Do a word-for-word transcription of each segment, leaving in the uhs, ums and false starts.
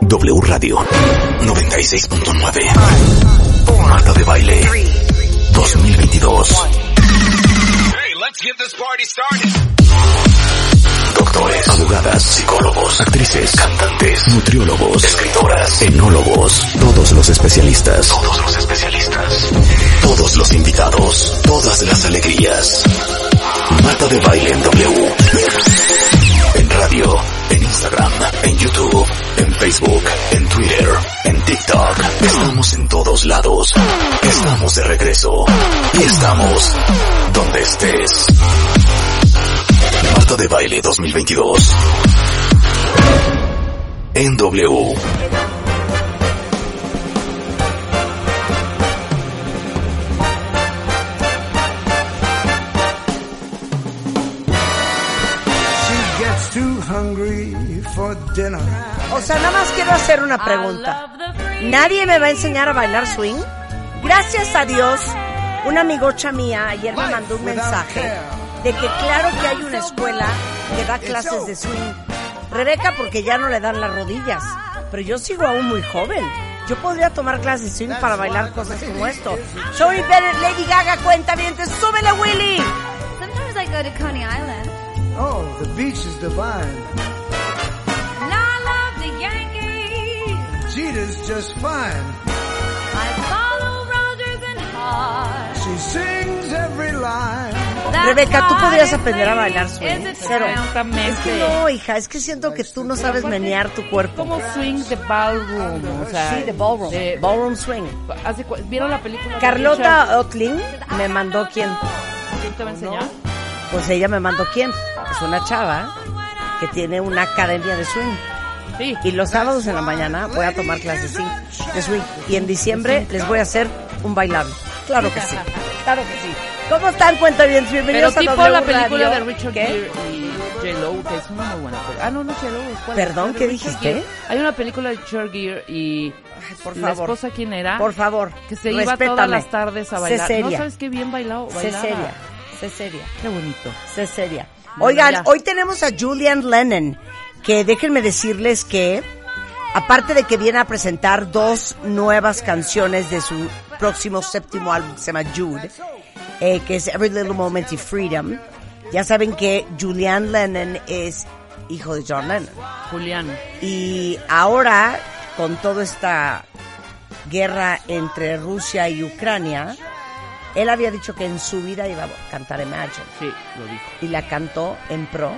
W Radio noventa y seis punto nueve. Marta de Baile dos mil veintidós. Hey, let's get this party started. Doctores, abogadas, psicólogos, actrices, cantantes, nutriólogos, escritoras, enólogos, todos los especialistas, todos los especialistas, todos los invitados, todas las alegrías. Marta de Baile en W. En radio, en Instagram, en YouTube, en Facebook, en Twitter, en TikTok. Estamos en todos lados. Estamos de regreso. Y estamos donde estés. Marta de Baile dos mil veintidós en W. O sea, nada más quiero hacer una pregunta. ¿Nadie me va a enseñar a bailar swing? Gracias a Dios, una amigocha mía ayer me mandó un mensaje de que claro que hay una escuela que da clases de swing. Rebeca, porque ya no le dan las rodillas. Pero yo sigo aún muy joven. Yo podría tomar clases de swing para bailar cosas como esto. Sorry, Bennett, Lady Gaga, cuenta bien, te súbele, Willy. Sometimes I go to Coney Island. Oh, the beach is divine. And I love the Yankees. Cheetah's just fine. I follow Rogers and Hart. She sings every line. Rebeca, tú podrías aprender a bailar swing. Pero es que no, hija, es que siento que tú no sabes menear tu cuerpo. Como swing de ballroom, o sea, sí, de ballroom, de ballroom swing. ¿Vieron la película? Carlota Otling me mandó quién. ¿Quién te va a enseñar? Pues ella me mandó quién. Es una chava que tiene una academia de swing. Sí. Y los sábados en la mañana voy a tomar clases de swing. Y en diciembre les voy a hacer un bailable. Claro que sí, claro que sí. ¿Cómo están? Cuenta bien, bienvenidos a W Radio. Pero tipo la película de Richard Gere y J-Lo, que es una muy buena película. Ah, no, no J-Lo. ¿Cuál? Perdón, ¿qué dijiste? Hay una película de Richard Gere y... Ay, por favor. ¿La esposa quién era? Por favor, que se respétame. Iba todas las tardes a bailar. Sé seria. No sabes qué bien bailado, bailaba. Sé seria, sé seria. Qué bonito. Sé seria. Oigan, ya. Hoy tenemos a Julian Lennon, que déjenme decirles que, aparte de que viene a presentar dos nuevas canciones de su próximo séptimo álbum, que se llama Jude, Eh, que es Every Little Moment in Freedom. Ya saben que Julian Lennon es hijo de John Lennon. Julian. Y ahora, con toda esta guerra entre Rusia y Ucrania, él había dicho que en su vida iba a cantar Imagine. Sí, lo dijo. Y la cantó en pro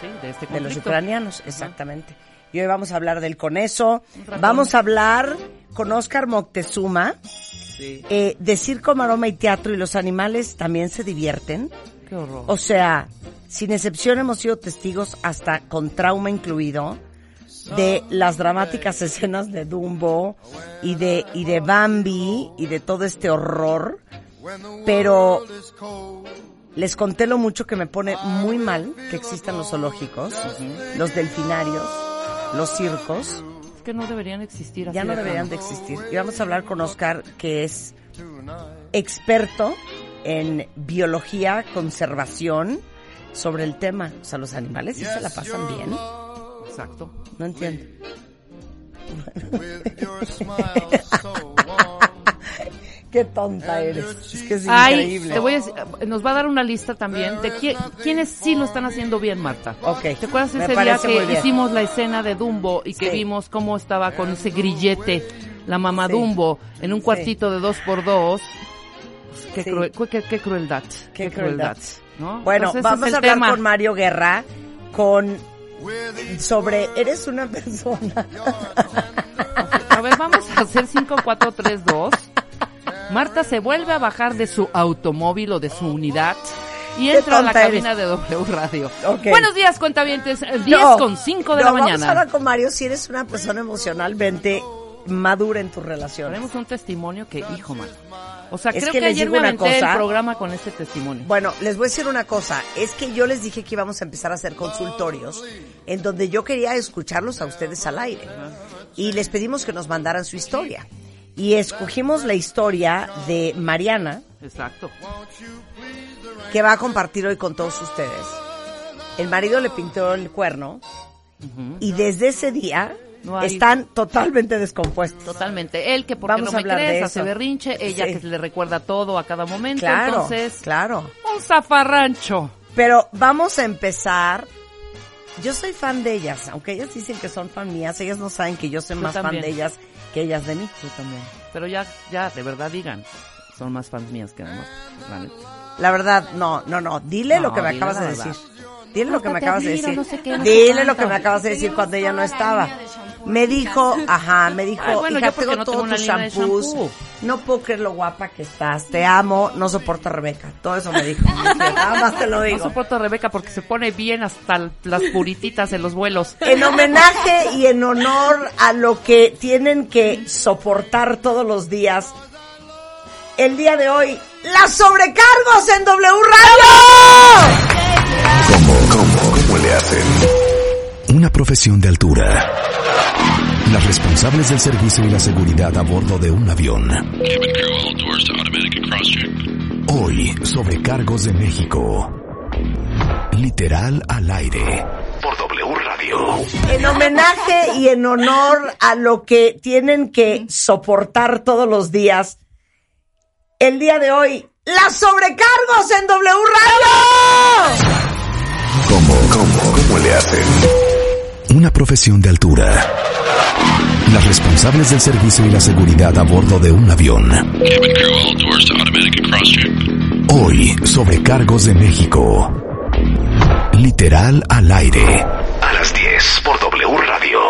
sí, de, este de los ucranianos, exactamente. Uh-huh. Y hoy vamos a hablar del con eso. Vamos a hablar con Óscar Moctezuma. Sí. Eh, de circo, maroma y teatro, y los animales también se divierten. Qué horror. O sea, sin excepción hemos sido testigos, hasta con trauma incluido, de las dramáticas escenas de Dumbo y de, y de Bambi y de todo este horror. Pero les conté lo mucho que me pone muy mal que existan los zoológicos, uh-huh, los delfinarios, los circos. Que no deberían existir. Ya no de deberían de existir. Y vamos a hablar con Óscar, que es experto en biología, conservación, sobre el tema. O sea, los animales sí se la pasan bien. Exacto. No entiendo. Qué tonta eres. Es que es increíble. Ay, te voy a decir, nos va a dar una lista también de qui- quiénes sí lo están haciendo bien, Marta. Okay. ¿Te acuerdas ese día que hicimos la escena de Dumbo y que sí, vimos cómo estaba con ese grillete la mamá sí, Dumbo en un cuartito sí, de dos por dos? Qué, sí, cru- qué, qué crueldad. Qué, qué crueldad. crueldad ¿no? Bueno, entonces, vamos a hablar tema con Mario Guerra con sobre eres una persona. A ver, vamos a hacer cinco, cuatro, tres, dos. Marta se vuelve a bajar de su automóvil o de su unidad y entra a la cabina eres de W Radio. Okay. Buenos días, cuentavientes. diez con cinco de no, la mañana. Vamos a hablar con Mario si eres una persona emocionalmente madura en tu relación. Tenemos un testimonio que, hijo, man. O sea, es creo que, que ayer me aventé el programa con ese testimonio. Bueno, les voy a decir una cosa. Es que yo les dije que íbamos a empezar a hacer consultorios en donde yo quería escucharlos a ustedes al aire. Y les pedimos que nos mandaran su historia. y escogimos la historia de Mariana. Exacto. Que va a compartir hoy con todos ustedes. El marido le pintó el cuerno, uh-huh, y desde ese día no hay... están totalmente descompuestos. Totalmente. Él que porque Vamos no me crees, hace berrinche, ella sí, que le recuerda todo a cada momento. Claro, entonces, claro. Un zafarrancho. Pero vamos a empezar. Yo soy fan de ellas, aunque ellas dicen que son fan mías, ellas no saben que yo soy yo más también. fan de ellas que ellas de mí. Yo también. Pero ya, ya, de verdad digan, son más fans mías que demás. La verdad, no, no, no, dile no, lo que me acabas de decir. Dile lo que me acabas de decir. No sé qué, no dile lo que me acabas de decir cuando ella no estaba. Me dijo, ajá, me dijo, Ay, bueno, hija, tengo no todos tus shampoos. Shampoo. No puedo creer lo guapa que estás. Te amo, no soporto a Rebeca. Todo eso me dijo. Nada más te lo digo. No soporto a Rebeca porque se pone bien hasta las purititas en los vuelos. En homenaje y en honor a lo que tienen que soportar todos los días. El día de hoy, ¡las sobrecargos en W Radio! ¿Cómo, cómo, cómo le hacen? Una profesión de altura. Las responsables del servicio y la seguridad a bordo de un avión. Hoy, sobrecargos de México. Literal al aire. Por W Radio. En homenaje y en honor a lo que tienen que soportar todos los días. El día de hoy, ¡las sobrecargos en W Radio! ¿Cómo, cómo, cómo le hacen? Una profesión de altura. Las responsables del servicio y la seguridad a bordo de un avión. Hoy, sobrecargos de México. Literal al aire. A las diez por W Radio.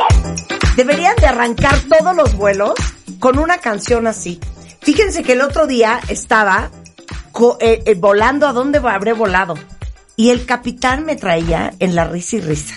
Deberían de arrancar todos los vuelos con una canción así. Fíjense que el otro día estaba co- eh, eh, volando, ¿a dónde habré volado? Y el capitán me traía en la risa y risa,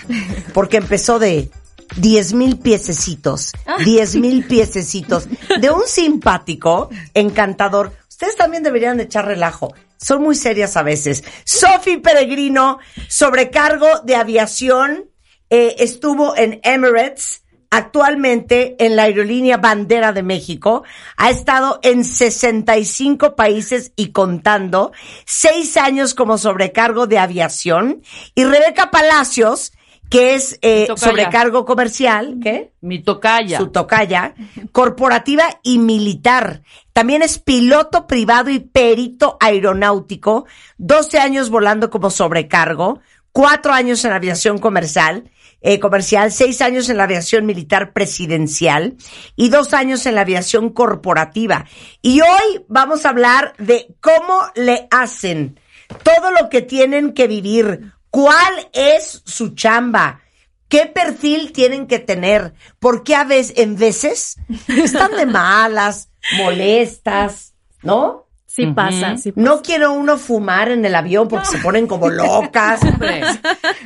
porque empezó de diez mil piececitos, diez mil piececitos, de un simpático, encantador. Ustedes también deberían echar relajo, son muy serias a veces. Sophie Peregrino, sobrecargo de aviación, eh, estuvo en Emirates. Actualmente en la aerolínea bandera de México, ha estado en sesenta y cinco países y contando, seis años como sobrecargo de aviación. Y Rebeca Palacios, que es eh, sobrecargo comercial, ¿qué? Mi tocaya. Su tocaya, corporativa y militar. También es piloto privado y perito aeronáutico, doce años volando como sobrecargo, cuatro años en aviación comercial, eh, comercial, seis años en la aviación militar presidencial y dos años en la aviación corporativa. Y hoy vamos a hablar de cómo le hacen, todo lo que tienen que vivir, cuál es su chamba, qué perfil tienen que tener, porque a veces, en veces, están de malas, molestas, ¿no? Sí, uh-huh. pasa, sí pasa. No quiero uno fumar en el avión porque no. se ponen como locas.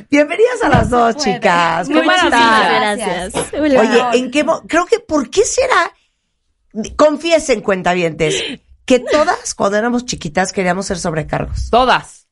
Bienvenidas a las dos, chicas. ¿Cómo Muchas están? Gracias. Hola. Oye, ¿en qué mo- creo que por qué será? Confiesen, cuentavientes, que todas cuando éramos chiquitas queríamos ser sobrecargos. Todas.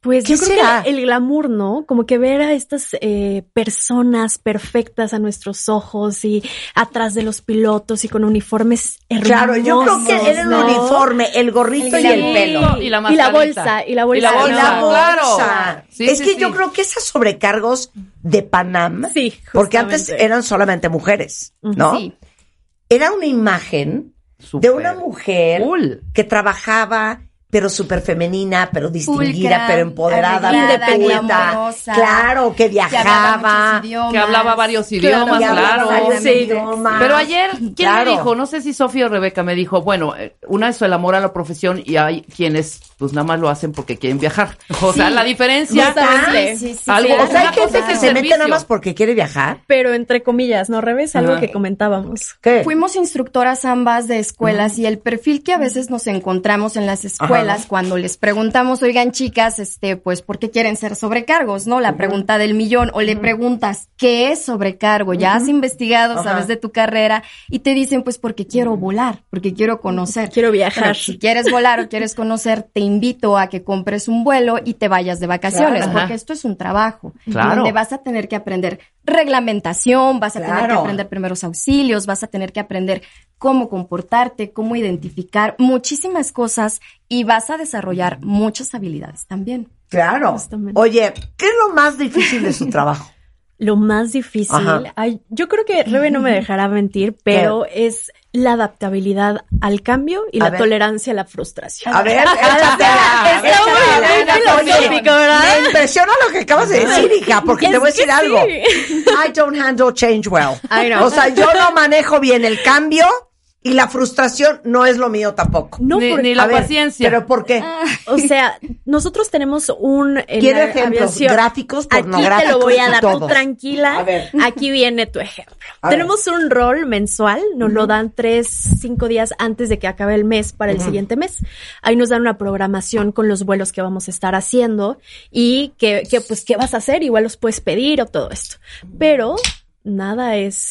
Pues yo creo será? que el glamour, ¿no? Como que ver a estas eh, personas perfectas a nuestros ojos y atrás de los pilotos y con uniformes hermosos. Claro, yo creo que era el ¿no? uniforme, el gorrito el y el pelo. Y la, y la bolsa, y la bolsa. Y la bolsa, y la bolsa. Claro. Sí, es sí, que sí. yo creo que esas sobrecargos de Panam, sí, porque antes eran solamente mujeres, ¿no? Sí. Era una imagen Super de una mujer cool. que trabajaba... pero súper femenina, pero distinguida, Pulca, pero empoderada, independiente, claro, que viajaba, que hablaba, que hablaba varios idiomas, claro, claro. Sí, idiomas. Pero ayer, ¿quién claro. me dijo? No sé si Sofía o Rebeca me dijo, bueno, una es el amor a la profesión y hay quienes, pues nada más lo hacen porque quieren viajar. O sea, sí. la diferencia. Sí, sí, sí, algo, sí, o sea, hay gente que se mete nada más porque quiere viajar. Pero entre comillas, ¿no, Rebe? Es algo ah. que comentábamos. ¿Qué? Fuimos instructoras ambas de escuelas uh-huh. y el perfil que a veces nos encontramos en las escuelas, uh-huh. cuando les preguntamos, oigan chicas, este, pues, ¿por qué quieren ser sobrecargos? ¿No? La pregunta del millón. O le preguntas, ¿qué es sobrecargo? Ya has investigado, Ajá. sabes de tu carrera, y te dicen, pues, porque quiero volar, porque quiero conocer. Quiero viajar. Pero si quieres volar o quieres conocer, te invito a que compres un vuelo y te vayas de vacaciones, claro. porque esto es un trabajo. Claro. Donde vas a tener que aprender reglamentación, vas a claro. tener que aprender primeros auxilios, vas a tener que aprender cómo comportarte, cómo identificar muchísimas cosas y vas a desarrollar muchas habilidades también. Claro. Justamente. Oye, ¿qué es lo más difícil de su trabajo? Lo más difícil, ay, yo creo que Rebe no me dejará mentir, pero ¿qué? Es la adaptabilidad al cambio y a la ver. Tolerancia a la frustración. A ver, échatela. Está muy filosófico, ¿verdad? Me impresiona lo que acabas de decir, hija, porque es te voy a decir sí. algo. I don't handle change well. I know. O sea, yo no manejo bien el cambio. Y la frustración no es lo mío tampoco. No, ni, por, ni la ver, paciencia. ¿Pero por qué? Ah, o sea, nosotros tenemos un... Quiero ejemplos, aviación, gráficos, pornográficos. Aquí te lo voy a dar, tú tranquila. A ver. Aquí viene tu ejemplo. A tenemos ver. Un rol mensual, nos uh-huh. lo dan tres, cinco días antes de que acabe el mes para uh-huh. el siguiente mes. Ahí nos dan una programación con los vuelos que vamos a estar haciendo y que, que pues, ¿qué vas a hacer? Igual los puedes pedir o todo esto. Pero nada es...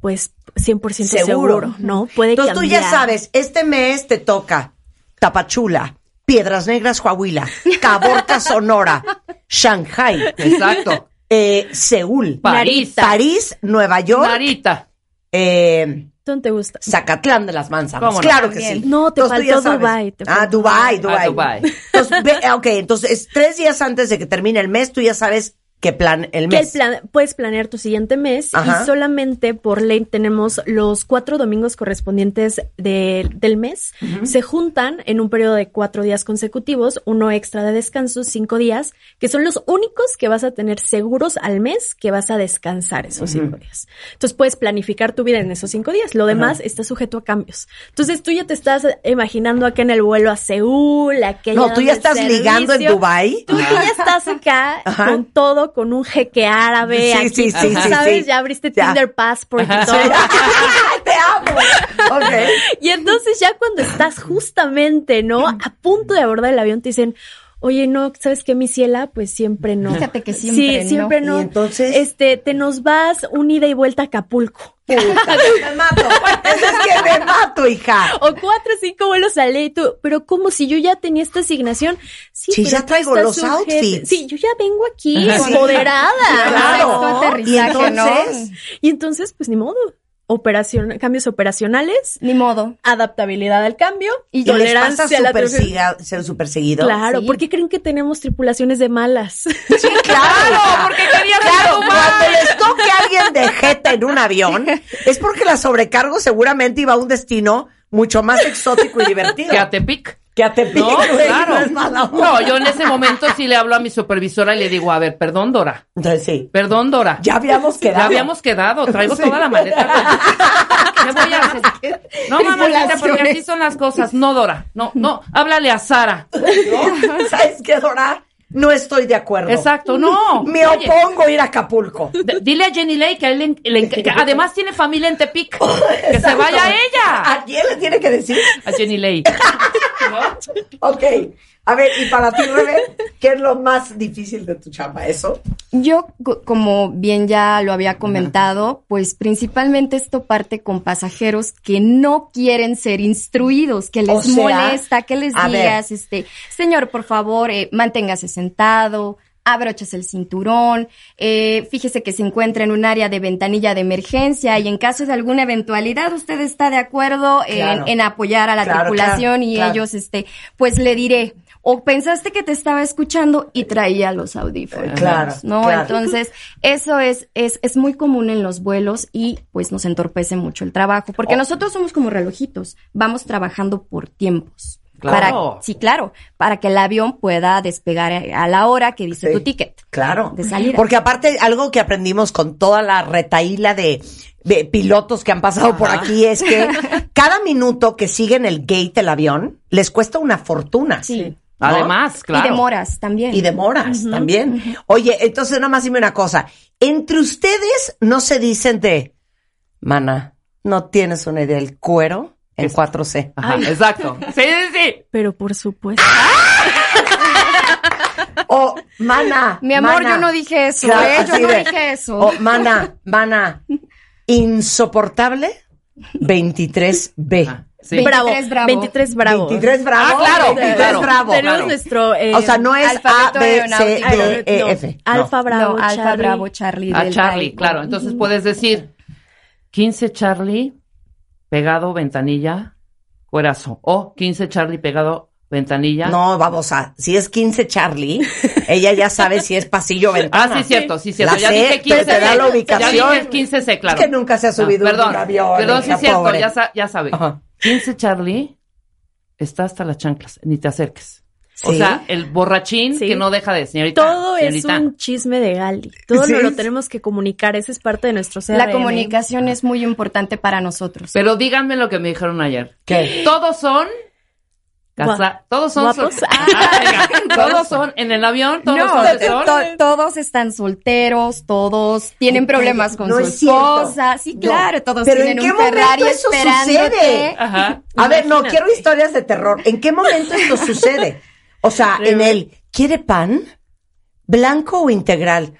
pues cien por ciento seguro, seguro ¿no? Puede entonces cambiar. Tú ya sabes, este mes te toca Tapachula, Piedras Negras, Coahuila, Caborca, Sonora, Shanghai, exacto, eh, Seúl, París, París, Nueva York, Narita, eh, ¿dónde te gusta? Zacatlán de las Manzanas, no? Claro que bien. Sí. No, te entonces, faltó Dubái. Te faltó ah, Dubái, Dubái. Dubái. Entonces, ve, ok, entonces tres días antes de que termine el mes, tú ya sabes ¿qué plan el mes? Que el plan, puedes planear tu siguiente mes. Ajá. Y solamente por ley tenemos los cuatro domingos correspondientes de, del mes. Uh-huh. Se juntan en un periodo de cuatro días consecutivos, uno extra de descanso, cinco días, que son los únicos que vas a tener seguros al mes que vas a descansar esos uh-huh. cinco días. Entonces puedes planificar tu vida en esos cinco días. Lo demás uh-huh. está sujeto a cambios. Entonces tú ya te estás imaginando acá en el vuelo a Seúl, aquella. No, tú ya estás servicio. Ligando en Dubái. Tú uh-huh. ya estás acá uh-huh. con todo, con un jeque árabe, sí, aquí, sí, sí, ¿sabes? Sí, sí. Ya abriste ya. Tinder Passport y todo. Sí. ¡Te amo! Okay. Y entonces ya cuando estás justamente, ¿no? A punto de abordar el avión te dicen, oye, no, ¿sabes qué, mi ciela? Pues siempre no. Fíjate que siempre sí, no. siempre no. ¿Y entonces? Este, te nos vas un ida y vuelta a Acapulco. Puta, me mato. Eso es que me mato, hija. O cuatro, cinco vuelos al ley, tú. Pero como si yo ya tenía esta asignación. Sí, sí, ya traigo los sujet- outfits. Sí, yo ya vengo aquí ajá, empoderada. Sí, claro. Claro. Y entonces, ¿no? Y entonces, pues ni modo. Operación, cambios operacionales. Ni modo. Adaptabilidad al cambio. Y, y tolerancia les pasa super a la ser superseguido. Claro, sí. ¿Por qué creen que tenemos tripulaciones de malas? Sí, claro, porque querían claro, cuando les toque a alguien de jeta en un avión, es porque la sobrecargo seguramente iba a un destino mucho más exótico y divertido. Que a Tepic. Que a Tepic. No, claro. No, yo en ese momento sí le hablo a mi supervisora y le digo, a ver, perdón, Dora. Entonces, sí. Perdón, Dora. Ya habíamos quedado. Ya habíamos quedado. Traigo sí. toda la maleta. ¿Qué voy a hacer? No, mamacita, porque así son las cosas. No, Dora. No, no. Háblale a Sara. ¿No? ¿Sabes qué, Dora? No estoy de acuerdo. Exacto, no. Me oye, opongo a ir a Acapulco. D- dile a Jenny Lay que, a él le, le, que además tiene familia en Tepic. Oh, que exacto. Se vaya a ella. ¿A quién le tiene que decir? A Jenny Lay. Ok, a ver, y para ti, Rebe, ¿qué es lo más difícil de tu chamba? ¿Eso? Yo, c- como bien ya lo había comentado, pues principalmente esto parte con pasajeros que no quieren ser instruidos, que les o sea, molesta, que les digas, ver. este, señor, por favor, eh, manténgase sentado, abroches el cinturón, eh, fíjese que se encuentra en un área de ventanilla de emergencia y en caso de alguna eventualidad usted está de acuerdo claro. en, en apoyar a la claro, tripulación claro, y claro. ellos, este, pues le diré, o pensaste que te estaba escuchando y traía los audífonos, claro, ¿no? Claro. Entonces, eso es, es, es muy común en los vuelos y pues nos entorpece mucho el trabajo, porque oh. nosotros somos como relojitos, vamos trabajando por tiempos. Claro. Para, sí, claro, para que el avión pueda despegar a la hora que dice sí, tu ticket. Claro. De salida. Porque aparte, algo que aprendimos con toda la retaíla de, de pilotos que han pasado ajá. por aquí es que cada minuto que siguen el gate del avión les cuesta una fortuna. Sí. ¿No? Además, claro. Y demoras también. Y demoras uh-huh. también. Uh-huh. Oye, entonces nada más dime una cosa. Entre ustedes no se dicen de, mana, no tienes una idea del cuero. En eso. cuatro C. Ajá, ay. Exacto. Sí, sí, sí. Pero por supuesto. O, oh, mana. Mi amor, mana. Yo no dije eso, claro, ¿eh? Yo no de... dije eso. O, oh, mana, mana. Insoportable veintitrés B. Ajá. Sí. veintitrés Bravo. veintitrés Bravo. veintitrés Bravo. Ah, claro. veintitrés claro. Bravo. Tenemos claro. nuestro... Eh, o sea, no es A, B, C, D, E, no, F. No. Alfa Bravo, no, Charlie. Alfa Bravo, Charlie. A Charlie, Bravo. Claro. Entonces puedes decir quince Charlie, pegado, ventanilla, cuerazo. O quince Charlie, pegado, ventanilla. No, vamos a... Si es quince Charlie, ella ya sabe si es pasillo ventana. Ah, sí, cierto, sí, cierto. La ya C, quince te da la ubicación. Ya dije quince C, claro. Que nunca se ha subido no, perdón, un avión. Perdón, sí, cierto, ya, sa- ya sabe. Ajá. quince Charlie está hasta las chanclas, ni te acerques. ¿Sí? O sea, el borrachín ¿Sí? que no deja de señorita. Todo señorita. Es un chisme de Gali. Todo ¿Sí? nos lo tenemos que comunicar. Esa es parte de nuestro C R M. La comunicación es muy importante para nosotros. Pero díganme lo que me dijeron ayer. ¿Qué? Todos son... Casa, todos son sol- ah, todos son en el avión, todos no, son sol- to- todos están solteros, todos tienen problemas con no sus esposas, sí, claro, no. todos pero tienen un Ferrari esperándote. Ajá. A ver, no quiero historias de terror. ¿En qué momento esto sucede? O sea, en el ¿quiere pan? ¿Blanco o integral?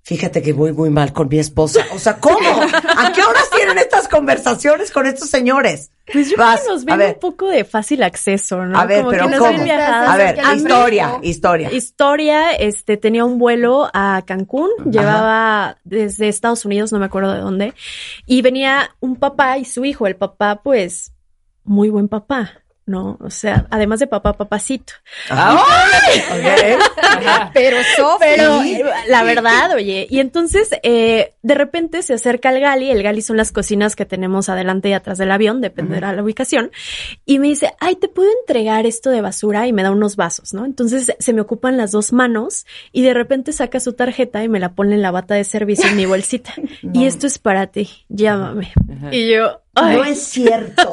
Fíjate que voy muy mal con mi esposa. O sea, ¿cómo? ¿A qué horas tienen estas conversaciones con estos señores? Pues yo Vas, creo que nos ven un poco de fácil acceso, ¿no? A ver, como pero ¿cómo? A ver, historia, México. historia. Historia, este, tenía un vuelo a Cancún, Ajá. llevaba desde Estados Unidos, no me acuerdo de dónde, y venía un papá y su hijo. El papá, pues, muy buen papá. No, o sea, además de papá, papacito. ¡Ay! Okay. Pero Sofi. Pero la verdad, oye. Y entonces, eh, de repente se acerca el Gali. El Gali son las cocinas que tenemos adelante y atrás del avión, dependerá uh-huh. la ubicación. Y me dice, ay, ¿te puedo entregar esto de basura? Y me da unos vasos, ¿no? Entonces se me ocupan las dos manos y de repente saca su tarjeta y me la pone en la bata de servicio en mi bolsita. No. Y esto es para ti, llámame. Uh-huh. Y yo, ay. No es cierto.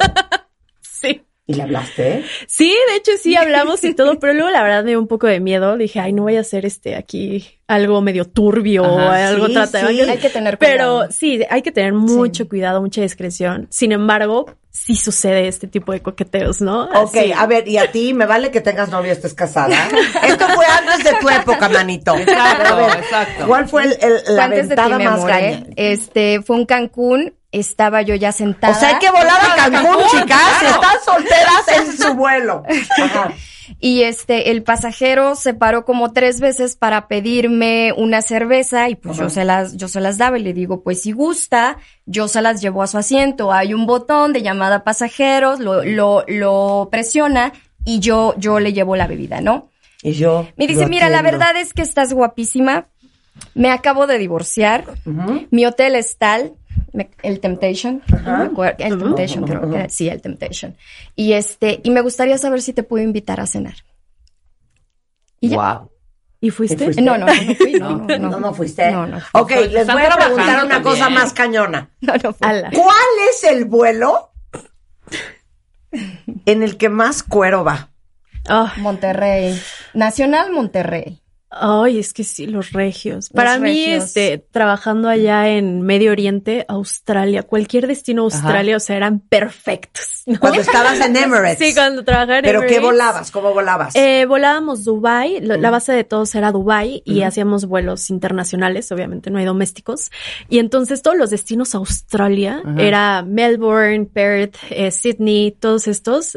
Sí. ¿Y le hablaste? ¿Eh? Sí, de hecho sí hablamos y todo, pero luego la verdad me dio un poco de miedo. Dije, ay, no voy a hacer este aquí algo medio turbio o algo sí, tratado. Sí. Hay que tener cuidado. Pero sí, hay que tener mucho sí. cuidado, mucha discreción. Sin embargo, sí sucede este tipo de coqueteos, ¿no? Ok, Así. A ver, y a ti me vale que tengas novio, estés casada. Esto fue antes de tu época, manito. Exacto, ver, exacto. ¿Cuál fue el, el, la ventada más grande? Este, fue un Cancún. Estaba yo ya sentada. O sea, hay que volar a Cancún, Cancún chicas. Claro. Si están solteras en su vuelo. Ajá. Y este, el pasajero se paró como tres veces para pedirme una cerveza y pues Ajá. yo se las, yo se las daba y le digo, pues si gusta, yo se las llevo a su asiento. Hay un botón de llamada a pasajeros, lo, lo, lo presiona y yo, yo le llevo la bebida, ¿no? Y yo. Me dice, mira, atiendo. La verdad es que estás guapísima. Me acabo de divorciar. Uh-huh. Mi hotel es tal. Me, el Temptation, Ajá. el Temptation creo que era, sí, el Temptation. Y este, y me gustaría saber si te puedo invitar a cenar. Y wow. ya. ¿Y fuiste? ¿Y fuiste? No, no, no, no fui, no, no, no, no, no, no fuiste. No, no, ok, no, les voy a preguntar una cosa más cañona. No, no fui. ¿Cuál es el vuelo en el que más cuero va? Oh. Monterrey, Nacional Monterrey. Ay, es que sí, los regios. Para los mí, regios. este, trabajando allá en Medio Oriente, Australia, cualquier destino a Australia, Ajá. o sea, eran perfectos, ¿no? Cuando estabas en Emirates. Sí, cuando trabajaba en Emirates. ¿Pero qué volabas? ¿Cómo volabas? Eh, volábamos Dubái, uh-huh. la base de todos era Dubái y uh-huh. hacíamos vuelos internacionales, obviamente no hay domésticos. Y entonces todos los destinos a Australia, uh-huh. era Melbourne, Perth, eh, Sydney, todos estos.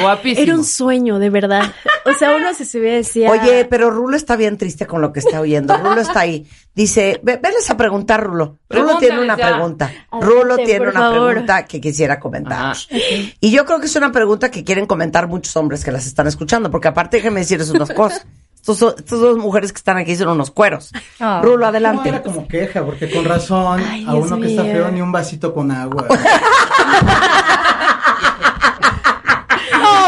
Guapísimo. Era un sueño, de verdad. O sea, uno se subía y decía... Oye, pero Rulo está bien triste con lo que está oyendo. Rulo está ahí. Dice, ve, veles a preguntar, Rulo. Rulo tiene una pregunta. Rulo tiene una pregunta que quisiera comentar. Y yo creo que es una pregunta que quieren comentar muchos hombres que las están escuchando, porque aparte déjenme decirles unas cosas. Estos, estas dos mujeres que están aquí son unos cueros. Oh. Rulo, adelante. No, era como queja, porque con razón, Ay, a uno Dios que mío. Está feo ni un vasito con agua.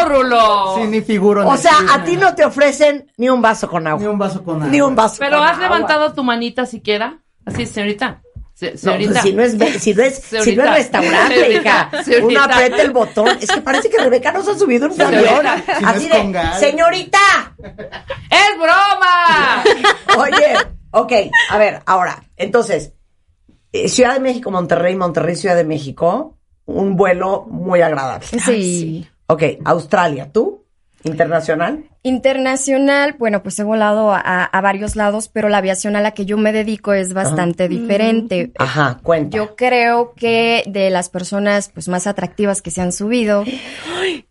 Rulo. Sí, ni figuro. O sea, a ti no te ofrecen ni un vaso con agua. Ni un vaso con agua. Ni un vaso Pero con has agua. Levantado tu manita siquiera. Así, señorita. Se, señorita. No, si no es, si no es, si no es restaurante, señorita. Hija. Señorita. Uno aprieta el botón. Es que parece que Rebeca nos ha subido un avión. Si así no de, señorita. ¡Es broma! Oye, ok, a ver, ahora. Entonces, eh, Ciudad de México, Monterrey, Monterrey, Ciudad de México. Un vuelo muy agradable. Sí. sí. Ok, Australia, ¿tú? ¿Internacional? Internacional, bueno, pues he volado a, a varios lados, pero la aviación a la que yo me dedico es bastante Ajá. diferente. Ajá, cuenta. Yo creo que de las personas pues más atractivas que se han subido... ¡Ay!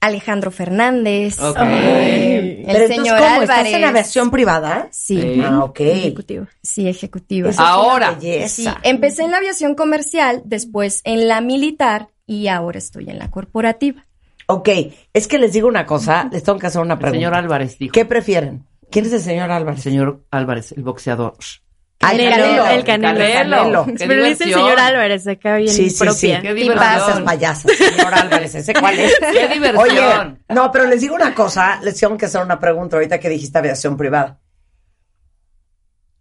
Alejandro Fernández, okay. el Pero señor entonces, ¿cómo? Álvarez. ¿Estás en aviación privada? Sí. Eh. Ah, ok. Ejecutiva. Sí, ejecutiva. Eso ahora. Es una belleza. Sí, empecé en la aviación comercial, después en la militar y ahora estoy en la corporativa. Ok, es que les digo una cosa, les tengo que hacer una pregunta. El señor Álvarez dijo. ¿Qué prefieren? ¿Quién es el señor Álvarez? El señor Álvarez, el boxeador. El, el Canelo. El Canelo. Canelo. Canelo. Pero dice el señor Álvarez acá bien sí, sí, propia. Sí, qué diversas payasas, señor Álvarez. ¿Ese cuál es? Qué diversión. Oye, no, pero les digo una cosa. Les tengo que hacer una pregunta ahorita que dijiste aviación privada.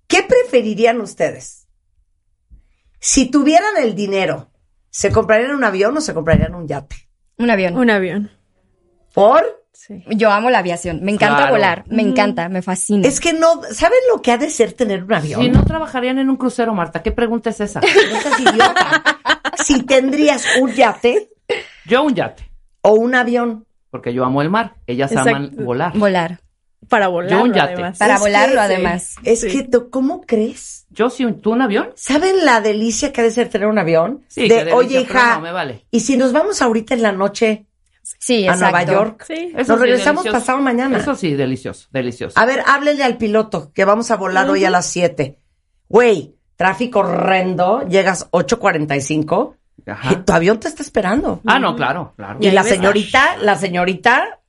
¿Qué preferirían ustedes? Si tuvieran el dinero, ¿se comprarían un avión o se comprarían un yate? Un avión. Un avión. ¿Por? Sí. Yo amo la aviación, me encanta claro. volar, me mm. encanta, me fascina. Es que no, ¿saben lo que ha de ser tener un avión? Si no trabajarían en un crucero, Marta, ¿qué pregunta es esa? No seas idiota. Si tendrías un yate. Yo un yate. O un avión. Porque yo amo el mar, ellas Exacto. aman volar. Volar. Para volarlo, yo un yate. Además. Para es volarlo, que, además. Es sí. que, ¿tú, ¿cómo crees? Yo sí, ¿tú un avión? ¿Saben la delicia que ha de ser tener un avión? Sí, de, oye, hija, no me vale. Y si nos vamos ahorita en la noche... Sí, a exacto. Nueva York. Sí. Nos sí, regresamos delicioso. Pasado mañana. Eso sí, delicioso, delicioso. A ver, háblenle al piloto que vamos a volar uh-huh. hoy a las siete. Güey, tráfico horrendo, llegas ocho cuarenta y cinco y tu avión te está esperando. Ah, no, claro, claro. Y, y la ves, señorita, ah. la señorita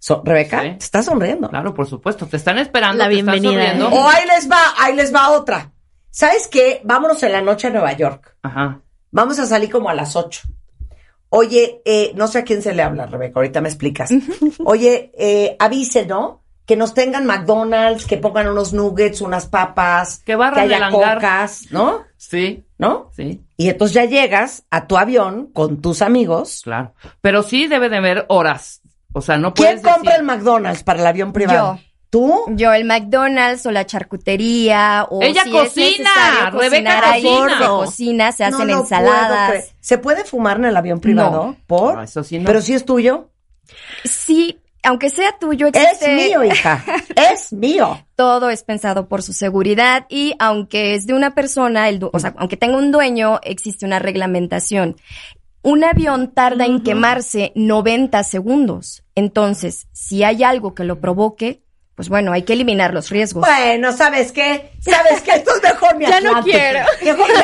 so, Rebeca, sí. te está sonriendo. Claro, por supuesto, te están esperando, la bienvenida, te están sonriendo. ¿Eh? Oh, ahí les va, ahí les va otra. ¿Sabes qué? Vámonos en la noche a Nueva York. Ajá. Vamos a salir como a las ocho. Oye, eh, no sé a quién se le habla, Rebeca, ahorita me explicas. Oye, eh, avise, ¿no? Que nos tengan McDonald's, que pongan unos nuggets, unas papas, que, que haya cocas, ¿no? Sí. ¿No? Sí. Y entonces ya llegas a tu avión con tus amigos. Claro, pero sí debe de haber horas, o sea, no puedes ¿Quién decir... compra el McDonald's para el avión privado? Yo. ¿Tú? Yo el McDonald's o la charcutería o ella si cocina, Rebeca cocina, se cocina, se hacen no, no ensaladas. Puedo, ¿se puede fumar en el avión privado? No. ¿Por? No, eso sí no. Pero si sí es tuyo. Sí, aunque sea tuyo existe... Es mío, hija. Es mío. Todo es pensado por su seguridad y aunque es de una persona, el du- o sea, aunque tenga un dueño, existe una reglamentación. Un avión tarda en uh-huh. quemarse noventa segundos. Entonces, si hay algo que lo provoque, pues bueno, hay que eliminar los riesgos. Bueno, ¿sabes qué? ¿Sabes qué? Esto es mejor mi Atlántico. Ya no quiero. Mejor mi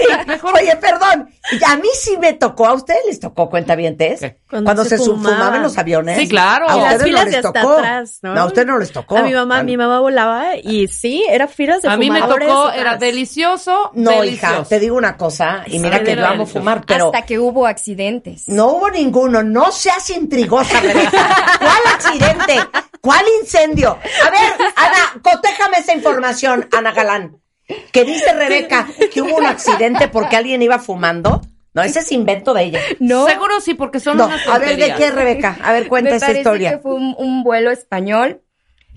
Atlántico. Oye, perdón. A mí sí me tocó. ¿A ustedes les tocó, cuentavientes? Cuando, Cuando se, se fumaban. fumaban los aviones. Sí, claro. A ustedes las filas no les tocó. Atrás, ¿no? No, a ustedes no les tocó. A mi mamá, a mi mamá volaba y sí, era filas de fumadores. A mí me tocó, era delicioso, No, delicioso. Hija, te digo una cosa, y mira sí, que yo amo fumar, pero... Hasta que hubo accidentes. No hubo ninguno. No seas intrigosa, Rebeca. ¿Cuál accidente? ¿Cuál incendio? A ver, Ana, cotéjame esa información, Ana Galán, que dice Rebeca que hubo un accidente porque alguien iba fumando. No, ese es invento de ella. No. Seguro sí, porque son no. unas tonterías. A ver, ¿de qué, Rebeca? A ver, cuenta esa historia. Me parece que fue un, un vuelo español.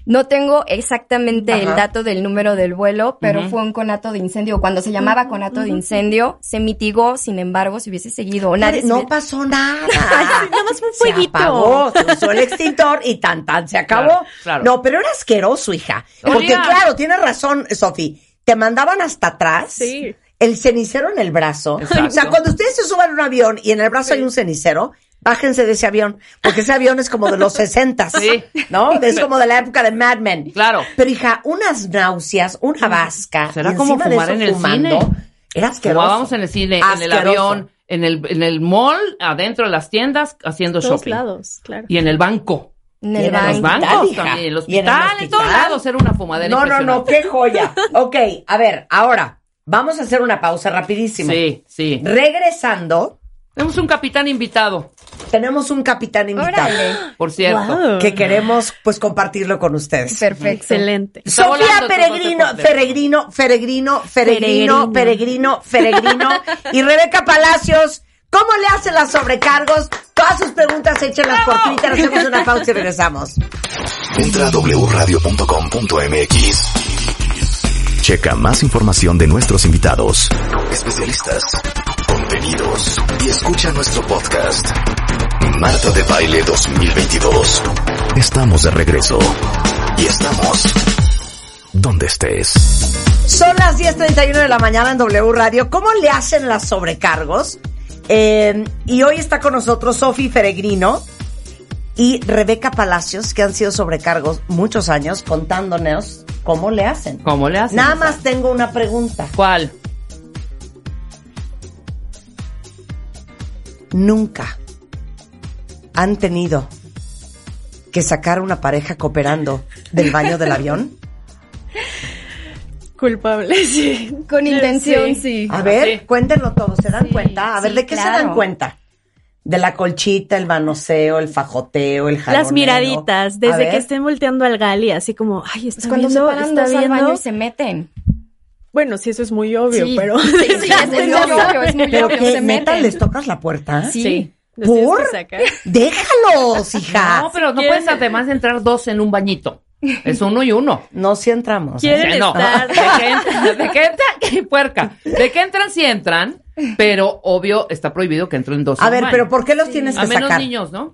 No tengo exactamente Ajá. el dato del número del vuelo, pero uh-huh. fue un conato de incendio. Cuando se llamaba conato uh-huh. de incendio, se mitigó, sin embargo, si hubiese seguido. Nadie se... No pasó nada. Nada más fue un fueguito. Se apagó, se usó el extintor y tan tan se acabó. Claro, claro. No, pero era asqueroso, hija. Porque ¡Oría! Claro, tienes razón, Sophie. Te mandaban hasta atrás. Sí. El cenicero en el brazo. Exacto. O sea, cuando ustedes se suban a un avión y en el brazo sí. hay un cenicero... Bájense de ese avión, porque ese avión es como de los sesentas, sí. ¿no? Es como de la época de Mad Men. Claro. Pero, hija, unas náuseas, una vasca. Será como fumar en el fumando, cine. Era asqueroso. Fumábamos en el cine, asqueroso. En el avión, en el, en el mall, adentro de las tiendas, haciendo todos shopping. En todos lados, claro. Y en el banco. En el banco. En los bancos hija. También, en el hospital, en, el hospital. En todos lados era una fumadera No, no, no, qué joya. Ok, a ver, ahora, vamos a hacer una pausa rapidísimo. Sí, sí. Regresando... Tenemos un capitán invitado. Tenemos un capitán invitado. Órale. Por cierto. Wow. Que queremos, pues, compartirlo con ustedes. Perfecto. Excelente. Sofía Peregrino, Peregrino, Peregrino, Peregrino, Peregrino, Peregrino. Y Rebeca Palacios, ¿cómo le hacen las sobrecargos? Todas sus preguntas échenlas por Twitter. Hacemos una pausa y regresamos. Entra a doble u radio punto com punto m x. Checa más información de nuestros invitados, especialistas, contenidos y escucha nuestro podcast. Marta de Baile dos mil veintidós. Estamos de regreso. Y estamos donde estés. Son las diez treinta y uno de la mañana en W Radio. ¿Cómo le hacen las sobrecargos? Eh, y hoy está con nosotros Sophie Peregrino y Rebeca Palacios, que han sido sobrecargos muchos años, contándonos cómo le hacen. ¿Cómo le hacen? Nada más tengo una pregunta. ¿Cuál? Nunca han tenido que sacar una pareja cooperando del baño del avión. Culpable, sí. Con intención, sí. sí. A ver, sí. Cuéntenlo todo. ¿Se dan sí, cuenta? A ver, sí, ¿de qué claro. se dan cuenta? De la colchita, el manoseo, el fajoteo, el jaloneo. Las miraditas, desde que estén volteando al Gali, así como, ay, está pues viendo, cuando se paran dos al baño y se meten. Bueno, sí, eso es muy obvio, sí, pero... Sí, sí, es muy obvio, es muy obvio. ¿Pero qué? ¿Neta les tocas la puerta? Sí. sí. ¿Por? ¡Déjalos, hija! No, pero no puedes además entrar dos en un bañito. Es uno y uno. No, si entramos. ¿Quieren eh? estar? No. ¿De qué entran? ¿De qué entran? ¡Qué puerca! ¿De qué entran si entran? Pero, obvio, está prohibido que entren dos en un baño. A ver, ¿pero por qué los sí. tienes que sacar? A menos niños, ¿no?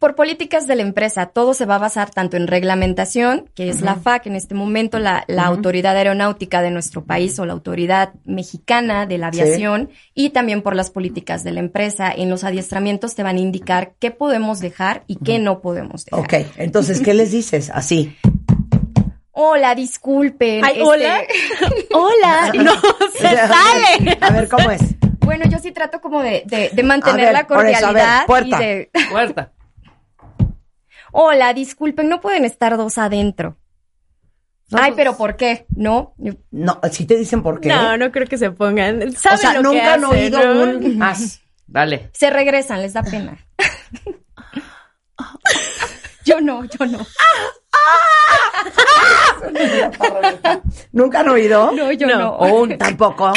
Por políticas de la empresa, todo se va a basar tanto en reglamentación, que es uh-huh. la F A A C, en este momento la, la uh-huh. autoridad aeronáutica de nuestro país o la autoridad mexicana de la aviación, sí. y también por las políticas de la empresa. En los adiestramientos te van a indicar qué podemos dejar y qué uh-huh. no podemos dejar. Ok, entonces, ¿qué les dices? Así. Hola, disculpen. Ay, este... ¿Hola? ¡Hola! ¡No, se sale! A ver, ¿cómo es? Bueno, yo sí trato como de, de, de mantener ver, la cordialidad. Por eso, a ver, puerta, y de... puerta. Hola, disculpen, no pueden estar dos adentro. No, ay, pero ¿por qué? No, no, si te dicen por qué. No, no creo que se pongan. ¿Saben o sea, lo nunca que han hacen, oído ¿no? un más. Dale. Se regresan, les da pena. Yo no, yo no. ¿Nunca han oído? No, yo no. no. O un tampoco.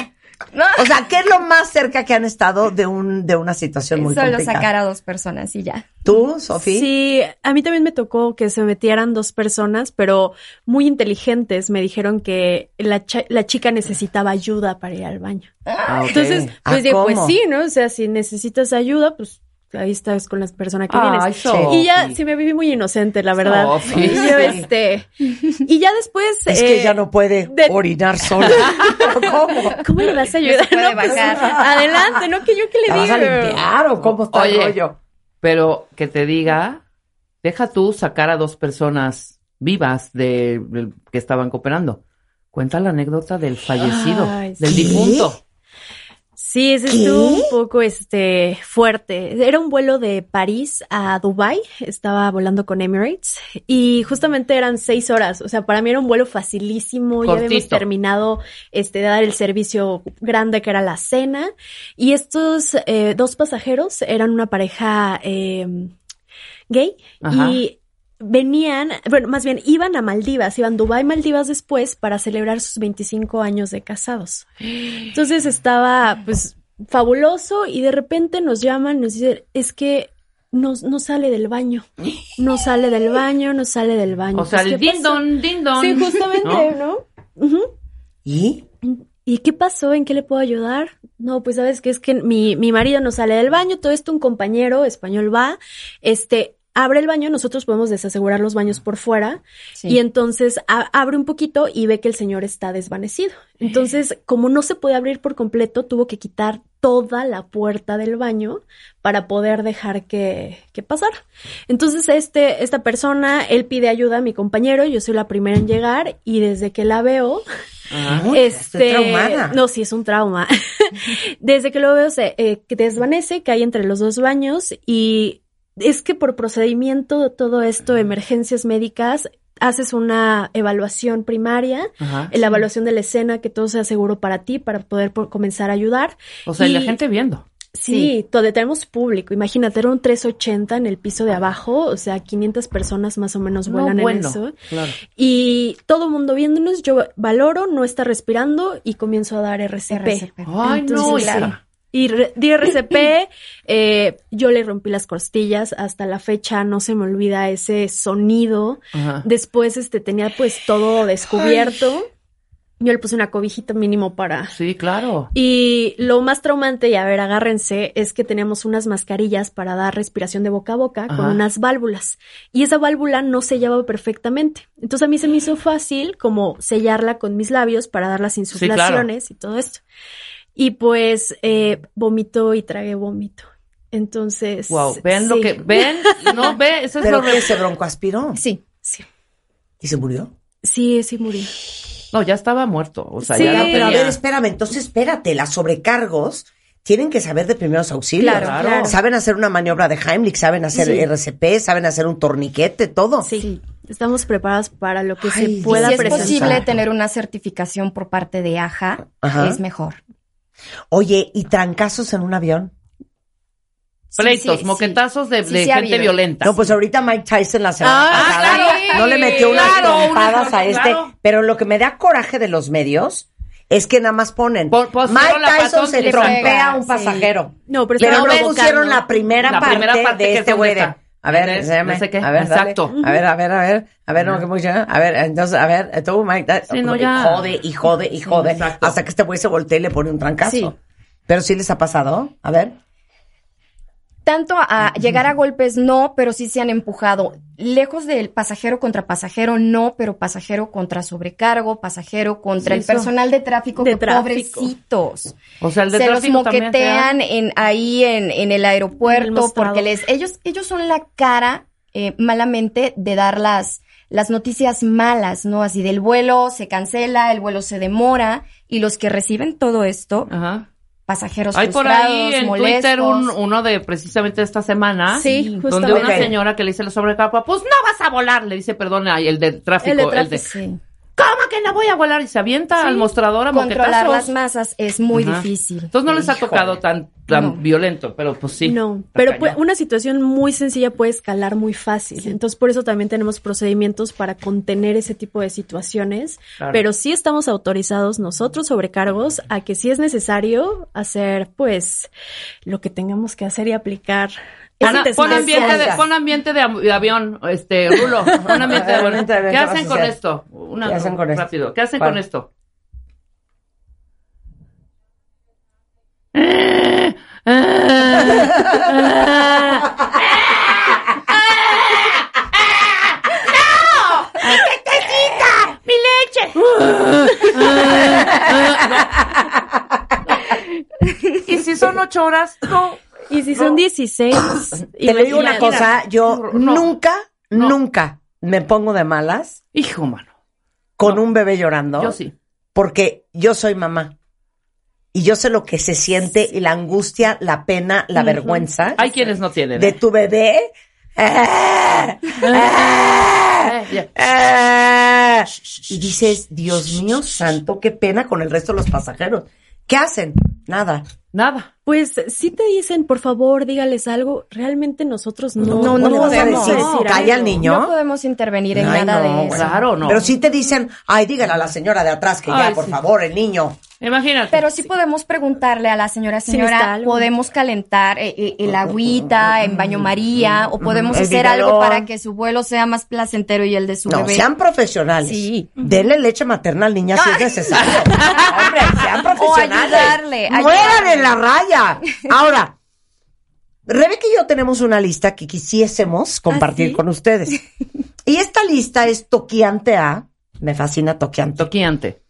O sea, ¿qué es lo más cerca que han estado de un de una situación muy Solo complicada? Solo sacar a dos personas y ya. ¿Tú, Sophie? Sí, a mí también me tocó que se metieran dos personas, pero muy inteligentes. Me dijeron que la, ch- la chica necesitaba ayuda para ir al baño. Ah, okay. Entonces, pues, dije, pues sí, ¿no? O sea, si necesitas ayuda, pues... ahí estás con las personas que ah, vienes. Sophie. Y ya, sí, me viví muy inocente, la verdad. Sophie. Y yo, este... Y ya después... Es eh, que ya no puede de... orinar sola. ¿Cómo? ¿Cómo le vas a ayudar? No, no, pues, adelante, no, que yo que le diga. ¿Vas a limpiar o cómo está Oye, el rollo? Pero que te diga, deja tú sacar a dos personas vivas de, de que estaban cooperando. Cuenta la anécdota del fallecido, Ay, del ¿qué? difunto. Sí, ese ¿Qué? estuvo un poco este fuerte. Era un vuelo de París a Dubái, estaba volando con Emirates y justamente eran seis horas. O sea, para mí era un vuelo facilísimo. Cortito. Ya habíamos terminado este, de dar el servicio grande que era la cena. Y estos eh, dos pasajeros eran una pareja eh, gay. Ajá. Y... venían, bueno, más bien iban a Maldivas, iban Dubái, Maldivas después para celebrar sus veinticinco años de casados. Entonces estaba pues fabuloso y de repente nos llaman, nos dicen, es que no, no sale del baño, no sale del baño, no sale del baño. O sea, el ding don, ding don. Sí, justamente, ¿no? ¿no? Uh-huh. ¿Y? ¿Y qué pasó? ¿En qué le puedo ayudar? No, pues sabes que es que mi, mi marido no sale del baño, todo esto un compañero español va, este... abre el baño, nosotros podemos desasegurar los baños por fuera, sí. y entonces a- abre un poquito y ve que el señor está desvanecido. Entonces, como no se puede abrir por completo, tuvo que quitar toda la puerta del baño para poder dejar que, que pasara. Entonces, este, esta persona, él pide ayuda a mi compañero, yo soy la primera en llegar, y desde que la veo... Ah, este, estoy traumada. No, sí, es un trauma. Desde que lo veo se eh, desvanece, cae entre los dos baños y... es que por procedimiento de todo esto, emergencias médicas, haces una evaluación primaria, Ajá, la sí. evaluación de la escena, que todo sea seguro para ti, para poder por, comenzar a ayudar. O sea, y la gente viendo. Sí, sí. Todo, tenemos público. Imagínate, era un trescientos ochenta en el piso de abajo, o sea, quinientas personas más o menos vuelan no, bueno, en eso. Claro. Y todo mundo viéndonos, yo valoro, no está respirando y comienzo a dar R C P. R C P. Ay, Entonces, no, claro. Sí. Y di R C P, eh, yo le rompí las costillas, hasta la fecha no se me olvida ese sonido. Ajá. Después este tenía pues todo descubierto. Ay. yo le puse una cobijita mínimo para... Sí, claro. Y lo más traumante, y a ver, agárrense, es que tenemos unas mascarillas para dar respiración de boca a boca. Ajá. Con unas válvulas. Y esa válvula no sellaba perfectamente. Entonces a mí se me hizo fácil como sellarla con mis labios para dar las insuflaciones. Sí, claro. Y todo esto. Y pues eh, vomitó y tragué vómito. Entonces... Wow, ven sí. Lo que... ¿Ven? No, ve, eso es lo que... ¿Se broncoaspiró? Sí, sí. ¿Y se murió? Sí, sí murió. No, ya estaba muerto, o sea, sí, ya no tenía... Pero a ver, espérame, entonces espérate, las sobrecargos tienen que saber de primeros auxilios. Claro, claro. Saben hacer una maniobra de Heimlich, saben hacer sí. R C P, saben hacer un torniquete, todo. Sí, sí. Estamos preparados para lo que Ay, se pueda si presentar. Si es posible tener una certificación por parte de A J A, ajá, es mejor. Oye, ¿y trancazos en un avión? Pleitos, sí, sí, moquetazos sí. de, de sí, sí, gente violenta. No, pues ahorita Mike Tyson la semana ah, pasada claro, no le metió unas claro, trompadas una, a este. Claro. Pero lo que me da coraje de los medios es que nada más ponen po, po, Mike Tyson se trompea a un sí. pasajero. No, pero, pero no ves, pusieron no. la, primera la primera parte de que este güey. A ver, enséñame, no sé qué. A ver, exacto. Dale. A ver, a ver, a ver, a ver, no, que muy bien. A ver, entonces, a ver, tú, Mike Tyson. Sí, no, ya. Jode y jode y jode. Sí, hasta que este güey se voltee y le pone un trancazo. Pero sí les ha pasado, a ver. Tanto a llegar a golpes, no, pero sí se han empujado. Lejos del pasajero contra pasajero, no, pero pasajero contra sobrecargo, pasajero contra el personal de tráfico, de que tráfico. Pobrecitos. O sea, el de se tráfico los moquetean en, ahí en, en el aeropuerto, en el porque les, ellos, ellos son la cara, eh, malamente, de dar las, las noticias malas, ¿no? Así del vuelo se cancela, el vuelo se demora, y los que reciben todo esto... Ajá. Pasajeros hay frustrados, molestos. Hay por ahí en molestos. Twitter un, uno de precisamente esta semana, sí, donde una okay. señora que le dice a la sobrecarga, pues no vas a volar, le dice, perdona, el de tráfico, el de, tráfico, el de sí. ¿Cómo que no voy a volar? Y se avienta sí. al mostrador a moquetazos. Controlar las masas es muy ajá. difícil. Entonces no les Híjole. Ha tocado tan, tan no. violento, pero pues sí. No, pero pues, una situación muy sencilla puede escalar muy fácil. Sí. Entonces por eso también tenemos procedimientos para contener ese tipo de situaciones. Claro. Pero sí estamos autorizados nosotros, sobrecargos, a que si es necesario hacer pues lo que tengamos que hacer y aplicar. Ana, pon, ambiente de, pon ambiente de avión, este, Rulo, pon ambiente de avión. ¿Qué hacen con esto? Una, ¿Qué hacen con rápido. Esto? ¿Qué hacen ¿Cuál? Con esto? ¡No! ¡Mi tetecita! ¡Mi leche! ¿Y si son ocho horas? No. Y si son no. dieciséis. Te le digo una cosa, yo no, nunca, no. nunca me pongo de malas. Hijo, mano. Con no. un bebé llorando. Yo sí. Porque yo soy mamá. Y yo sé lo que se siente y la angustia, la pena, la uh-huh. vergüenza. Hay quienes no tienen. De tu bebé. Y dices, Dios mío santo, qué pena con el resto de los pasajeros. ¿Qué hacen? Nada. Nada. Pues si te dicen, por favor, dígales algo, realmente nosotros no. No, no, no podemos decir, no, calla al niño. No podemos intervenir en ay, nada no, de eso. Claro, no. Pero si te dicen, ay, dígale a la señora de atrás que ay, ya, por sí. favor, el niño. Imagínate. Pero sí, sí podemos preguntarle a la señora, señora, sí, podemos calentar el, el agüita en baño María, o podemos el hacer vitalón. Algo para que su vuelo sea más placentero y el de su no, bebé. No, sean profesionales. Sí. Denle leche materna al niño si es necesario. Hombre, sean profesionales. O ayudarle. Mueran en la raya. Ahora, Rebeca y yo tenemos una lista que quisiésemos compartir ¿Ah, sí? con ustedes. Y esta lista es toqueante a, me fascina toqueante. Toqueante.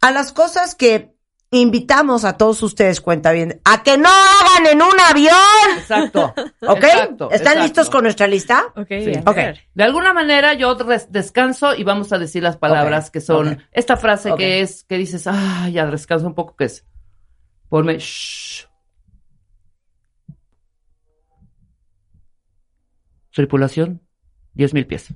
A las cosas que invitamos a todos ustedes, cuenta bien, a que no hagan en un avión. Exacto. ¿Ok? Exacto, ¿están exacto. listos con nuestra lista? Ok. Sí. okay. De alguna manera yo res- descanso y vamos a decir las palabras okay. que son, okay. esta frase okay. que es, que dices, ah, ya descanso un poco, que es, ponme, shh. Tripulación, diez mil pies.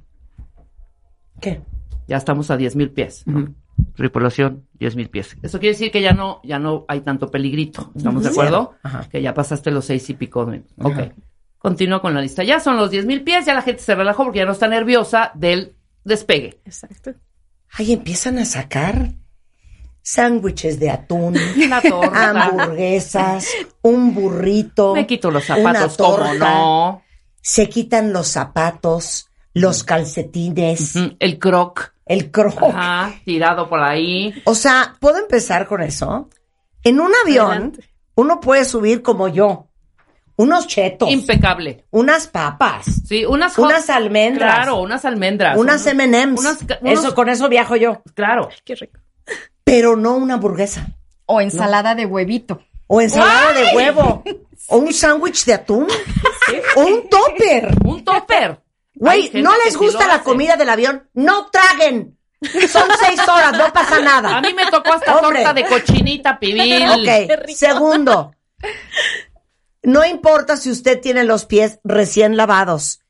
¿Qué? Ya estamos a diez mil pies, ¿no? Mm-hmm. Tripulación, diez mil pies. Eso quiere decir que ya no, ya no hay tanto peligrito. ¿Estamos de acuerdo? Ajá. Que ya pasaste los seis y pico. De... Ok. Ajá. Continúo con la lista. Ya son los diez mil pies, ya la gente se relajó porque ya no está nerviosa del despegue. Exacto. Ay, empiezan a sacar sándwiches de atún, una torta, hamburguesas, un burrito. Me quito los zapatos, ¿cómo no? Se quitan los zapatos, los calcetines. Uh-huh. El croc. el croc. Ajá, tirado por ahí. O sea, ¿puedo empezar con eso? En un avión, adelante, uno puede subir como yo, unos chetos. Impecable. Unas papas. Sí, unas hot, unas almendras. Claro, unas almendras. Unas eme and eme's. Unos, eso, con eso viajo yo. Claro. Ay, qué rico. Pero no una hamburguesa. O ensalada no. de huevito. O ensalada ¡ay! De huevo. O un sándwich de atún. Sí. O un topper. Un topper. Güey, ¿no les gusta la comida del avión? ¡No traguen! Son seis horas, no pasa nada. A mí me tocó hasta hombre, torta de cochinita pibil. Ok, segundo. No importa si usted tiene los pies recién lavados,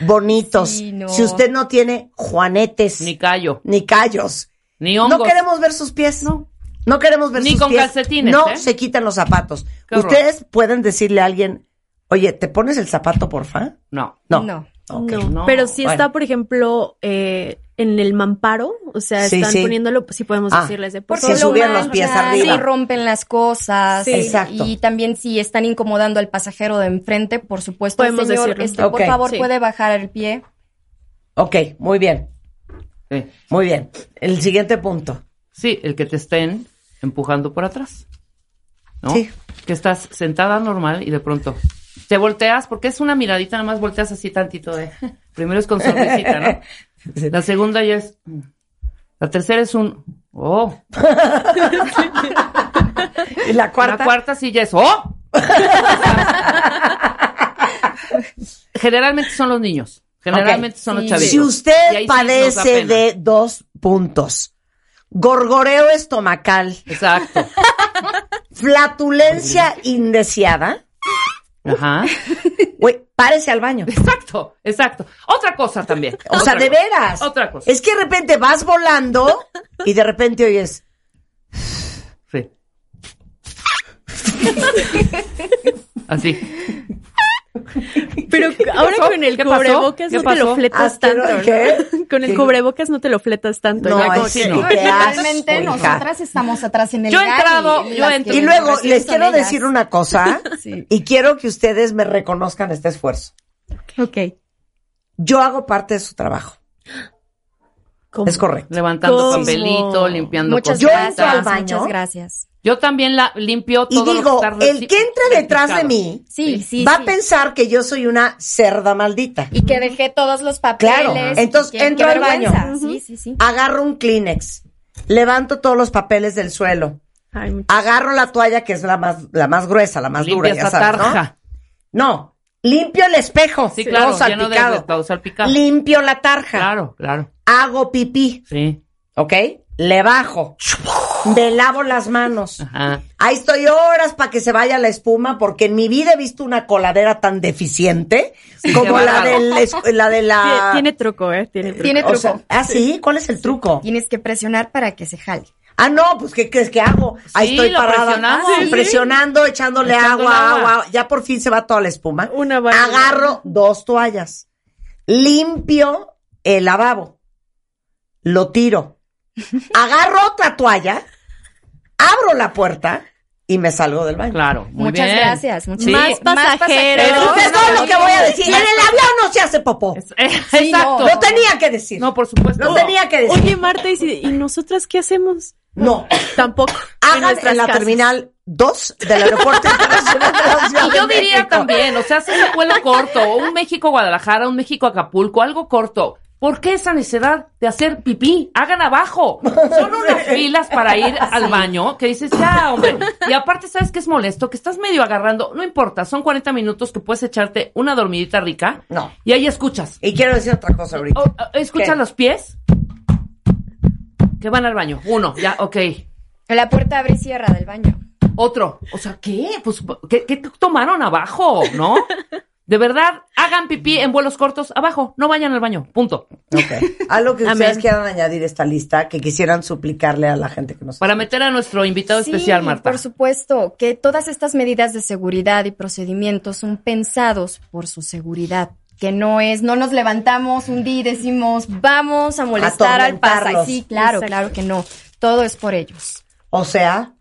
bonitos. Sí, no. Si usted no tiene juanetes. Ni callo. Ni callos. Ni hongos. No queremos ver sus pies. No. No queremos ver ni sus pies. Ni con calcetines. No, ¿eh? Se quitan los zapatos. Qué ustedes horror. Pueden decirle a alguien, oye, ¿te pones el zapato, porfa? No. No. No. Okay, no, no, pero sí bueno. Está, por ejemplo, eh, en el mamparo, o sea, sí, están sí. poniéndolo, sí podemos ah, decirles de por favor. Si subían los pies arriba. Sí, rompen las cosas. Sí. Exacto. Y también si están incomodando al pasajero de enfrente, por supuesto, podemos señor, decirlo. Este, okay. Por favor, sí. puede bajar el pie. Ok, muy bien. Sí. Muy bien. El siguiente punto. Sí, el que te estén empujando por atrás, ¿no? Sí. Que estás sentada normal y de pronto... Te volteas, porque es una miradita, nada más volteas así tantito de... Primero es con sonrisita, ¿no? La segunda ya es... La tercera es un... ¡Oh! ¿Y la cuarta? La cuarta sí ya es... ¡Oh! Generalmente son los niños. Generalmente okay. son los chavitos. Si usted padece sí de dos puntos. Gorgoreo estomacal. Exacto. Flatulencia indeseada. Ajá. Güey, párese al baño. Exacto, exacto. Otra cosa también. O sea, de veras. Otra cosa. Es que de repente vas volando y de repente oyes. Sí. Así. Pero ahora con el cubrebocas no te lo fletas tanto. Con el cubrebocas no te lo fletas tanto. No, es que no. Realmente nosotras estamos atrás en el yo he entrado, yo entro. Y luego les quiero decir una cosa sí. y quiero que ustedes me reconozcan este esfuerzo. Ok. Yo hago parte de su trabajo. ¿Cómo? Es correcto. Levantando ¿cómo? Papelito, limpiando muchas cosas. Yo entro al baño. Muchas gracias. Yo también la limpio todo. Y digo, el que entra detrás de mí sí, sí, va sí. a pensar que yo soy una cerda maldita. Y que dejé todos los papeles. Claro, entonces entro al baño, uh-huh. sí, sí, sí. agarro un Kleenex, levanto todos los papeles del suelo, ay, agarro la toalla que es la más la más gruesa, la más limpia dura, ya sabes, tarja. ¿No? No, limpio el espejo, sí, claro, todo salpicado. De, todo salpicado. Limpio la tarja. Claro, claro. Hago pipí. Sí. ¿Ok? Le bajo. Me lavo las manos. Ajá. Ahí estoy horas para que se vaya la espuma, porque en mi vida he visto una coladera tan deficiente sí, como la de la, la de la... Tiene truco, ¿eh? Tiene truco. ¿Tiene truco? O sea, ¿ah, sí? ¿Cuál es el sí. truco? Tienes que presionar para que se jale. Ah, no, pues ¿qué crees que hago? Ahí sí, estoy parada, ah, sí, presionando, sí. echándole echándole agua, agua, agua. Ya por fin se va toda la espuma. Una barriga. Agarro dos toallas. Limpio el lavabo. Lo tiro. Agarro otra toalla. Abro la puerta y me salgo del baño. Claro, muy muchas bien. Gracias. Muchas sí. Más pasajeros. Eso es todo lo que voy a decir. En el avión no se hace popó. Es, es, sí, exacto. No. Lo tenía que decir. No, por supuesto. Lo no. tenía que decir. Oye, Marta, ¿y, si, y nosotras qué hacemos? No. Tampoco. Hagan en, en la casas. Terminal dos del aeropuerto internacional de la Ciudad y yo de diría México. También, o sea, hacer un vuelo corto, un México-Guadalajara, un México-Acapulco, algo corto. ¿Por qué esa necesidad de hacer pipí? ¡Hagan abajo! Son unas filas para ir al baño que dices, ya, hombre. Y aparte, ¿sabes qué es molesto? Que estás medio agarrando. No importa, son cuarenta minutos que puedes echarte una dormidita rica. No. Y ahí escuchas. Y quiero decir otra cosa ahorita. O, escuchas ¿qué? Los pies que van al baño. Uno, ya, ok. La puerta abre y cierra del baño. Otro. O sea, ¿qué? Pues, ¿qué, qué tomaron abajo? ¿No? De verdad, hagan pipí en vuelos cortos abajo, no vayan al baño, punto. Okay. Algo que ustedes quieran añadir a esta lista, que quisieran suplicarle a la gente que nos... Para meter a nuestro invitado sí, especial, Marta. Por supuesto, que todas estas medidas de seguridad y procedimientos son pensados por su seguridad. Que no es, no nos levantamos un día y decimos, vamos a molestar al pasajero. Sí, claro, exacto. Claro que no, todo es por ellos. O sea,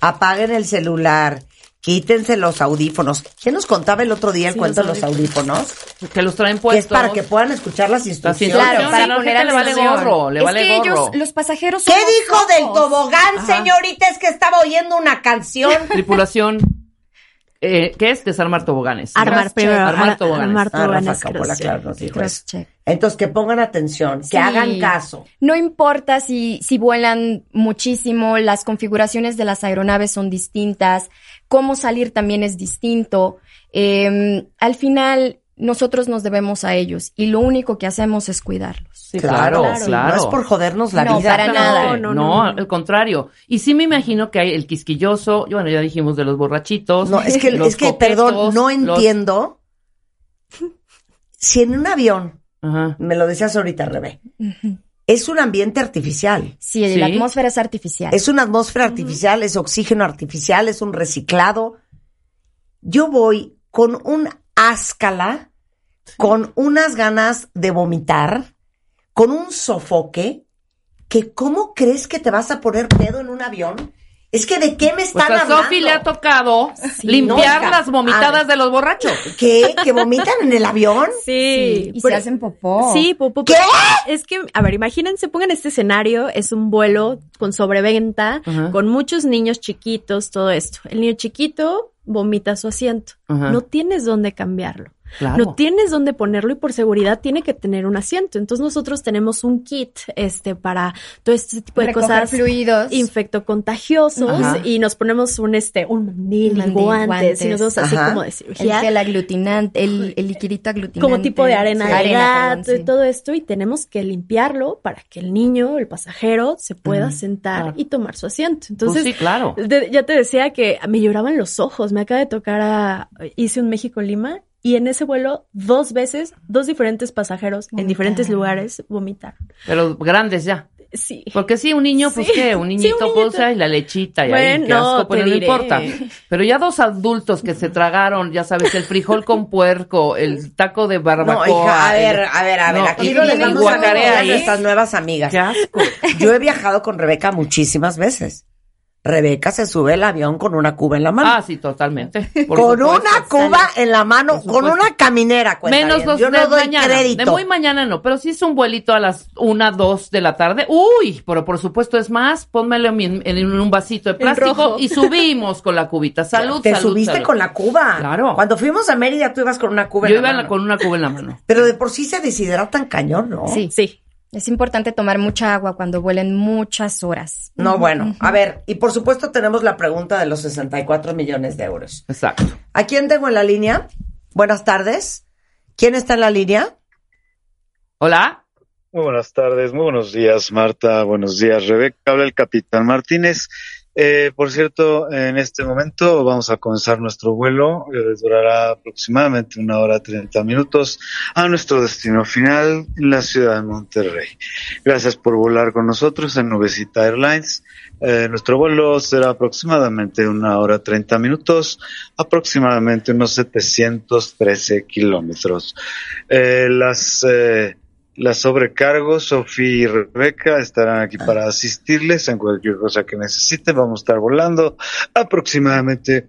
apaguen el celular... Quítense los audífonos. ¿Quién nos contaba el otro día el sí, cuento de los audífonos? que los traen puestos. Es para que puedan escuchar las instrucciones. Las instrucciones. Claro, para no, poner a le vale gorro, le es vale que gorro. Ellos, los pasajeros, ¿qué dijo locos? Del tobogán, ajá, señorita, es que estaba oyendo una canción. Tripulación, eh, ¿qué es desarmar toboganes? Armar, pero, armar toboganes. Armar toboganes. Ah, Rafa, claro, nos dijo eso. Entonces, que pongan atención, que sí, hagan caso. No importa si, si vuelan muchísimo, las configuraciones de las aeronaves son distintas, cómo salir también es distinto. Eh, al final, nosotros nos debemos a ellos y lo único que hacemos es cuidarlos. Sí, claro, claro, claro. No es por jodernos la no, vida. Para nada. No, no, no, no, no, al contrario. Y sí me imagino que hay el quisquilloso, bueno, ya dijimos de los borrachitos. No, es que, los es que copetos, perdón, no entiendo. Los... Si en un avión, ajá, me lo decías ahorita, Rebe, uh-huh, es un ambiente artificial. Sí, sí, la atmósfera es artificial. Es una atmósfera artificial, uh-huh, es oxígeno artificial, es un reciclado. Yo voy con un áscala, sí, con unas ganas de vomitar, con un sofoque, que ¿cómo crees que te vas a poner pedo en un avión? Es que ¿de qué me están pues a hablando? A Sophie le ha tocado sí, limpiar no, las vomitadas de los borrachos. ¿Qué? ¿Que vomitan en el avión? Sí. sí y pero, se hacen popó. Sí, popó. ¿Qué? Es que, a ver, imagínense, pongan este escenario, es un vuelo con sobreventa, uh-huh, con muchos niños chiquitos, todo esto. El niño chiquito vomita su asiento. Uh-huh. No tienes dónde cambiarlo. Claro. No tienes dónde ponerlo y por seguridad tiene que tener un asiento. Entonces nosotros tenemos un kit este para todo este tipo de recoger cosas, fluidos, infectocontagiosos, ajá, y nos ponemos un este un mandil, mandil guantes, guantes y nos vemos así como de cirugía. El gel aglutinante, el, el liquidito aglutinante. Como tipo de arena, sí, de arena, gato, perdón, sí, y todo esto, y tenemos que limpiarlo para que el niño, el pasajero, se pueda, uh-huh, sentar, claro, y tomar su asiento. Entonces, pues sí, claro, de, ya te decía que me lloraban los ojos. Me acaba de tocar a... Hice un México-Lima. Y en ese vuelo, dos veces, dos diferentes pasajeros vomitaron en diferentes lugares, vomitaron. Pero grandes ya. Sí. Porque sí, un niño, sí, pues qué, un niñito, sí, un bolsa y la lechita y bueno, ahí, qué asco, pero no importa. Pero ya dos adultos que se tragaron, ya sabes, el frijol con puerco, el taco de barbacoa. No, hija, a el, ver, a ver, a ver, no, aquí no les vamos a a nuestras nuevas amigas. Qué asco. Yo he viajado con Rebeca muchísimas veces. Rebeca se sube al avión con una cuba en la mano. Ah, sí, totalmente. Por con supuesto, una cuba en la mano, con una caminera. Menos bien, dos yo de no doy mañana, crédito. De muy mañana no, pero si es un vuelito a las una, dos de la tarde. Uy, pero por supuesto es más, pónmelo en, en, en un vasito de plástico y subimos con la cubita. Salud, te salud, subiste salud con la cuba. Claro. Cuando fuimos a Mérida, tú ibas con una cuba yo en la mano. Yo iba con una cuba en la mano. Pero de por sí se deshidratan cañón, ¿no? Sí, sí. Es importante tomar mucha agua cuando vuelen muchas horas. No, bueno, a ver, y por supuesto tenemos la pregunta de los sesenta y cuatro millones de euros. Exacto. ¿A quién tengo en la línea? Buenas tardes. ¿Quién está en la línea? Hola. Muy buenas tardes, muy buenos días, Marta. Buenos días, Rebeca. Habla el Capitán Martínez. Eh, por cierto, en este momento vamos a comenzar nuestro vuelo. Eh, durará aproximadamente una hora treinta minutos a nuestro destino final, la ciudad de Monterrey. Gracias por volar con nosotros en Nubesita Airlines. Eh, nuestro vuelo será aproximadamente una hora treinta minutos, aproximadamente unos setecientos trece kilómetros. Eh, las... Eh, La sobrecargo, Sophie y Rebeca estarán aquí para asistirles en cualquier cosa que necesiten. Vamos a estar volando aproximadamente,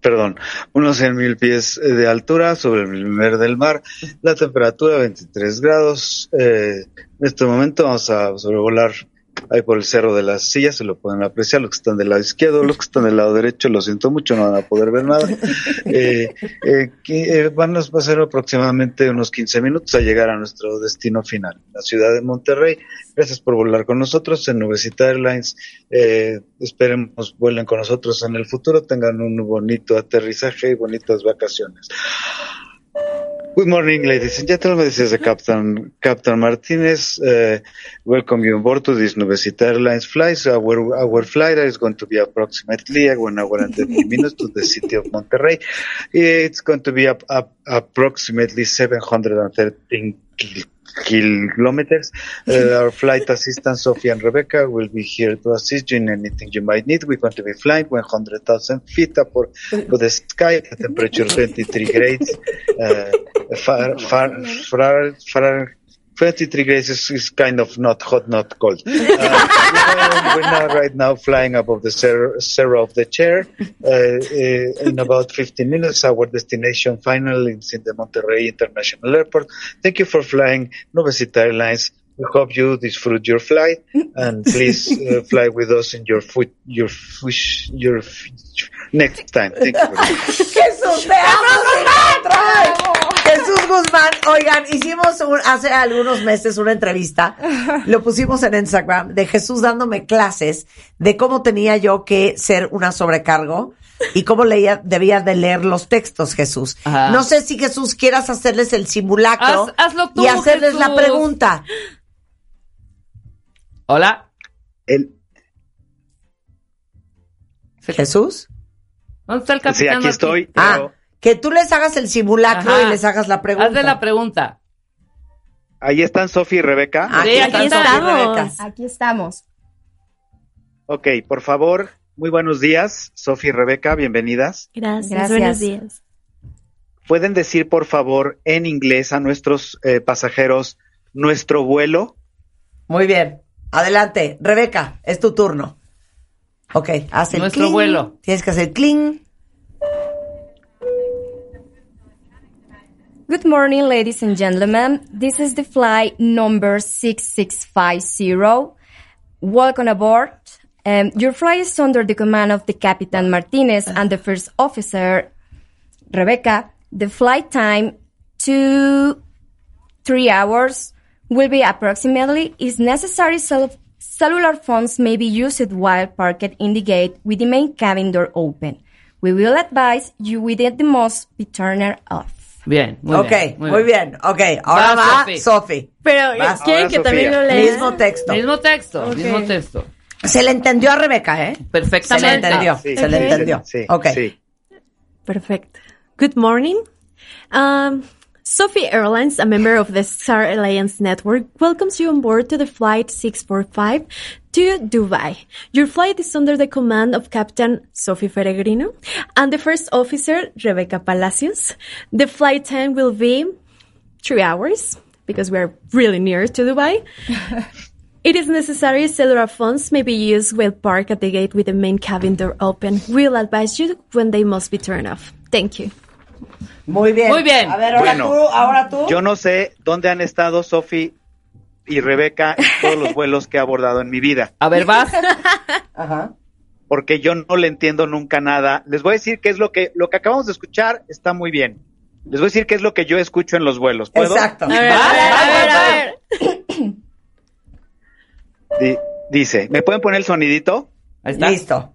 perdón, unos cien mil pies de altura sobre el nivel del mar. La temperatura veintitrés grados. Eh, en este momento vamos a sobrevolar ahí por el Cerro de las Sillas, se lo pueden apreciar, los que están del lado izquierdo, los que están del lado derecho, lo siento mucho, no van a poder ver nada. Eh, eh, eh, van a pasar aproximadamente unos quince minutos a llegar a nuestro destino final, la ciudad de Monterrey. Gracias por volar con nosotros en Nubesita Airlines. Eh, esperemos vuelen con nosotros en el futuro, tengan un bonito aterrizaje y bonitas vacaciones. Good morning, ladies and gentlemen. This is the Captain Captain Martinez. Uh, welcome you on board to this Nubesita Airlines flight. So our our flight is going to be approximately one hour and thirty minutes to the city of Monterrey. It's going to be up, up, approximately seven hundred and thirteen kilometers. Uh, our flight assistant Sophie and Rebecca will be here to assist you in anything you might need. We're going to be flying one hundred thousand feet up for, for the sky at temperature twenty-three grades. Uh, far, far, far, far, twenty-three degrees is, is kind of not hot, not cold. Uh, we're now right now flying above the zero of the chair. Uh, uh, in about fifteen minutes, our destination finally is in the Monterrey International Airport. Thank you for flying Nubesita Airlines. We hope you disfruit your flight, and please uh, fly with us in your foot, your fish, your fish. Next time. Thank you. Jesús, te amo. Jesús Guzmán, oigan, hicimos un, hace algunos meses una entrevista, lo pusimos en Instagram, de Jesús dándome clases de cómo tenía yo que ser una sobrecargo y cómo leía, debía de leer los textos, Jesús. Ajá. No sé si, Jesús, quieras hacerles el simulacro. Haz, hazlo tú, y hacerles Jesús. La pregunta. Hola. El... ¿Jesús? ¿Dónde está el capitán? Sí, aquí Martín? Estoy. Pero... Ah. Que tú les hagas el simulacro. Ajá. Y les hagas la pregunta. Hazle la pregunta. Ahí están Sophie y Rebeca. Aquí, sí, aquí estamos. Rebeca. Aquí estamos. Ok, por favor, muy buenos días, Sophie y Rebeca, bienvenidas. Gracias. Gracias. Buenos días. ¿Pueden decir, por favor, en inglés a nuestros eh, pasajeros nuestro vuelo? Muy bien. Adelante, Rebeca, es tu turno. Ok, haz el nuestro cling. Vuelo. Tienes que hacer cling. Good morning, ladies and gentlemen. This is the flight number six six five zero. Welcome aboard. Um, your flight is under the command of the Capitán Martínez and the first officer, Rebeca. The flight time, two, three hours, will be approximately. If necessary, cel- cellular phones may be used while parked in the gate with the main cabin door open. We will advise you within the most be turned off. Bien, muy okay, bien. Muy, muy bien. bien, ok. Ahora va, va Sophie. Pero vas. ¿Quieren que Sofía también lo lea? Mismo texto. Mismo texto, okay. mismo texto. Se le entendió a Rebeca, ¿eh? Perfectamente. Se le entendió, sí, se okay. le entendió. Sí, ok. Sí. Perfecto. Good morning. Um, Sophie Airlines, a member of the Star Alliance Network, welcomes you on board to the flight six four five to Dubai. Your flight is under the command of Captain Sophie Peregrino and the first officer, Rebeca Palacios. The flight time will be three hours because we are really near to Dubai. It is necessary cellular phones may be used while parked at the gate with the main cabin door open. We'll advise you when they must be turned off. Thank you. Muy bien. Muy bien. A ver, ahora bueno, tú, ahora tú. Yo no sé dónde han estado Sophie y Rebeca en todos los vuelos que he abordado en mi vida. A ver, vas. Ajá. Porque yo no le entiendo nunca nada. Les voy a decir qué es lo que lo que acabamos de escuchar está muy bien. Les voy a decir qué es lo que yo escucho en los vuelos. ¿Puedo? Exacto. A ver, a ver, a ver, a ver, a ver. Dice, ¿me pueden poner el sonidito? Ahí está. Listo.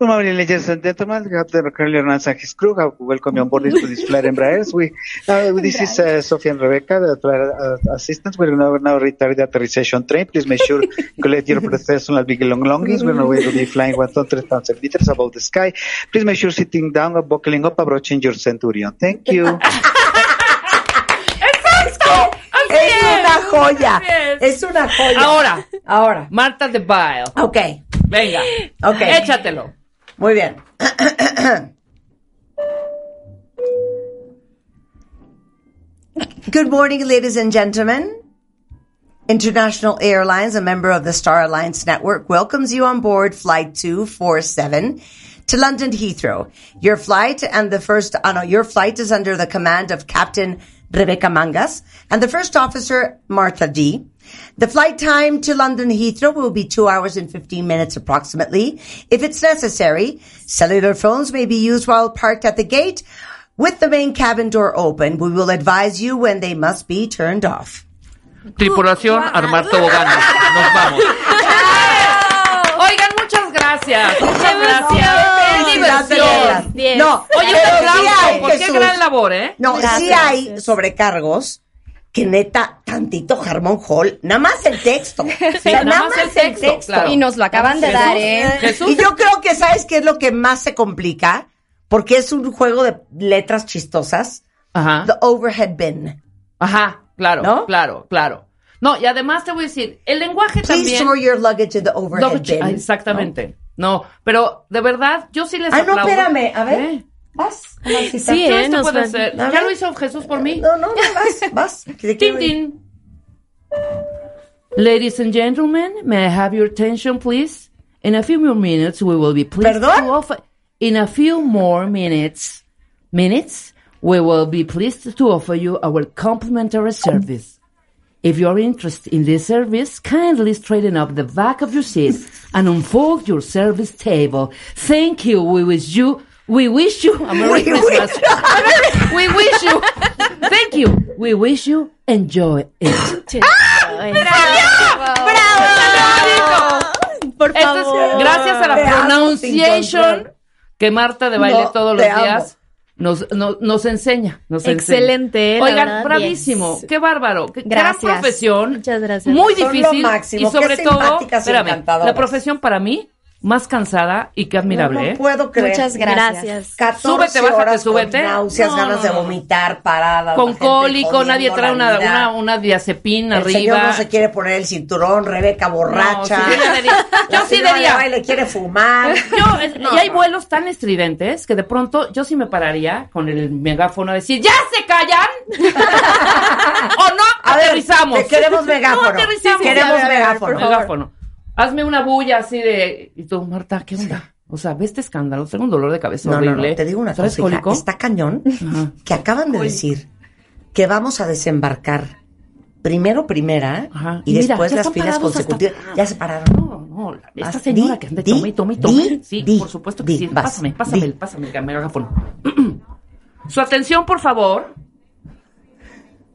Good morning, ladies and gentlemen. Captain Colonel Hernández and his crew have welcome you on board to this flight Embraers. We, uh, this is uh, Sophie and Rebeca, the flight uh, assistants. We will now, now retire the authorization train. Please make sure collect your personal belongings. We will be flying one thousand three hundred meters above the sky. Please make sure sitting down or buckling up, approaching your centurion. Thank you. Es una joya. Es una joya. Ahora, ahora. Marta de Baile. Okay. Venga. Okay. Échatelo. Muy bien. Good morning, ladies and gentlemen. International Airlines, a member of the Star Alliance Network, welcomes you on board Flight two forty-seven to London Heathrow. Your flight and the first, oh no, your flight is under the command of Captain Rebeca Mangas and the first officer, Martha D. The flight time to London Heathrow will be two hours and fifteen minutes approximately. If it's necessary, cellular phones may be used while parked at the gate with the main cabin door open. We will advise you when they must be turned off. Tripulación, armar toboganes. Nos vamos. Oigan, muchas gracias. Muchas gracias. Diversión. diez. No, oye, sí por qué gran labor, ¿eh? No, gracias, sí hay gracias. Sobrecargos. Que neta, tantito Harmon Hall, nada más el texto. Sí, o sea, nada más el texto. texto. Claro. Y nos lo acaban de dar, ¿eh? Jesús. Y yo creo que, ¿sabes qué es lo que más se complica? Porque es un juego de letras chistosas. Ajá. The overhead bin. Ajá, claro, ¿no? claro, claro. No, y además te voy a decir, el lenguaje Please también... Please store your luggage in the overhead Lug- bin. Exactamente. No. no, pero de verdad, yo sí les Ah, aplaudo. No, espérame, a ver... ¿Eh? Vas. Marcita. Sí, ¿eh? Esto puede ser. Ya lo hizo Jesús por mí. No, no, no, vas, vas. Tin, tin. Ladies and gentlemen, may I have your attention, please? In a few more minutes, we will be pleased ¿Perdón? to offer... In a few more minutes, minutes, we will be pleased to offer you our complimentary service. If you are interested in this service, kindly straighten up the back of your seat and unfold your service table. Thank you. We wish you... We wish you a Merry we Christmas. Wish. We wish you... Thank you. We wish you enjoy it. ¡Ah! ¡Bravo! ¡Bravo! Por favor. Esto es gracias a la te pronunciation que Marta de baile no, todos los días nos, nos, nos enseña. Nos Excelente. Enseña. Oigan, verdad, bravísimo. Yes. Qué bárbaro. Qué gracias. Gran profesión. Muchas gracias. Muy Son difícil. Lo máximo. Y sobre qué todo, espérame, la profesión para mí más cansada y que admirable. No, no ¿eh? puedo creer. Muchas gracias. catorce súbete, bájate, súbete. Con náuseas, no, ganas de vomitar, parada. Con cólico, nadie trae una, una, una diazepina el arriba. El señor no se quiere poner el cinturón, Rebeca borracha. No, sí, yo, yo sí diría. Y le quiere fumar. Yo, es, no, y hay no. vuelos tan estridentes que de pronto yo sí me pararía con el megáfono a decir, ¿ya se callan? O no a aterrizamos. Ver, que queremos megáfono. No aterrizamos. Queremos ver, megáfono. Ver, megáfono. Hazme una bulla así de... Y tú, Marta, ¿qué onda? Sí. O sea, ¿ves este escándalo? Tengo un dolor de cabeza no, horrible. No, no, te digo una cosa, hija, está cañón uh-huh. que acaban de Uy. decir que vamos a desembarcar primero primera uh-huh. y, y mira, después las filas consecutivas. Hasta... Ya se pararon. No, no, la, esta señora di, que anda tomé, tomé, tomé. Sí, di, por supuesto que di, sí. Vas, pásame, pásame, di. pásame, pásame, megáfono. Su atención, por favor.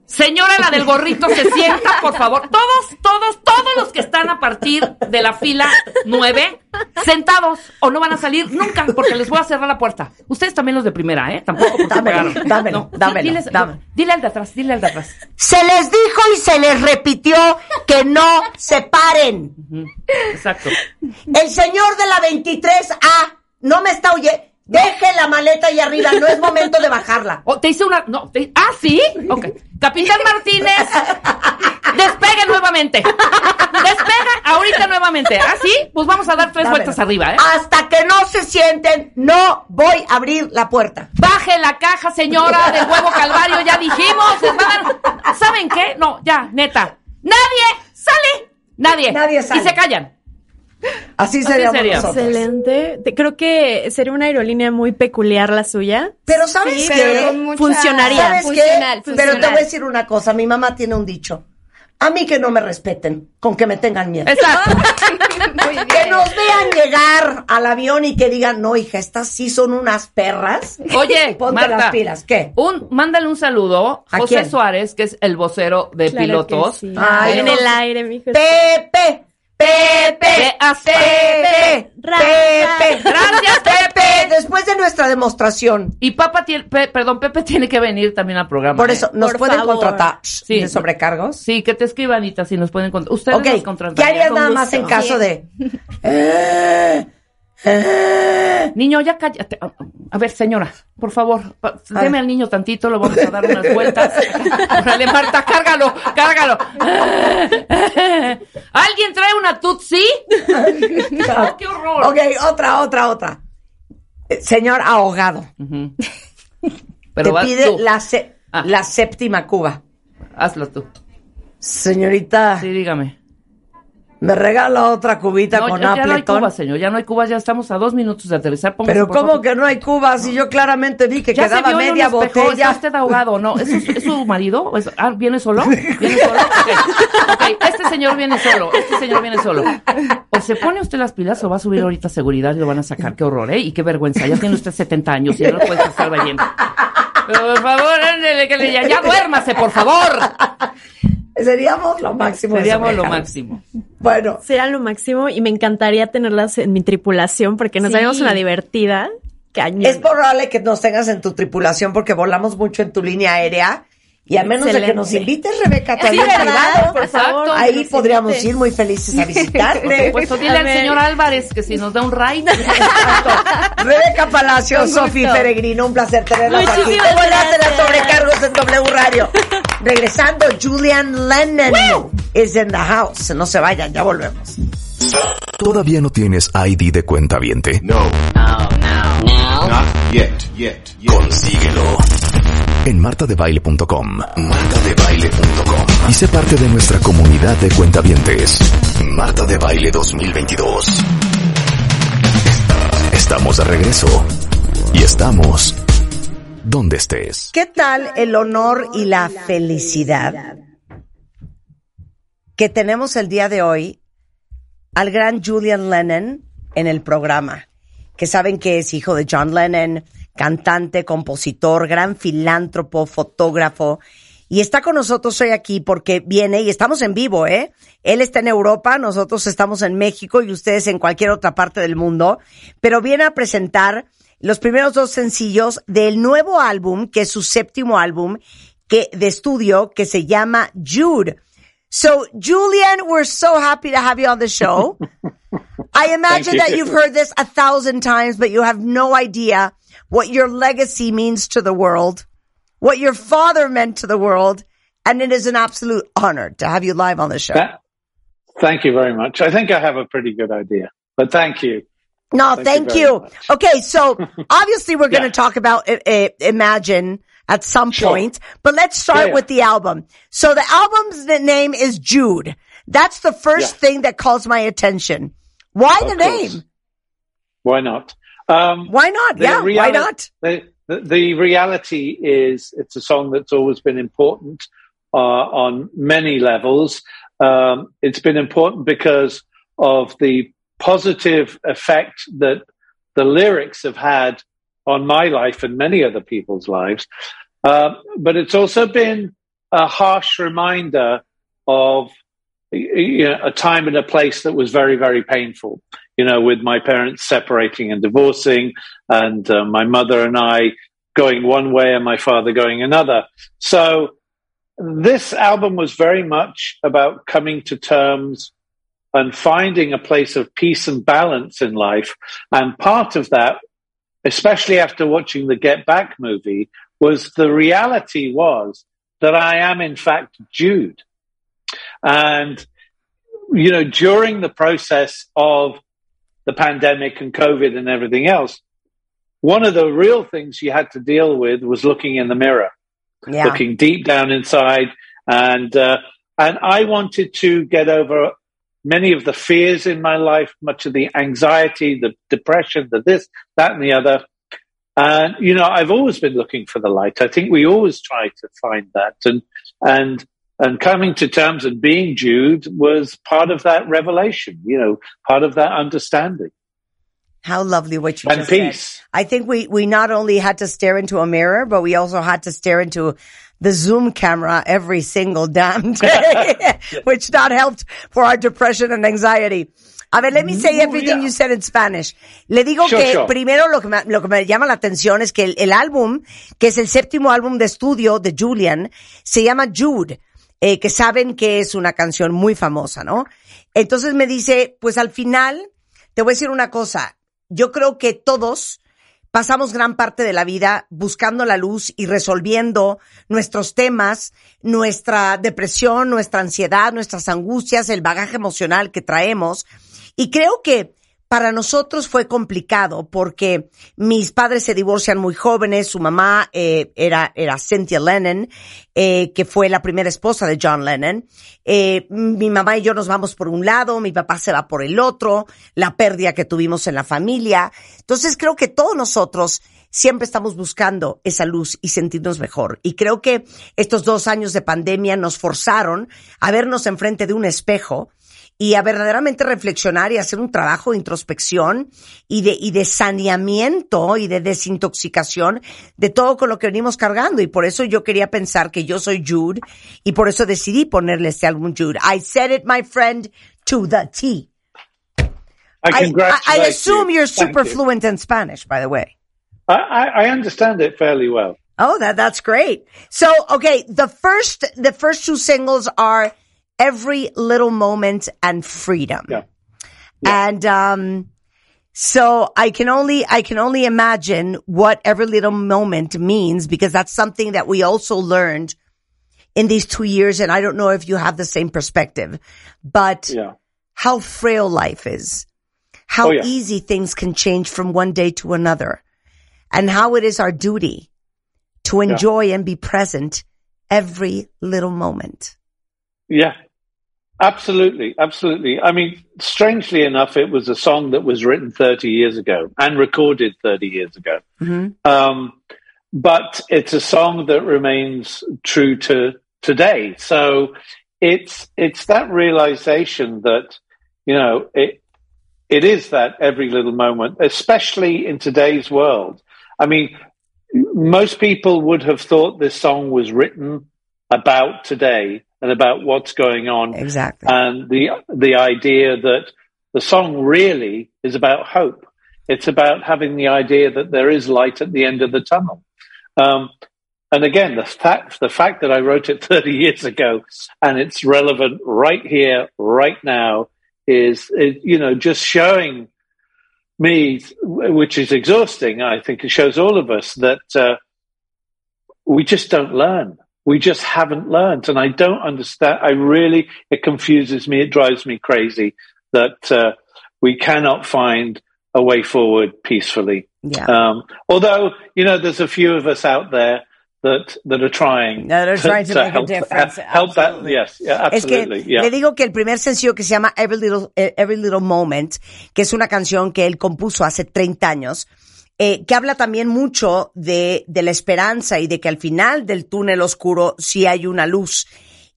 Señora, la del gorrito, se sienta, por favor. Todos, todos, todos los que están a partir de la fila nueve, sentados, o no van a salir nunca, porque les voy a cerrar la puerta. Ustedes también los de primera, ¿eh? Tampoco. Dámelo, dámelo, no, dámelo, diles, dámelo. Dile al de atrás, dile al de atrás. Se les dijo y se les repitió que no se paren. Exacto. El señor de la veintitrés A no me está oyendo. Deje la maleta ahí arriba, no es momento de bajarla. Oh, te hice una... No, te... Ah, ¿sí? Ok. Capitán Martínez, despegue nuevamente. Despega ahorita nuevamente. ¿Ah, sí? Pues vamos a dar tres Dámelo. vueltas arriba, ¿eh? Hasta que no se sienten, no voy a abrir la puerta. Baje la caja, señora, del huevo calvario, ya dijimos. Dar... ¿Saben qué? No, ya, neta. ¡Nadie sale! Nadie. Nadie sale. Y se callan. Así sería. Excelente. Te, creo que sería una aerolínea muy peculiar la suya. Pero ¿sabes sí, qué? Pero funcionaría. ¿Sabes funcional, qué? Funcional. Pero te voy a decir una cosa. Mi mamá tiene un dicho. A mí que no me respeten, con que me tengan miedo. Exacto. Muy bien. Que nos vean llegar al avión y que digan, no, hija, estas sí son unas perras. Oye, ponte Marta, las pilas. ¿Qué? Un, mándale un saludo a José quién? Suárez, que es el vocero de claro pilotos. Sí. Ay, en no. el aire, mijo. Pepe. Pepe, Pepe, Pepe, gracias Pepe. Después de nuestra demostración. Y Papa tiene, pe, perdón, Pepe tiene que venir también al programa. Por eso, ¿nos por pueden favor. contratar sí. de sobrecargos? Sí, que te escriban, Anita, si nos pueden contratar. Ustedes okay. nos contratan. ¿Qué harías nada gusto? más en caso de... eh, eh. Niño, ya cállate. A ver, señora, por favor, pa, deme al niño tantito, lo vamos a dar unas vueltas. Órale, Marta, cárgalo, cárgalo. ¿Alguien trae una tutsi? Oh, ¡qué horror! Ok, otra, otra, otra. Señor ahogado. Uh-huh. Pero te pide la, se- ah. la séptima cuba. Hazlo tú. Señorita. Sí, dígame. ¿Me regala otra cubita no, con ya, ya no hay cubas, señor. Ya no hay cubas, ya estamos a dos minutos de aterrizar. Póngase Pero ¿cómo que no hay cubas? Si yo claramente vi que ya quedaba se vio media en un espejo, botella. Ya usted ahogado, ¿no? ¿Es, es su marido? ¿Es, ah, ¿viene solo? ¿Viene solo? Okay. ok, este señor viene solo, este señor viene solo. O se pone usted las pilas o va a subir ahorita a seguridad y lo van a sacar. Qué horror, ¿eh? Y qué vergüenza. Ya tiene usted setenta años y ya no puede estar valiendo. Pero por favor, ándele, que le ya, ya duérmase, por favor. Seríamos lo máximo. Seríamos lo máximo. Bueno. Sería lo máximo y me encantaría tenerlas en mi tripulación porque nos daríamos sí. una divertida. Cañón. Es probable que nos tengas en tu tripulación porque volamos mucho en tu línea aérea y a menos Excelente. de que nos invites, Rebeca, sí, también privado, por favor. Ahí podríamos invites. ir muy felices a visitarte. Pues dile al señor Álvarez que si nos da un ride. Rebeca Palacios, Sophie Peregrino, un placer tenerlas aquí. Hola, las sobrecargos en W Radio. Regresando, Julian Lennon ¡Woo! is in the house. No se vayan, ya volvemos. ¿Todavía no tienes I D de cuentaviente? No. No, no, no. Not Yet, yet, yet. Consíguelo en marta de baile punto com. marta de baile punto com. Y sé parte de nuestra comunidad de cuentavientes. Marta de Baile dos mil veintidós. Estamos de regreso. Y estamos donde estés. ¿Qué tal el honor y la felicidad que tenemos el día de hoy al gran Julian Lennon en el programa? Que saben que es hijo de John Lennon, cantante, compositor, gran filántropo, fotógrafo. Y está con nosotros hoy aquí porque viene y estamos en vivo, ¿eh? Él está en Europa, nosotros estamos en México y ustedes en cualquier otra parte del mundo. Pero viene a presentar los primeros dos sencillos del nuevo álbum, que es su séptimo álbum que, de estudio, que se llama Jude. So, Julian, we're so happy to have you on the show. I imagine you. That you've heard this a thousand times, but you have no idea what your legacy means to the world, what your father meant to the world, and it is an absolute honor to have you live on the show. That, thank you very much. I think I have a pretty good idea, but thank you. No, thank, thank you. you. Okay, so obviously we're yeah. going to talk about uh, Imagine at some sure. point, but let's start yeah. with the album. So the album's the name is Jude. That's the first yeah. thing that calls my attention. Why of the name? Course. Why not? Um, why not? Yeah, reali- why not? The, the, the reality is it's a song that's always been important uh, on many levels. Um, it's been important because of the positive effect that the lyrics have had on my life and many other people's lives. Uh, but it's also been a harsh reminder of, you know, a time and a place that was very, very painful, you know, with my parents separating and divorcing and uh, my mother and I going one way and my father going another. So this album was very much about coming to terms and finding a place of peace and balance in life. And part of that, especially after watching the Get Back movie, was the reality was that I am, in fact, Jude. And, you know, during the process of the pandemic and COVID and everything else, one of the real things you had to deal with was looking in the mirror, yeah. looking deep down inside. And uh, and I wanted to get over many of the fears in my life, much of the anxiety, the depression, the this, that, and the other. And, you know, I've always been looking for the light. I think we always try to find that. And and and coming to terms and being Jude was part of that revelation, you know, part of that understanding. How lovely what you and just peace. Said. I think we, we not only had to stare into a mirror, but we also had to stare into the Zoom camera every single damn day, which not helped for our depression and anxiety. A ver, let me say everything you said in Spanish. Le digo sure, que sure. primero lo que, me, lo que me llama la atención es que el, el álbum, que es el séptimo álbum de estudio de Julian, se llama Jude, eh, que saben que es una canción muy famosa, ¿no? Entonces me dice, pues al final, te voy a decir una cosa, yo creo que todos pasamos gran parte de la vida buscando la luz y resolviendo nuestros temas, nuestra depresión, nuestra ansiedad, nuestras angustias, el bagaje emocional que traemos. Y creo que para nosotros fue complicado porque mis padres se divorcian muy jóvenes. Su mamá eh, era, era Cynthia Lennon, eh, que fue la primera esposa de John Lennon. Eh, mi mamá y yo nos vamos por un lado, mi papá se va por el otro, la pérdida que tuvimos en la familia. Entonces creo que todos nosotros siempre estamos buscando esa luz y sentirnos mejor. Y creo que estos dos años de pandemia nos forzaron a vernos enfrente de un espejo y a verdaderamente reflexionar y hacer un trabajo de introspección y de, y de saneamiento y de desintoxicación de todo con lo que venimos cargando. Y por eso yo quería pensar que yo soy Jude y por eso decidí ponerle este álbum Jude. I said it, my friend, to the T. I, congratulate I, I assume you. You're super Thank fluent you. In Spanish, by the way. I, I understand it fairly well. Oh, that, that's great. So, okay, the first, the first two singles are Every Little Moment and Freedom. Yeah. Yeah. And, um, so I can only, I can only imagine what every little moment means, because that's something that we also learned in these two years. And I don't know if you have the same perspective, but yeah. how frail life is, how oh, yeah. easy things can change from one day to another. and how it is our duty to enjoy yeah. and be present every little moment. Yeah, absolutely, absolutely. I mean, strangely enough, it was a song that was written thirty years ago and recorded thirty years ago. Mm-hmm. Um, but it's a song that remains true to today. So it's it's that realization that, you know, it it is that every little moment, especially in today's world. I mean, most people would have thought this song was written about today and about what's going on. Exactly. And the the idea that the song really is about hope. It's about having the idea that there is light at the end of the tunnel. Um, and again, the fact, the fact that I wrote it thirty years ago and it's relevant right here, right now, is, is you know, just showing me, which is exhausting, I think it shows all of us, that uh, we just don't learn. We just haven't learned. And I don't understand. I really, it confuses me. It drives me crazy that uh, we cannot find a way forward peacefully. Yeah. Um, although, you know, there's a few of us out there that, that are trying. No, they're trying to, to, to make help, a difference. Help that, yes, yeah, absolutely. Es que yeah. le digo que el primer sencillo que se llama Every Little, Every Little Moment, que es una canción que él compuso hace treinta años, eh, que habla también mucho de, de la esperanza y de que al final del túnel oscuro sí hay una luz.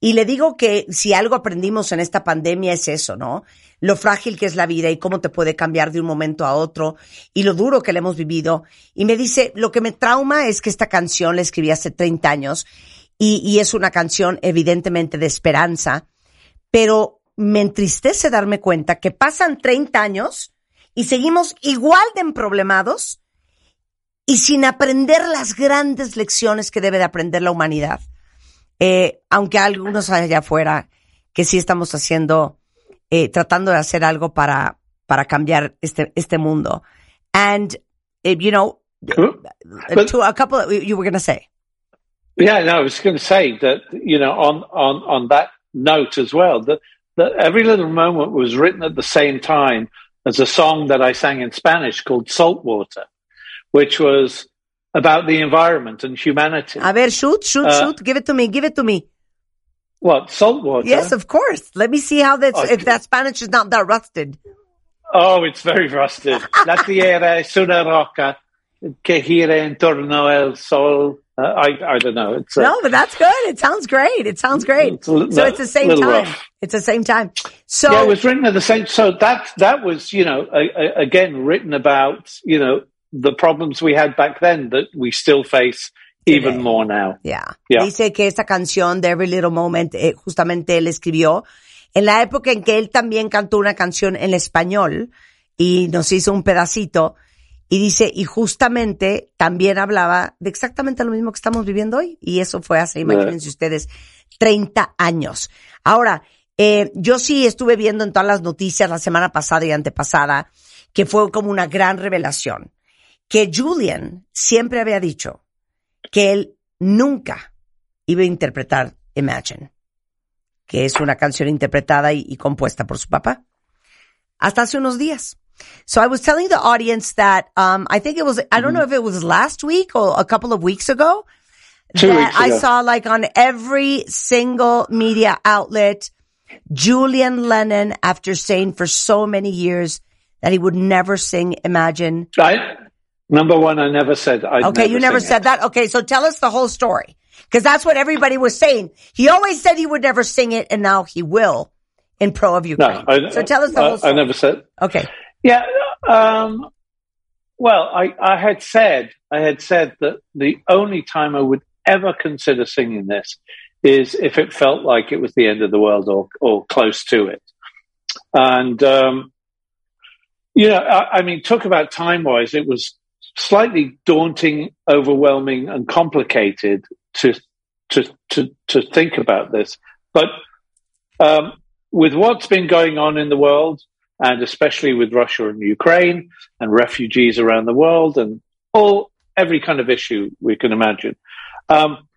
Y le digo que si algo aprendimos en esta pandemia es eso, ¿no? Lo frágil que es la vida y cómo te puede cambiar de un momento a otro y lo duro que le hemos vivido. Y me dice, lo que me trauma es que esta canción la escribí hace treinta años y, y es una canción evidentemente de esperanza, pero me entristece darme cuenta que pasan treinta años y seguimos igual de emproblemados y sin aprender las grandes lecciones que debe de aprender la humanidad. Eh, aunque algunos allá afuera que sí estamos haciendo, eh, tratando de hacer algo para, para cambiar este, este mundo. And, if, you know, but, to a couple of, you were going to say. Yeah, no, I was going to say that, you know, on, on, on that note as well, that, that Every Little Moment was written at the same time as a song that I sang in Spanish called Saltwater, which was about the environment and humanity. A ver, shoot, shoot, uh, shoot. Give it to me. Give it to me. What, Saltwater? Yes, of course. Let me see how that's, oh, if that Spanish is not that rusted. Oh, it's very rusted. La tierra es una roca que gira en torno al sol. Uh, I, I don't know. It's, uh, no, but that's good. It sounds great. It sounds great. It's l- so it's the same time. Rough. It's the same time. So yeah, it was written at the same. So that, that was, you know, a, a, again, written about, you know, the problems we had back then that we still face even today. More now. Yeah. Yeah. Dice que esta canción de Every Little Moment, eh, justamente él escribió en la época en que él también cantó una canción en español y nos hizo un pedacito y dice, y justamente también hablaba de exactamente lo mismo que estamos viviendo hoy y eso fue hace, imagínense ustedes, treinta años. Ahora, eh, yo sí estuve viendo en todas las noticias la semana pasada y antepasada que fue como una gran revelación. Que Julian siempre había dicho que él nunca iba a interpretar Imagine, que es una canción interpretada y, y compuesta por su papá, hasta hace unos días. So I was telling the audience that um, I think it was, I don't know if it was last week or a couple of weeks ago, Two that weeks ago. I saw like on every single media outlet, Julian Lennon, after saying for so many years that he would never sing Imagine. Right. Number one, I never said. I'd okay, never you never said it. That. Okay, so tell us the whole story, because that's what everybody was saying. He always said he would never sing it, and now he will in pro of Ukraine. No, I, so tell us the I, whole story. I never said. Okay. Yeah. Um, well, I, I had said I had said that the only time I would ever consider singing this is if it felt like it was the end of the world or or close to it, and um, you know, I, I mean, talk about time-wise, it was slightly daunting, overwhelming, and complicated to to to, to think about this. But um, with what's been going on in the world, and especially with Russia and Ukraine and refugees around the world, and all every kind of issue we can imagine, um,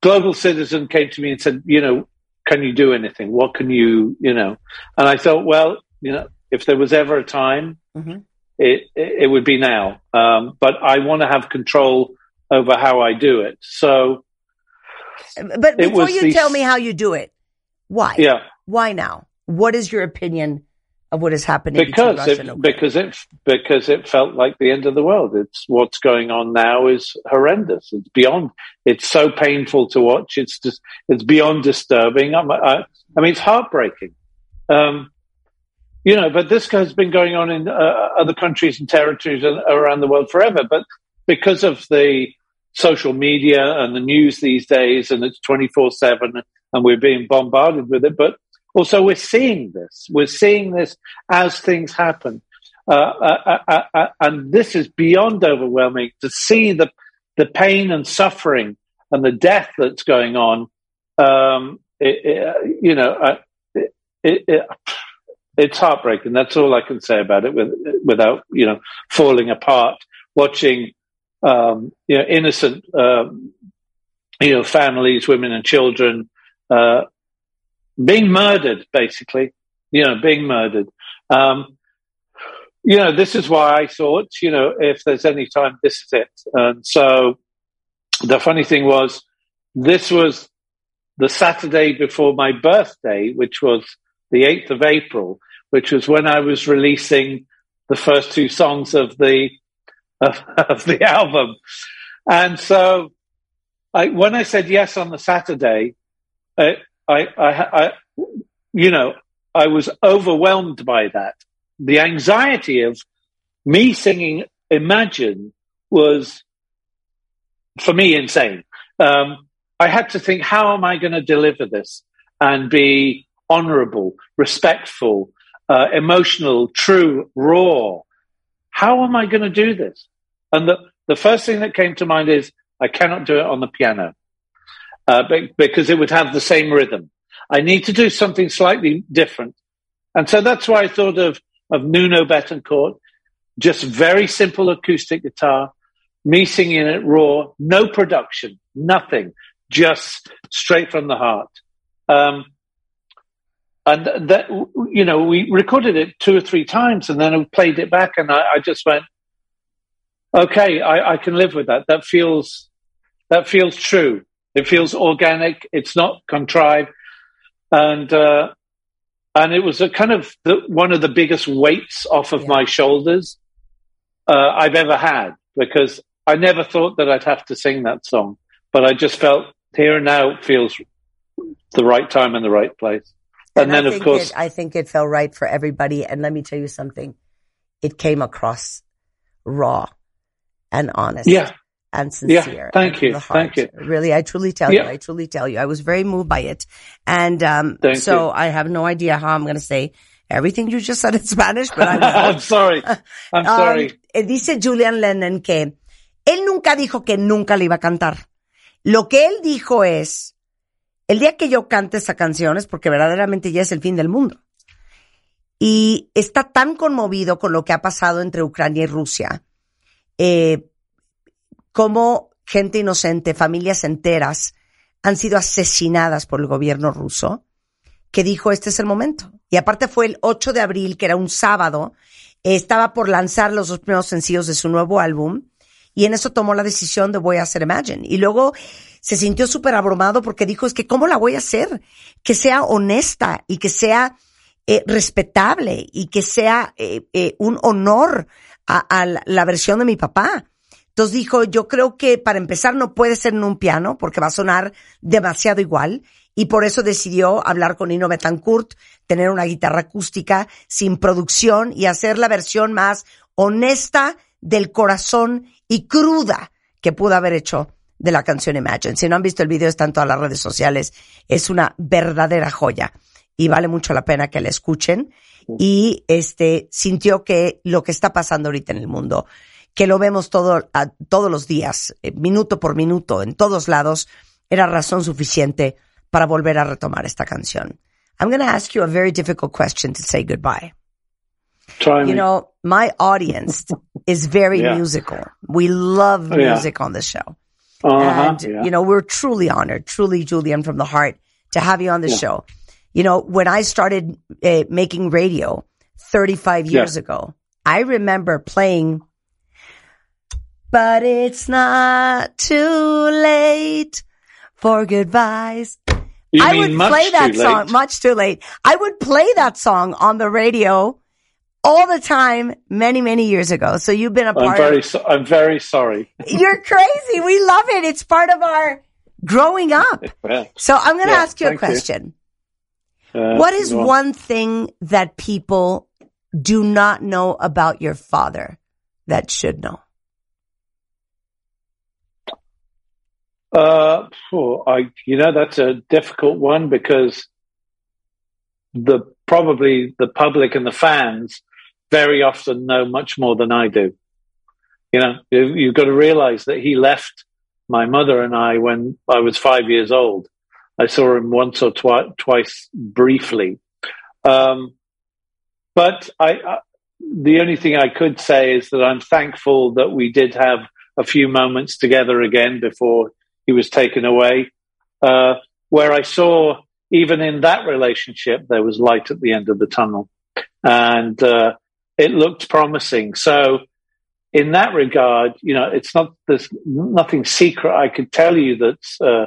Global Citizen came to me and said, "You know, can you do anything? What can you, you know?" And I thought, well, you know, if there was ever a time. Mm-hmm. it, it would be now. Um, but I want to have control over how I do it. So, but before you the, tell me how you do it, why? Yeah. Why now? What is your opinion of what is happening? Because it, because it because it felt like the end of the world. It's what's going on now is horrendous. It's beyond. It's so painful to watch. It's just it's beyond disturbing. I'm, I, I mean, it's heartbreaking. Um, you know, but this has been going on in uh, other countries and territories around the world forever. But because of the social media and the news these days, and it's twenty-four seven, and we're being bombarded with it. But also we're seeing this. We're seeing this as things happen. Uh, uh, uh, uh, and this is beyond overwhelming to see the the pain and suffering and the death that's going on. Um, it, it, you know, uh, it, it, it, it's heartbreaking. That's all I can say about it with, without, you know, falling apart, watching, um, you know, innocent, um, you know, families, women and children, uh, being murdered, basically, you know, being murdered. Um, you know, this is why I thought, you know, if there's any time, this is it. And so the funny thing was, this was the Saturday before my birthday, which was the eighth of April, which was when I was releasing the first two songs of the, of, of the album. And so I, when I said yes on the Saturday, it, I, I, I, you know, I was overwhelmed by that. The anxiety of me singing Imagine was, for me, insane. Um, I had to think, how am I going to deliver this and be honorable, respectful, uh, emotional, true, raw? How am I going to do this? And the, the first thing that came to mind is, I cannot do it on the piano. Uh, be- because it would have the same rhythm. I need to do something slightly different. And so that's why I thought of, of Nuno Bettencourt, just very simple acoustic guitar, me singing it raw, no production, nothing, just straight from the heart. Um, and that, you know, we recorded it two or three times and then I played it back and I, I just went, okay, I, I can live with that. That feels, that feels true. It feels organic. It's not contrived, and uh, and it was a kind of the, one of the biggest weights off of yeah. my shoulders uh, I've ever had, because I never thought that I'd have to sing that song, but I just felt here and now feels the right time and the right place. And, and then, of course, it, I think it felt right for everybody. And let me tell you something: it came across raw and honest. Yeah. And sincere. Yeah, thank you. Thank you. Really, I truly tell yeah. you. I truly tell you. I was very moved by it. And um thank so you. I have no idea how I'm going to say everything you just said in Spanish, but I'm, I'm sorry. I'm sorry. Um, dice Julian Lennon que él nunca dijo que nunca le iba a cantar. Lo que él dijo es, el día que yo cante esa canción es porque verdaderamente ya es el fin del mundo. Y está tan conmovido con lo que ha pasado entre Ucrania y Rusia. Eh... Cómo gente inocente, familias enteras han sido asesinadas por el gobierno ruso, que dijo, este es el momento. Y aparte fue el ocho de abril, que era un sábado, estaba por lanzar los dos primeros sencillos de su nuevo álbum, y en eso tomó la decisión de voy a hacer Imagine. Y luego se sintió súper abrumado porque dijo, es que ¿cómo la voy a hacer? Que sea honesta y que sea eh, respetable y que sea eh, eh, un honor a, a la versión de mi papá. Entonces dijo, yo creo que para empezar no puede ser en un piano porque va a sonar demasiado igual, y por eso decidió hablar con Nuno Bettencourt, tener una guitarra acústica sin producción y hacer la versión más honesta del corazón y cruda que pudo haber hecho de la canción Imagine. Si no han visto el video, está en todas las redes sociales. Es una verdadera joya y vale mucho la pena que la escuchen. Y este sintió que lo que está pasando ahorita en el mundo, que lo vemos todo, a, todos los días, minuto por minuto, en todos lados, era razón suficiente para volver a retomar esta canción. I'm going to ask you a very difficult question to say goodbye. Try me. You know, my audience is very yeah. musical. We love music yeah. on the show. Uh-huh, and, yeah. you know, we're truly honored, truly, Julian, from the heart, to have you on the yeah. show. You know, when I started uh, making radio thirty-five years yeah. ago, I remember playing, but it's not too late for goodbyes. You I would play that song, late. much too late. I would play that song on the radio all the time, many, many years ago. So you've been a part I'm very, of so- I'm very sorry. You're crazy. We love it. It's part of our growing up. Yeah. So I'm going to yeah, ask you a question. You. Uh, what is one thing that people do not know about your father that should know? Uh, oh, I, you know, that's a difficult one because the probably the public and the fans very often know much more than I do. You know, you, you've got to realize that he left my mother and I when I was five years old. I saw him once or twi- twice briefly. Um, but I, I, the only thing I could say is that I'm thankful that we did have a few moments together again before he was taken away, uh, where I saw even in that relationship, there was light at the end of the tunnel and uh, it looked promising. So in that regard, you know, it's not, there's nothing secret I could tell you that's, uh,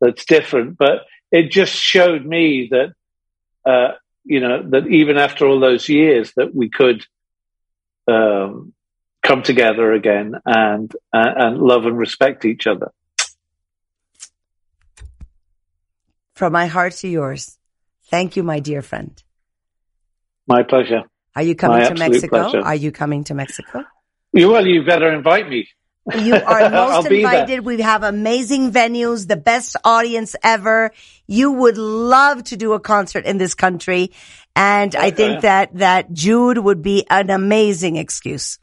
that's different, but it just showed me that, uh, you know, that even after all those years that we could um, come together again and, uh, and love and respect each other. From my heart to yours. Thank you, my dear friend. My pleasure. Are you coming my to Mexico? Pleasure. Are you coming to Mexico? You will. You better invite me. You are most invited. We have amazing venues, the best audience ever. You would love to do a concert in this country. And okay. I think that, that Jude would be an amazing excuse.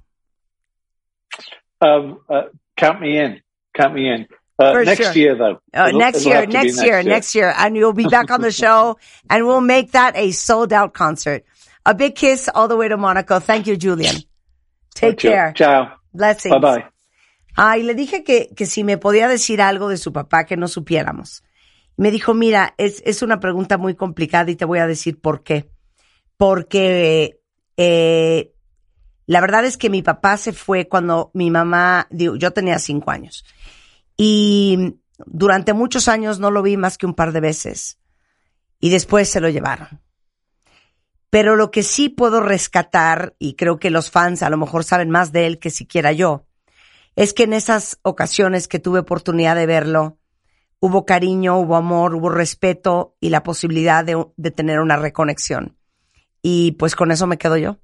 Um, uh, count me in. Count me in. Uh, next sure. year, though. Uh, it'll, next, it'll year, next, next year, next year, next year. And you'll be back on the show, and we'll make that a sold-out concert. A big kiss all the way to Monaco. Thank you, Julian. Take Thank care. You. Ciao. Blessings. Bye-bye. Ay, le dije que, que si me podía decir algo de su papá que no supiéramos. Me dijo, mira, es, es una pregunta muy complicada y te voy a decir por qué. Porque eh, la verdad es que mi papá se fue cuando mi mamá, digo, yo tenía cinco años. Y durante muchos años no lo vi más que un par de veces. Y después se lo llevaron. Pero lo que sí puedo rescatar, y creo que los fans a lo mejor saben más de él que siquiera yo, es que en esas ocasiones que tuve oportunidad de verlo, hubo cariño, hubo amor, hubo respeto y la posibilidad de, de tener una reconexión. Y pues con eso me quedo yo.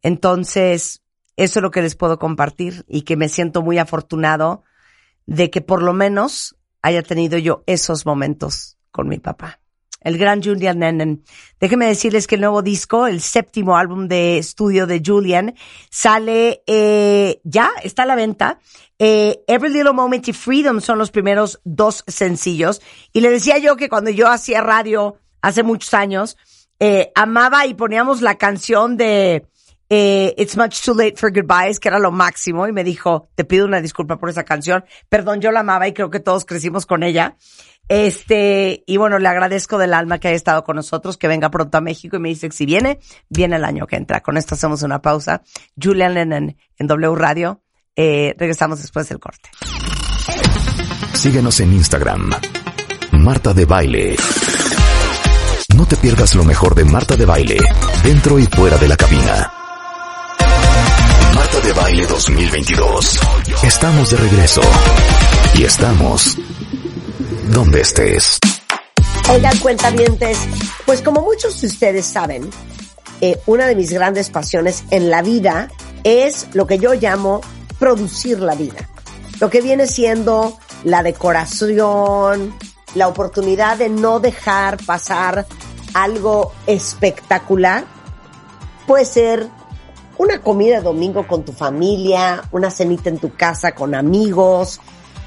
Entonces, eso es lo que les puedo compartir y que me siento muy afortunado de que por lo menos haya tenido yo esos momentos con mi papá. El gran Julian Lennon. Déjenme decirles que el nuevo disco, el séptimo álbum de estudio de Julian, sale eh, ya, está a la venta. Eh, Every Little Moment y Freedom son los primeros dos sencillos. Y le decía yo que cuando yo hacía radio hace muchos años, eh, amaba y poníamos la canción de... Eh, It's Much Too Late for Goodbyes, que era lo máximo, y me dijo, te pido una disculpa por esa canción. Perdón, yo la amaba y creo que todos crecimos con ella. Este, y bueno, le agradezco del alma que haya estado con nosotros, que venga pronto a México, y me dice que si viene, viene el año que entra. Con esto hacemos una pausa. Julian Lennon en W Radio. Eh, regresamos después del corte. Síguenos en Instagram. Marta de Baile. No te pierdas lo mejor de Marta de Baile, dentro y fuera de la cabina. Marta de Baile dos mil veintidós. Estamos de regreso. Y estamos donde estés. Oigan, cuentavientes, pues como muchos de ustedes saben, eh, una de mis grandes pasiones en la vida es lo que yo llamo producir la vida. Lo que viene siendo la decoración, la oportunidad de no dejar pasar algo espectacular. Puede ser una comida de domingo con tu familia, una cenita en tu casa con amigos.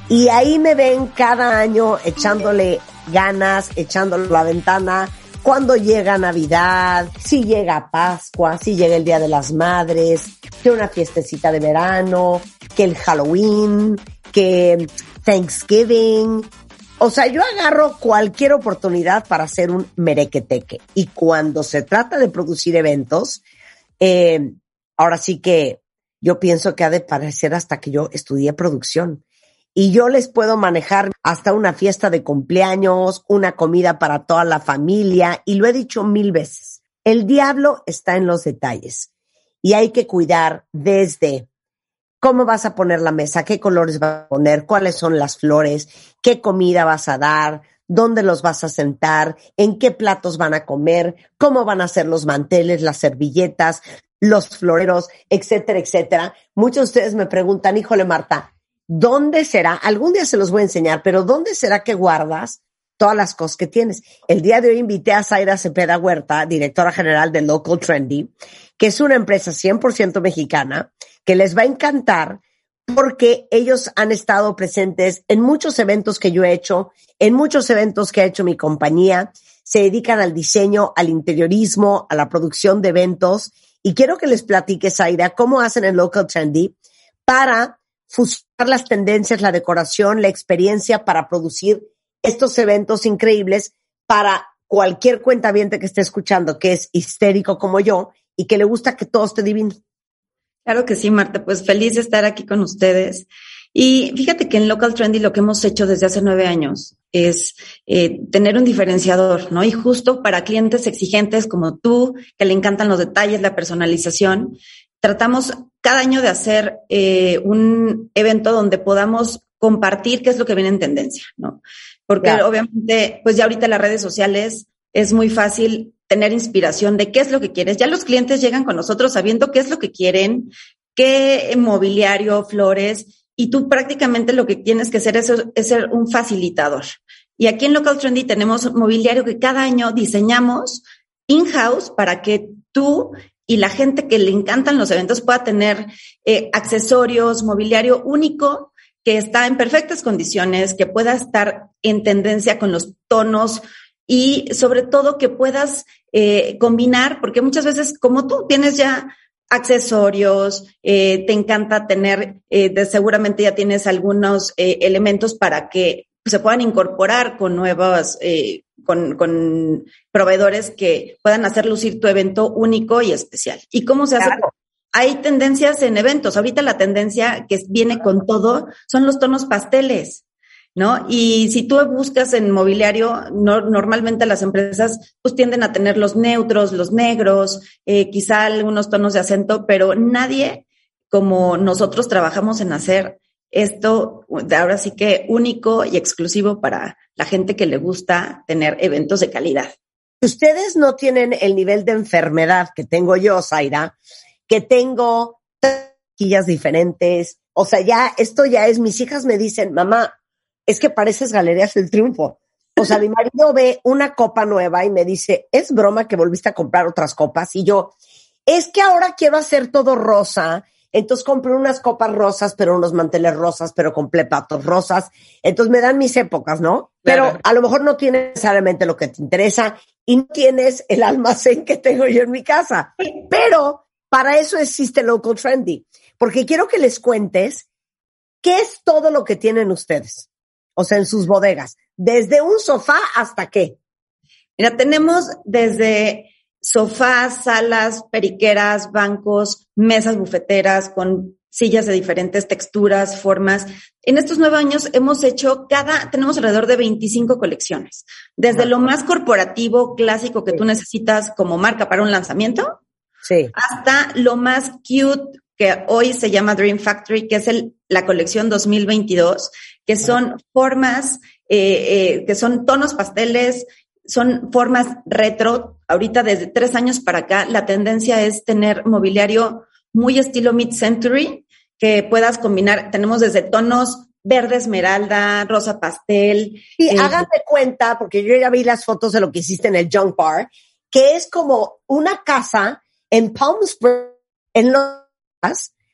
Y ahí me ven cada año echándole ganas, echándole la ventana. Cuando llega Navidad, si llega Pascua, si llega el Día de las Madres, que una fiestecita de verano, que el Halloween, que Thanksgiving. O sea, yo agarro cualquier oportunidad para hacer un merequeteque. Y cuando se trata de producir eventos, eh, ahora sí que yo pienso que ha de parecer hasta que yo estudié producción. Y yo les puedo manejar hasta una fiesta de cumpleaños, una comida para toda la familia, y lo he dicho mil veces. El diablo está en los detalles y hay que cuidar desde cómo vas a poner la mesa, qué colores vas a poner, cuáles son las flores, qué comida vas a dar, dónde los vas a sentar, en qué platos van a comer, cómo van a ser los manteles, las servilletas, los floreros, etcétera, etcétera. Muchos de ustedes me preguntan, híjole Marta, ¿dónde será? Algún día se los voy a enseñar, pero ¿dónde será que guardas todas las cosas que tienes? El día de hoy invité a Zaira Cepeda Huerta, directora general de Local Trendy, que es una empresa cien por ciento mexicana, que les va a encantar porque ellos han estado presentes en muchos eventos que yo he hecho, en muchos eventos que ha hecho mi compañía. Se dedican al diseño, al interiorismo, a la producción de eventos. Y quiero que les platique, Zaira, cómo hacen el Local Trendy para fusionar las tendencias, la decoración, la experiencia para producir estos eventos increíbles para cualquier cuentaviente que esté escuchando, que es histérico como yo y que le gusta que todo esté divino. Claro que sí, Marta, pues feliz de estar aquí con ustedes. Y fíjate que en Local Trendy lo que hemos hecho desde hace nueve años es eh, tener un diferenciador, ¿no? Y justo para clientes exigentes como tú, que le encantan los detalles, la personalización, tratamos cada año de hacer eh, un evento donde podamos compartir qué es lo que viene en tendencia, ¿no? Porque yeah. obviamente, pues ya ahorita las redes sociales es muy fácil tener inspiración de qué es lo que quieres. Ya los clientes llegan con nosotros sabiendo qué es lo que quieren, qué mobiliario, flores, y tú prácticamente lo que tienes que hacer es, es ser un facilitador. Y aquí en Local Trendy tenemos mobiliario que cada año diseñamos in-house para que tú y la gente que le encantan los eventos pueda tener eh, accesorios, mobiliario único que está en perfectas condiciones, que pueda estar en tendencia con los tonos y sobre todo que puedas eh, combinar, porque muchas veces como tú tienes ya accesorios, eh, te encanta tener, eh, de, seguramente ya tienes algunos eh, elementos para que se puedan incorporar con nuevas, eh, con, con proveedores que puedan hacer lucir tu evento único y especial. ¿Y cómo se hace? Claro. Hay tendencias en eventos. Ahorita la tendencia que viene con todo son los tonos pasteles, ¿no? Y si tú buscas en mobiliario, no, normalmente las empresas pues tienden a tener los neutros, los negros, eh, quizá algunos tonos de acento, pero nadie como nosotros trabajamos en hacer esto de ahora sí que único y exclusivo para la gente que le gusta tener eventos de calidad. Ustedes no tienen el nivel de enfermedad que tengo yo, Zaira, que tengo taquillas diferentes. O sea, ya esto ya es, mis hijas me dicen, mamá, es que pareces Galerías del Triunfo. O sea, mi marido ve una copa nueva y me dice, es broma que volviste a comprar otras copas. Y yo, es que ahora quiero hacer todo rosa. Entonces compré unas copas rosas, pero unos manteles rosas, pero compré platos rosas. Entonces me dan mis épocas, ¿no? Claro. Pero a lo mejor no tienes necesariamente lo que te interesa y no tienes el almacén que tengo yo en mi casa. Pero para eso existe Local Trendy. Porque quiero que les cuentes qué es todo lo que tienen ustedes. O sea, en sus bodegas. ¿Desde un sofá hasta qué? Mira, tenemos desde sofás, salas, periqueras, bancos, mesas bufeteras con sillas de diferentes texturas, formas. En estos nueve años hemos hecho cada, tenemos alrededor de veinticinco colecciones. Desde ah, lo más corporativo, clásico que sí. tú necesitas como marca para un lanzamiento, sí. hasta lo más cute que hoy se llama Dream Factory, que es el, la colección dos mil veintidós, que son formas, eh, eh, que son tonos pasteles, son formas retro. Ahorita desde tres años para acá, la tendencia es tener mobiliario muy estilo mid-century, que puedas combinar. Tenemos desde tonos verde esmeralda, rosa pastel. Y eh, háganme cuenta, porque yo ya vi las fotos de lo que hiciste en el Junk Bar, que es como una casa en Palm Springs, en los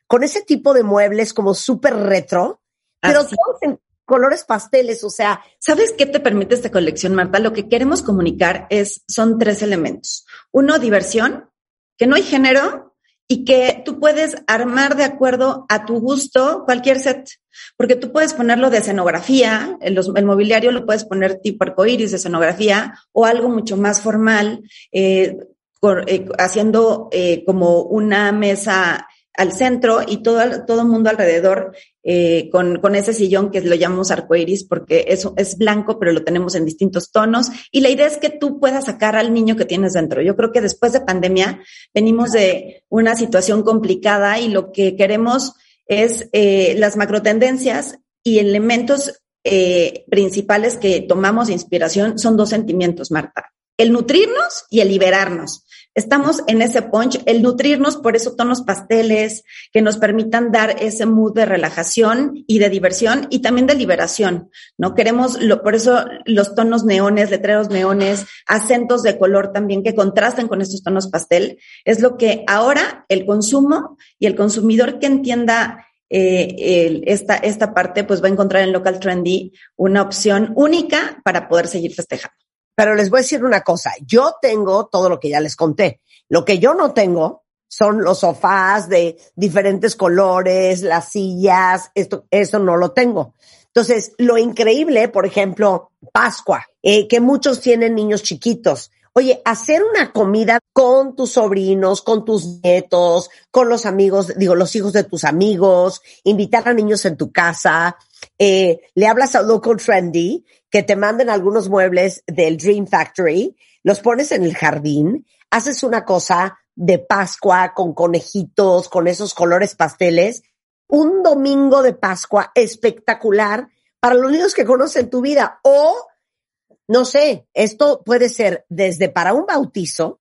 con ese tipo de muebles como súper retro, pero así, todos en colores pasteles, o sea. ¿Sabes qué te permite esta colección, Marta? Lo que queremos comunicar es, son tres elementos. Uno, diversión, que no hay género y que tú puedes armar de acuerdo a tu gusto cualquier set, porque tú puedes ponerlo de escenografía, el, el mobiliario lo puedes poner tipo arcoíris de escenografía o algo mucho más formal, eh, cor, eh, haciendo eh, como una mesa al centro y todo todo el mundo alrededor eh, con, con ese sillón que lo llamamos arcoiris porque eso es blanco, pero lo tenemos en distintos tonos. Y la idea es que tú puedas sacar al niño que tienes dentro. Yo creo que después de pandemia venimos de una situación complicada y lo que queremos es eh, las macrotendencias y elementos eh, principales que tomamos de inspiración son dos sentimientos, Marta. El nutrirnos y el liberarnos. Estamos en ese punch, el nutrirnos, por eso tonos pasteles que nos permitan dar ese mood de relajación y de diversión y también de liberación, ¿no? Queremos, lo, por eso los tonos neones, letreros neones, acentos de color también que contrasten con estos tonos pastel, es lo que ahora el consumo y el consumidor que entienda eh, el, esta, esta parte, pues va a encontrar en Local Trendy una opción única para poder seguir festejando. Pero les voy a decir una cosa, yo tengo todo lo que ya les conté. Lo que yo no tengo son los sofás de diferentes colores, las sillas, esto, eso no lo tengo. Entonces, lo increíble, por ejemplo, Pascua, eh, que muchos tienen niños chiquitos. Oye, hacer una comida con tus sobrinos, con tus nietos, con los amigos, digo, los hijos de tus amigos, invitar a niños en tu casa, eh, le hablas a Local Trendy, que te manden algunos muebles del Dream Factory, los pones en el jardín, haces una cosa de Pascua con conejitos, con esos colores pasteles, un domingo de Pascua espectacular para los niños que conocen tu vida o... No sé, esto puede ser desde para un bautizo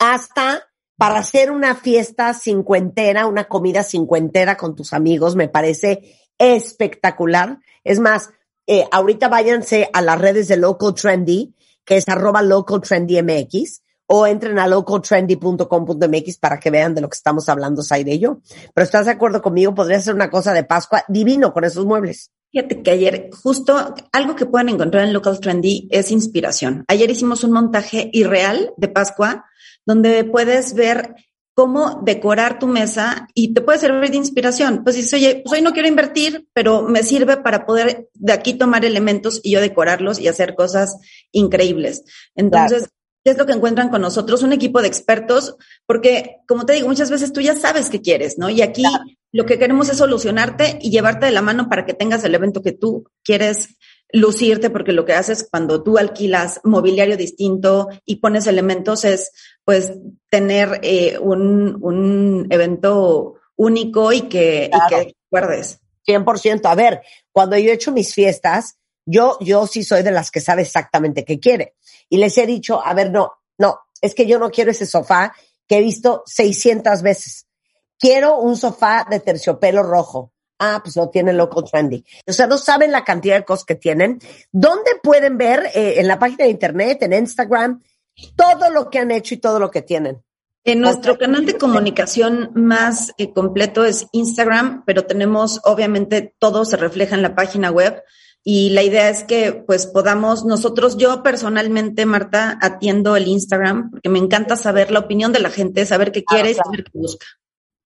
hasta para hacer una fiesta cincuentera, una comida cincuentera con tus amigos. Me parece espectacular. Es más, eh, ahorita váyanse a las redes de Local Trendy, que es arroba Local Trendy M X, o entren a local trendy punto com punto m x para que vean de lo que estamos hablando, Zaira y yo. Pero ¿estás de acuerdo conmigo? Podría ser una cosa de Pascua divino con esos muebles. Fíjate que ayer, justo algo que pueden encontrar en Local Trendy es inspiración. Ayer hicimos un montaje irreal de Pascua, donde puedes ver cómo decorar tu mesa y te puede servir de inspiración. Pues dices, oye, pues hoy no quiero invertir, pero me sirve para poder de aquí tomar elementos y yo decorarlos y hacer cosas increíbles. Entonces... Claro. ¿Qué es lo que encuentran con nosotros? Un equipo de expertos, porque como te digo, muchas veces tú ya sabes qué quieres, ¿no? Y aquí claro. Lo que queremos es solucionarte y llevarte de la mano para que tengas el evento que tú quieres lucirte, porque lo que haces cuando tú alquilas mobiliario distinto y pones elementos es, pues, tener eh, un, un evento único y que, claro. y que guardes. cien por ciento. A ver, cuando yo he hecho mis fiestas, yo, yo sí soy de las que sabe exactamente qué quiere. Y les he dicho, a ver, no, no, es que yo no quiero ese sofá que he visto seiscientas veces. Quiero un sofá de terciopelo rojo. Ah, pues no tiene Local Trendy. O sea, no saben la cantidad de cosas que tienen. ¿Dónde pueden ver? Eh, en la página de internet, en Instagram, todo lo que han hecho y todo lo que tienen. En nuestro canal de comunicación más eh, completo es Instagram, pero tenemos, obviamente, todo se refleja en la página web. Y la idea es que pues podamos nosotros, yo personalmente, Marta, atiendo el Instagram porque me encanta saber la opinión de la gente, saber qué quiere y saber qué busca.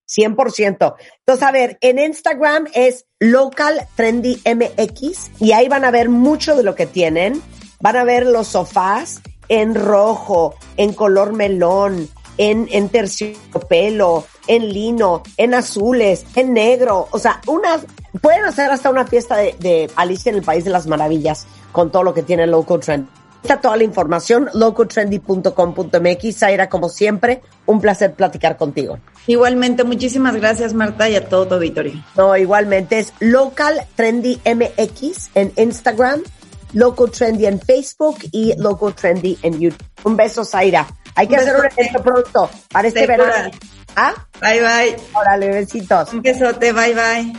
cien por ciento. Entonces, a ver, en Instagram es Local Trendy M X y ahí van a ver mucho de lo que tienen. Van a ver los sofás en rojo, en color melón, en, en terciopelo, en lino, en azules, en negro. O sea, unas pueden hacer hasta una fiesta de, de Alicia en el País de las Maravillas con todo lo que tiene Local Trendy. Está toda la información, local trendy punto com punto m x. Zaira, como siempre, un placer platicar contigo. Igualmente, muchísimas gracias, Marta, y a todo tu auditorio. No, igualmente es Local Trendy M X en Instagram, Local Trendy en Facebook y Local Trendy en YouTube. Un beso, Zaira. Hay que hacer un evento pronto para este verano. ¿Ah? Bye, bye. Órale, besitos. Un besote, bye, bye.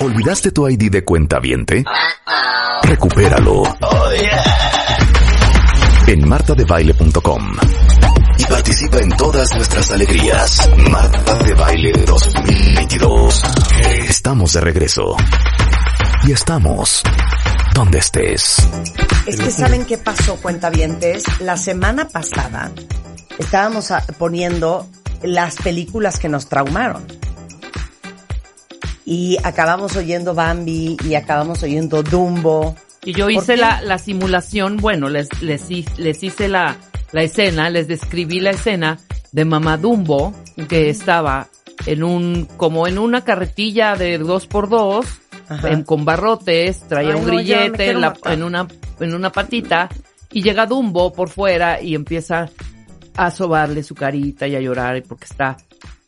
¿Olvidaste tu I D de cuentaviente? Uh-oh. Recupéralo. Oh, yeah. En marta de baile punto com. Y participa en todas nuestras alegrías. Marta de Baile dos mil veintidós. Estamos de regreso. Y estamos... ¿Dónde estés? Es que ¿saben qué pasó, cuentavientes? La semana pasada estábamos poniendo las películas que nos traumaron. Y acabamos oyendo Bambi y acabamos oyendo Dumbo. Y yo hice la, la simulación, bueno, les les, les hice la, la escena, les describí la escena de Mamadumbo, que estaba en un, como en una carretilla de dos por dos, en, con barrotes, traía Ay, un no, grillete en, la, en una, en una patita, y llega Dumbo por fuera y empieza a sobarle su carita y a llorar porque está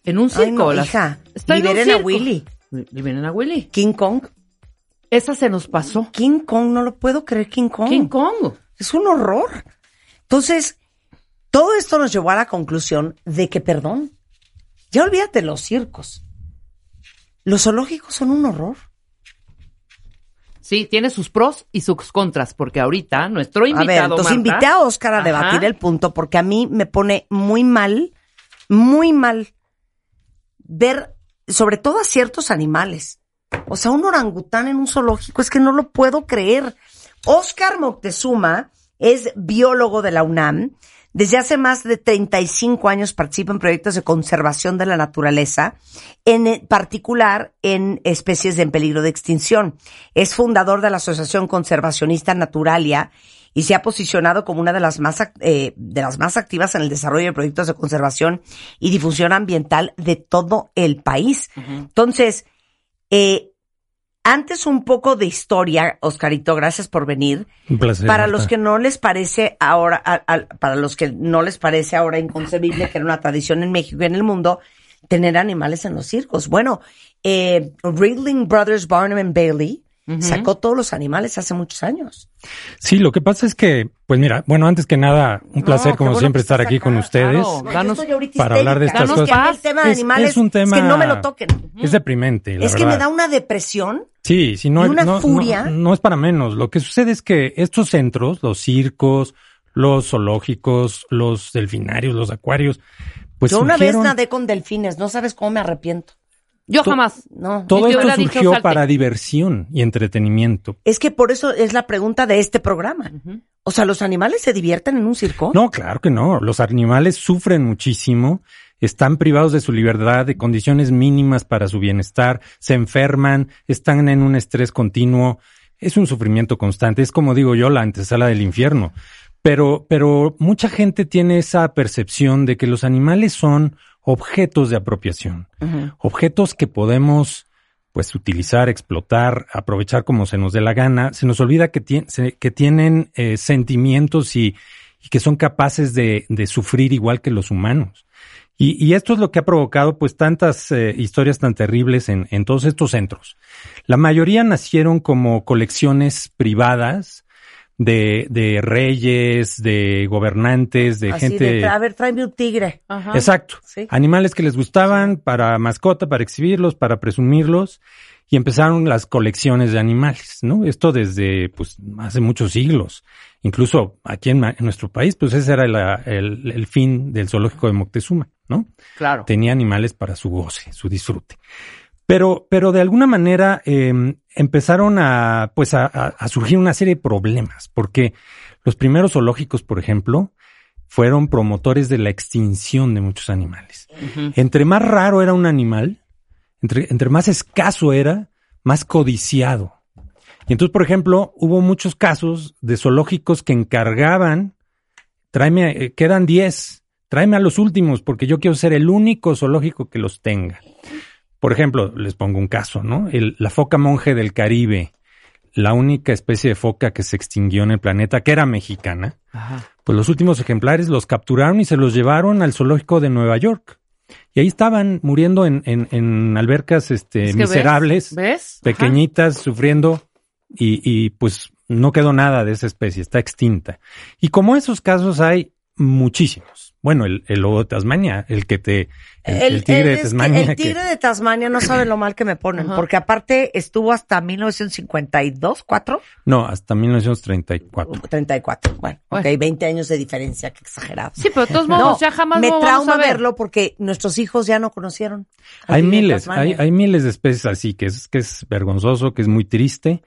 en un circo. Ay, no, hija, está liberen en un circo. A Willy. Liberen a Willy. King Kong. Esa se nos pasó. King Kong, no lo puedo creer, King Kong. King Kong. Es un horror. Entonces, todo esto nos llevó a la conclusión de que, perdón, ya olvídate los circos. Los zoológicos son un horror. Sí, tiene sus pros y sus contras, porque ahorita nuestro invitado, a ver, entonces, Marta, invité a Óscar a debatir el punto, porque a mí me pone muy mal, muy mal, ver sobre todo a ciertos animales. O sea, un orangután en un zoológico, es que no lo puedo creer. Óscar Moctezuma es biólogo de la UNAM. Desde hace más de treinta y cinco años participa en proyectos de conservación de la naturaleza, en particular en especies en peligro de extinción. Es fundador de la Asociación Conservacionista Naturalia y se ha posicionado como una de las más eh, de las más activas en el desarrollo de proyectos de conservación y difusión ambiental de todo el país. Uh-huh. Entonces, eh, antes un poco de historia, Oscarito, gracias por venir. Un placer. Para Marta. Los que no les parece ahora, a, a, para los que no les parece ahora inconcebible que era una tradición en México y en el mundo tener animales en los circos. Bueno, eh, Ringling Brothers Barnum and Bailey uh-huh. sacó todos los animales hace muchos años. Sí, lo que pasa es que, pues mira, bueno, antes que nada, un placer no, como bueno siempre estar aquí con ustedes. Claro, no, danos, para hablar de estas cosas. Que el tema de animales, es, es un tema es que no me lo toquen. Uh-huh. Es deprimente, la Es verdad. Que me da una depresión. Sí, si no, y una no, furia. No, no es para menos. Lo que sucede es que estos centros, los circos, los zoológicos, los delfinarios, los acuarios, pues yo una surgieron... vez nadé con delfines, no sabes cómo me arrepiento. Yo to- jamás. No. Todo esto surgió dicho, para diversión y entretenimiento. Es que por eso es la pregunta de este programa. Uh-huh. O sea, ¿los animales se divierten en un circo? No, claro que no. Los animales sufren muchísimo, están privados de su libertad, de condiciones mínimas para su bienestar, se enferman, están en un estrés continuo. Es un sufrimiento constante. Es como digo yo, la antesala del infierno. Pero, pero mucha gente tiene esa percepción de que los animales son... objetos de apropiación, uh-huh. objetos que podemos pues utilizar, explotar, aprovechar como se nos dé la gana. Se nos olvida que, ti- se, que tienen eh, sentimientos y, y que son capaces de, de sufrir igual que los humanos. Y, y esto es lo que ha provocado pues tantas eh, historias tan terribles en, en todos estos centros. La mayoría nacieron como colecciones privadas de, de reyes, de gobernantes, de así gente... De, a ver, tráeme un tigre. Ajá. Exacto. Sí. Animales que les gustaban para mascota, para exhibirlos, para presumirlos. Y empezaron las colecciones de animales, ¿no? Esto desde, pues, hace muchos siglos. Incluso aquí en, en nuestro país, pues ese era la, el, el fin del zoológico de Moctezuma, ¿no? Claro. Tenía animales para su goce, su disfrute. Pero, pero de alguna manera eh, empezaron a, pues a, a surgir una serie de problemas, porque los primeros zoológicos, por ejemplo, fueron promotores de la extinción de muchos animales. Uh-huh. Entre más raro era un animal, entre, entre más escaso era, más codiciado. Y entonces, por ejemplo, hubo muchos casos de zoológicos que encargaban, tráeme, eh, quedan diez, tráeme a los últimos, porque yo quiero ser el único zoológico que los tenga. Por ejemplo, les pongo un caso, ¿no? El, la foca monje del Caribe, la única especie de foca que se extinguió en el planeta, que era mexicana. Ajá. Pues los últimos ejemplares los capturaron y se los llevaron al zoológico de Nueva York. Y ahí estaban muriendo en, en, en albercas este, es que miserables, ¿ves? ¿Ves? Pequeñitas, ajá, sufriendo y, y pues no quedó nada de esa especie, está extinta. Y como esos casos hay muchísimos. Bueno, el, el lobo de Tasmania, el que te... El, el, el tigre el, de Tasmania. El tigre que... de Tasmania no sabe lo mal que me ponen, uh-huh. porque aparte estuvo hasta mil novecientos cincuenta y dos, ¿cuatro? No, hasta mil novecientos treinta y cuatro. treinta y cuatro, bueno, bueno. Ok, veinte años de diferencia, qué exagerado. Sí, pero de todos modos no, ya jamás me no trauma a ver. verlo porque nuestros hijos ya no conocieron. Hay miles, hay, hay miles de especies así, que es, que es vergonzoso, que es muy triste.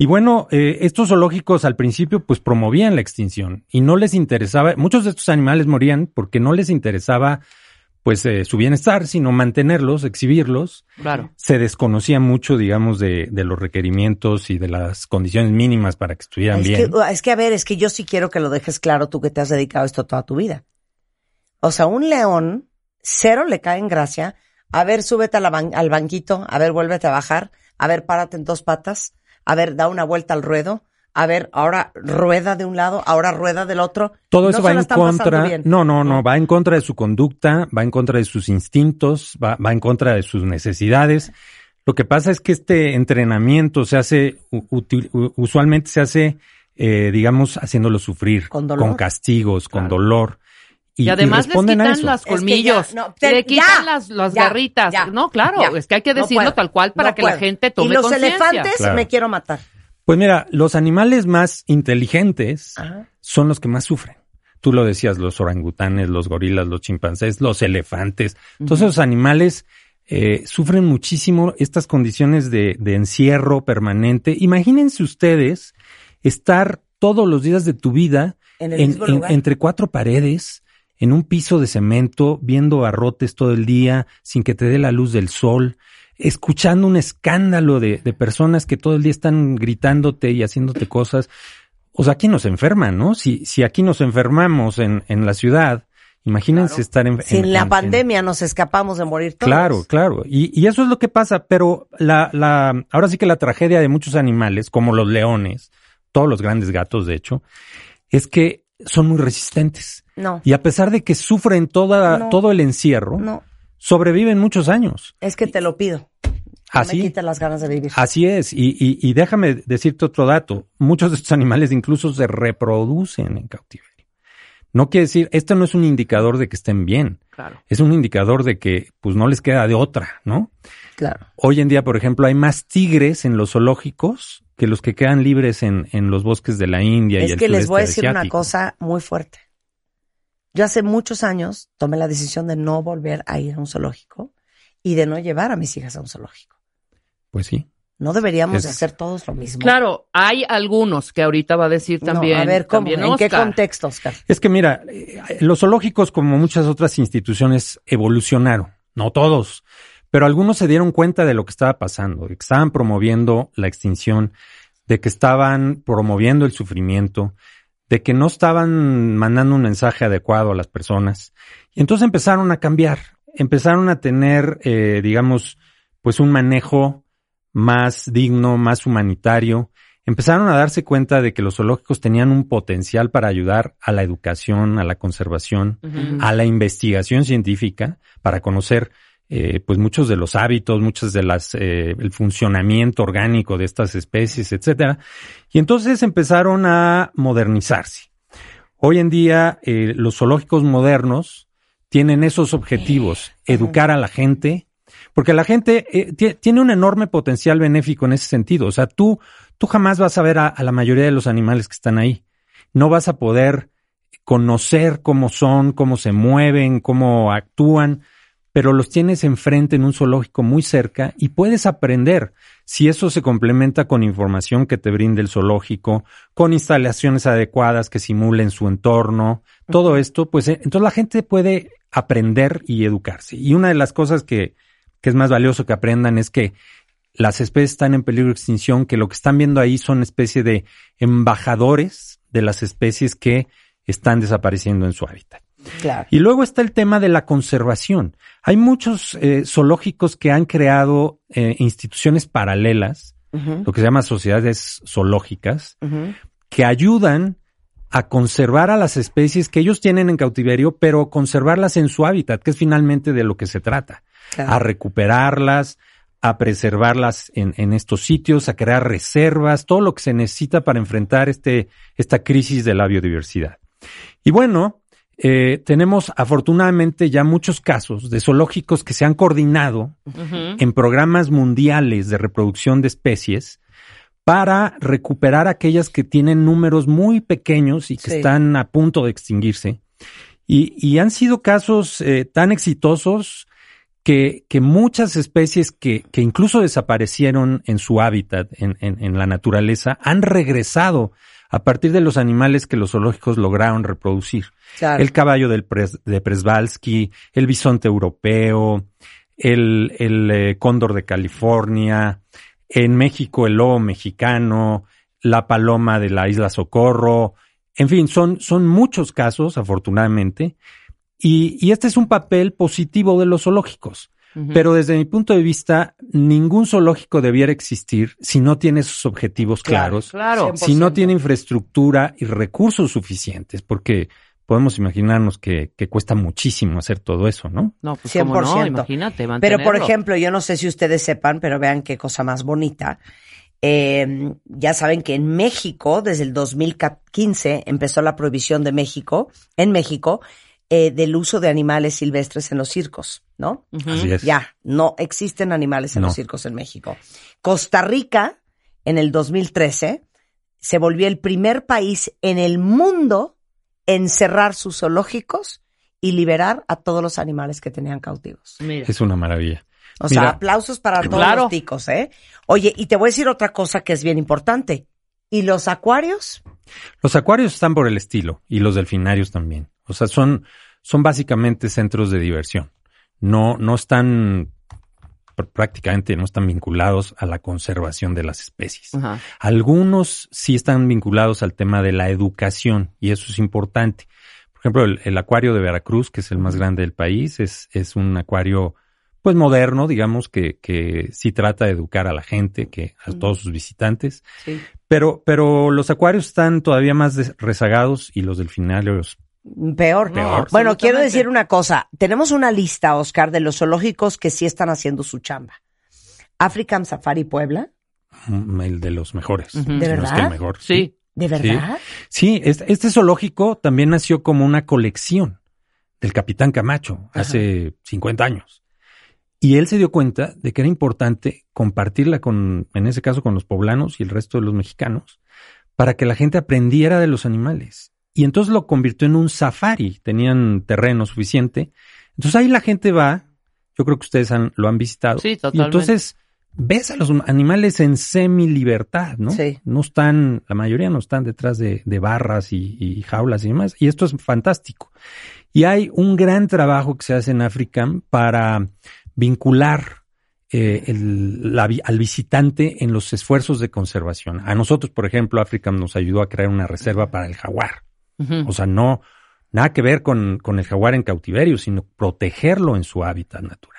Y bueno, eh, estos zoológicos al principio pues promovían la extinción y no les interesaba, muchos de estos animales morían porque no les interesaba pues eh, su bienestar, sino mantenerlos, exhibirlos. Claro. Se desconocía mucho, digamos, de, de los requerimientos y de las condiciones mínimas para que estuvieran es bien. Que, es que, a ver, es que yo sí quiero que lo dejes claro, tú que te has dedicado a esto toda tu vida. O sea, un león, cero le cae en gracia. A ver, súbete a la ban- al banquito, a ver, vuélvete a bajar, a ver, párate en dos patas, a ver, da una vuelta al ruedo. A ver, ahora rueda de un lado, ahora rueda del otro. Todo eso va en contra. No, no, no, va en contra de su conducta, va en contra de sus instintos, va, va en contra de sus necesidades. Lo que pasa es que este entrenamiento se hace, util, usualmente se hace, eh, digamos, haciéndolo sufrir. Con dolor. Con castigos, con dolor. Y, y además y les quitan los colmillos, es que ya, no, te, le quitan ya, las, las ya, garritas. Ya, no, claro, ya, es que hay que decirlo no puedo, tal cual para no que puedo. La gente tome conciencia. Y los elefantes claro. me quiero matar. Pues mira, los animales más inteligentes Ajá. son los que más sufren. Tú lo decías, los orangutanes, los gorilas, los chimpancés, los elefantes. Entonces, uh-huh. los animales eh, sufren muchísimo estas condiciones de, de encierro permanente. Imagínense ustedes estar todos los días de tu vida en el en, mismo lugar. En, entre cuatro paredes, en un piso de cemento, viendo barrotes todo el día, sin que te dé la luz del sol. Escuchando un escándalo de, de personas que todo el día están gritándote y haciéndote cosas. O sea, aquí nos enferman, ¿no? Si, si aquí nos enfermamos en, en la ciudad, imagínense claro. estar en... Sin en, la en, pandemia en, nos escapamos de morir todos. Claro, claro. Y, y eso es lo que pasa. Pero la, la, ahora sí que la tragedia de muchos animales, como los leones, todos los grandes gatos, de hecho, es que son muy resistentes. No. Y a pesar de que sufren toda, no. todo el encierro... No. Sobreviven muchos años. Es que te lo pido. Así, me quita las ganas de vivir. Así es. Y, y, y déjame decirte otro dato. Muchos de estos animales incluso se reproducen en cautiverio. No quiere decir, esto no es un indicador de que estén bien. Claro. Es un indicador de que pues no les queda de otra, ¿no? Claro. Hoy en día, por ejemplo, hay más tigres en los zoológicos que los que quedan libres en, en los bosques de la India es y el sureste asiático. Es que les voy a decir una cosa muy fuerte. Yo hace muchos años tomé la decisión de no volver a ir a un zoológico y de no llevar a mis hijas a un zoológico. Pues sí. No deberíamos es... hacer todos lo mismo. Claro, hay algunos que ahorita va a decir también. No, a ver, ¿cómo? ¿En Oscar? ¿Qué contexto, Oscar? Es que mira, los zoológicos, como muchas otras instituciones, evolucionaron. No todos, pero algunos se dieron cuenta de lo que estaba pasando, de que estaban promoviendo la extinción, de que estaban promoviendo el sufrimiento, de que no estaban mandando un mensaje adecuado a las personas. Y entonces empezaron a cambiar, empezaron a tener, eh, digamos, pues un manejo más digno, más humanitario. Empezaron a darse cuenta de que los zoológicos tenían un potencial para ayudar a la educación, a la conservación, uh-huh. a la investigación científica, para conocer eh, pues muchos de los hábitos, muchas de las eh, el funcionamiento orgánico de estas especies, etcétera. Y entonces empezaron a modernizarse. Hoy en día eh, los zoológicos modernos tienen esos objetivos, educar a la gente, porque la gente eh, t- tiene un enorme potencial benéfico en ese sentido. O sea, tú, tú jamás vas a ver a, a la mayoría de los animales que están ahí. No vas a poder conocer cómo son, cómo se mueven, cómo actúan, pero los tienes enfrente en un zoológico muy cerca y puedes aprender si eso se complementa con información que te brinde el zoológico, con instalaciones adecuadas que simulen su entorno, todo esto, pues entonces la gente puede aprender y educarse. Y una de las cosas que, que es más valioso que aprendan es que las especies están en peligro de extinción, que lo que están viendo ahí son especie de embajadores de las especies que están desapareciendo en su hábitat. Claro. Y luego está el tema de la conservación. Hay muchos eh, zoológicos que han creado eh, instituciones paralelas, uh-huh. lo que se llama sociedades zoológicas, uh-huh. que ayudan a conservar a las especies que ellos tienen en cautiverio, pero conservarlas en su hábitat, que es finalmente de lo que se trata. Claro. A recuperarlas, a preservarlas en, en estos sitios, a crear reservas, todo lo que se necesita para enfrentar este, esta crisis de la biodiversidad. Y bueno... Eh, tenemos afortunadamente ya muchos casos de zoológicos que se han coordinado uh-huh. en programas mundiales de reproducción de especies para recuperar aquellas que tienen números muy pequeños y que sí. están a punto de extinguirse. Y, y han sido casos eh, tan exitosos que, que muchas especies que, que incluso desaparecieron en su hábitat, en, en, en la naturaleza, han regresado a partir de los animales que los zoológicos lograron reproducir. Claro. El caballo del pres, de Przewalski, el bisonte europeo, el, el eh, cóndor de California, en México el lobo mexicano, la paloma de la isla Socorro. En fin, son, son muchos casos, afortunadamente, y, y este es un papel positivo de los zoológicos. Uh-huh. Pero desde mi punto de vista, ningún zoológico debiera existir si no tiene sus objetivos claros, claro, claro. Si no tiene infraestructura y recursos suficientes, porque podemos imaginarnos que, que cuesta muchísimo hacer todo eso, ¿no? No, pues cien por ciento. ¿Cómo no? Imagínate, mantenerlo. Pero, por ejemplo, yo no sé si ustedes sepan, pero vean qué cosa más bonita. Eh, ya saben que en México, desde el dos mil quince, empezó la prohibición de México, en México, Eh, del uso de animales silvestres en los circos, ¿no? Uh-huh. Así es. Ya, no existen animales en no. los circos en México. Costa Rica, en el dos mil trece, se volvió el primer país en el mundo en cerrar sus zoológicos y liberar a todos los animales que tenían cautivos. Mira. Es una maravilla. O Mira. sea, aplausos para todos claro. los ticos, ¿eh? Oye, y te voy a decir otra cosa que es bien importante. ¿Y los acuarios? Los acuarios están por el estilo, y los delfinarios también. O sea, son, son básicamente centros de diversión. No, no están, prácticamente no están vinculados a la conservación de las especies. Ajá. Algunos sí están vinculados al tema de la educación, y eso es importante. Por ejemplo, el, el Acuario de Veracruz, que es el más grande del país, es, es un acuario pues moderno, digamos, que, que sí trata de educar a la gente, que a todos sus visitantes. Sí. Pero, pero los acuarios están todavía más des- rezagados y los delfinarios Peor. Peor. Bueno, quiero decir una cosa. Tenemos una lista, Óscar, de los zoológicos que sí están haciendo su chamba. Africam Safari Puebla. El de los mejores. Uh-huh. ¿De verdad? El mejor. Sí. ¿De verdad? Sí, sí. Este, este zoológico también nació como una colección del Capitán Camacho hace uh-huh. cincuenta años. Y él se dio cuenta de que era importante compartirla con, en ese caso, con los poblanos y el resto de los mexicanos para que la gente aprendiera de los animales. Y entonces lo convirtió en un safari. Tenían terreno suficiente. Entonces ahí la gente va. Yo creo que ustedes han, lo han visitado. Sí, totalmente. Y entonces ves a los animales en semi-libertad, ¿no? Sí. No están, la mayoría no están detrás de, de barras y, y jaulas y demás. Y esto es fantástico. Y hay un gran trabajo que se hace en Africam para vincular Eh, el, la, al visitante en los esfuerzos de conservación. A nosotros, por ejemplo, Africam nos ayudó a crear una reserva para el jaguar. O sea, no, nada que ver con, con el jaguar en cautiverio, sino protegerlo en su hábitat natural.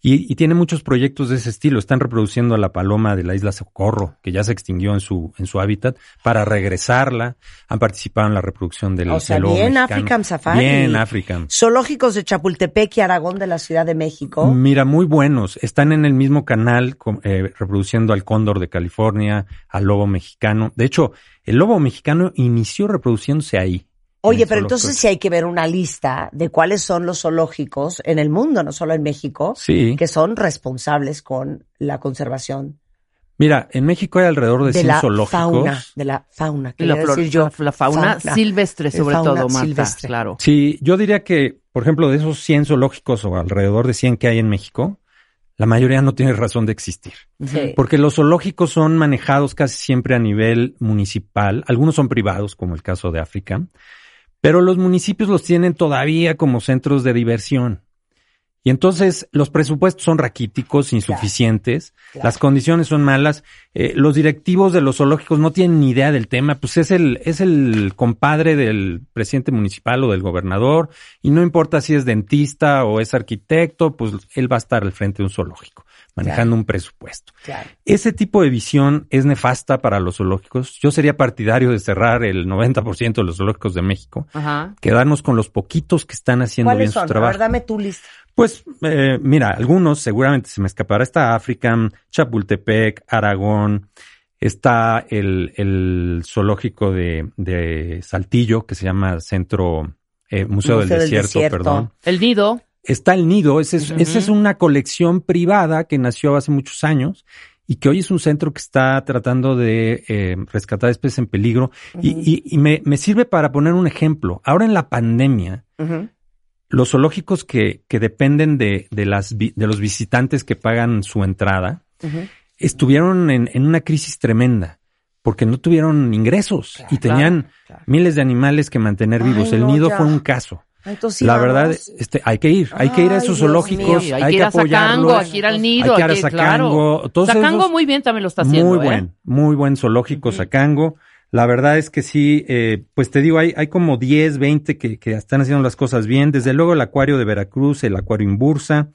Y, y tiene muchos proyectos de ese estilo. Están reproduciendo a la paloma de la isla Socorro, que ya se extinguió en su, en su hábitat, para regresarla. Han participado en la reproducción del lobo mexicano. O sea, bien Africam Safari. Bien Africam. Zoológicos de Chapultepec y Aragón de la Ciudad de México. Mira, muy buenos. Están en el mismo canal, eh, reproduciendo al cóndor de California, al lobo mexicano. De hecho, el lobo mexicano inició reproduciéndose ahí. Oye, pero entonces sí hay que ver una lista de cuáles son los zoológicos en el mundo, no solo en México, sí, que son responsables con la conservación. Mira, en México hay alrededor de, de cien la zoológicos. Fauna, de la fauna, que la, flor, decir yo, la fauna, fauna silvestre, sobre fauna todo, Marta. Silvestre. Claro. Sí, yo diría que, por ejemplo, de esos cien zoológicos o alrededor de cien que hay en México, la mayoría no tiene razón de existir. Sí. Porque los zoológicos son manejados casi siempre a nivel municipal. Algunos son privados, como el caso de África. Pero los municipios los tienen todavía como centros de diversión. Y entonces los presupuestos son raquíticos, insuficientes, claro, claro. Las condiciones son malas, eh, los directivos de los zoológicos no tienen ni idea del tema, pues es el, es el compadre del presidente municipal o del gobernador, y no importa si es dentista o es arquitecto, pues él va a estar al frente de un zoológico, manejando claro. un presupuesto. Claro. Ese tipo de visión es nefasta para los zoológicos. Yo sería partidario de cerrar el noventa por ciento de los zoológicos de México, ajá, quedarnos con los poquitos que están haciendo bien son? su trabajo. ¿Cuáles son? A ver, dame tu lista. Pues, eh, mira, algunos seguramente se me escapará. Está África, Chapultepec, Aragón. Está el, el zoológico de, de Saltillo, que se llama Centro eh, Museo, Museo del, del Desierto, Desierto, perdón. El Nido. Está El Nido, ese es, uh-huh. esa es una colección privada que nació hace muchos años y que hoy es un centro que está tratando de eh, rescatar especies en peligro. Uh-huh. Y, y, y me, me sirve para poner un ejemplo. Ahora en la pandemia, uh-huh. los zoológicos que, que dependen de, de, las, de los visitantes que pagan su entrada, uh-huh. estuvieron en, en una crisis tremenda. porque no tuvieron ingresos, claro, y tenían claro, claro. miles de animales que mantener Ay, vivos. El no, nido ya. fue un caso. Entonces, la verdad, este, hay que ir, hay que ir a esos Ay, zoológicos, hay, hay que, que apoyarlos. Sacango, hay que ir al nido, hay que ir a Sacango. Claro. Todos Sacango esos, muy bien también lo está haciendo. Muy ¿eh? buen, muy buen zoológico, uh -huh. Sacango. La verdad es que sí, eh, pues te digo, hay, hay como diez, veinte que, que están haciendo las cosas bien. Desde luego el Acuario de Veracruz, el Acuario Inbursa,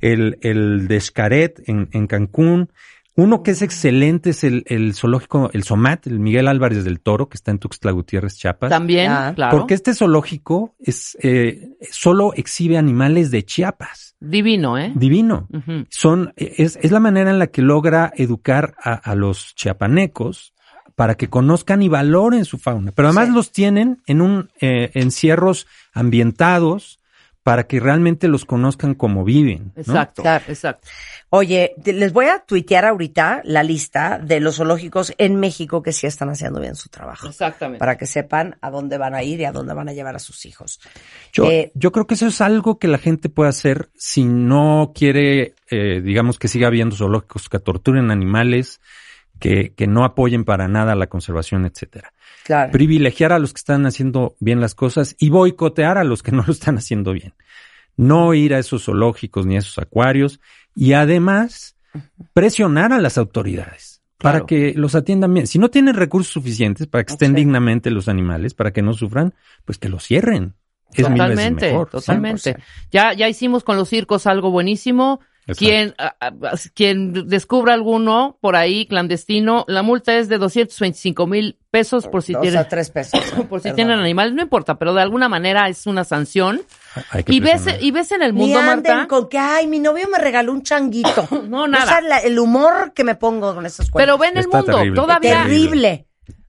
el, el de Xcaret en, en Cancún. Uno que es excelente es el, el zoológico, el SOMAT, el Miguel Álvarez del Toro, que está en Tuxtla Gutiérrez, Chiapas. También, ah, claro. Porque este zoológico es eh, solo exhibe animales de Chiapas. Divino, ¿eh? Divino. Uh-huh. Son es, es la manera en la que logra educar a, a los chiapanecos para que conozcan y valoren su fauna. Pero además sí. los tienen en un eh, encierros ambientados, para que realmente los conozcan como viven, ¿no? Exacto, claro, exacto. Oye, te, les voy a tuitear ahorita la lista de los zoológicos en México que sí están haciendo bien su trabajo. Exactamente. Para que sepan a dónde van a ir y a dónde van a llevar a sus hijos. Yo, eh, yo creo que eso es algo que la gente puede hacer si no quiere, eh, digamos, que siga habiendo zoológicos que torturen animales, que, que no apoyen para nada la conservación, etcétera. Claro. Privilegiar a los que están haciendo bien las cosas y boicotear a los que no lo están haciendo bien. No ir a esos zoológicos ni a esos acuarios y además presionar a las autoridades claro. para que los atiendan bien. Si no tienen recursos suficientes para que estén okay. dignamente los animales, para que no sufran, pues que los cierren. Es totalmente, mil veces mejor, totalmente. cien por ciento. Ya, ya hicimos con los circos algo buenísimo. Quien, a, a, quien descubra alguno por ahí clandestino, la multa es de doscientos veinticinco mil pesos por si Dos tienen, a tres pesos, ¿eh? por si Perdón. tienen animales, no importa, pero de alguna manera es una sanción. Y ves, y ves en el mundo, Ni anden Marta. Con que, ay, mi novio me regaló un changuito. No, nada. O sea, la, el humor que me pongo con esas cosas. Pero ve en el mundo, terrible, todavía. Terrible.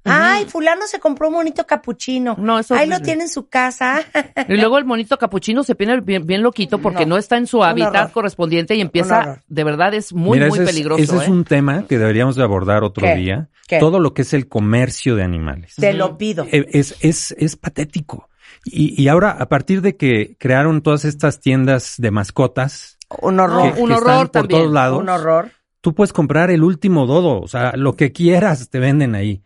Ay, fulano se compró un monito capuchino. No, eso Ahí es... lo tiene en su casa. Y luego el monito capuchino se pone bien, bien loquito porque no, no está en su hábitat correspondiente y empieza, de verdad, es muy, Mira, muy ese peligroso. Es, ese ¿eh? es un tema que deberíamos de abordar otro ¿Qué? día. ¿Qué? Todo lo que es el comercio de animales. Te lo pido. Es, es, es patético. Y, y ahora, a partir de que crearon todas estas tiendas de mascotas. Un horror. Que, un que horror están por también. Todos lados. Un horror. Tú puedes comprar el último dodo. O sea, lo que quieras te venden ahí.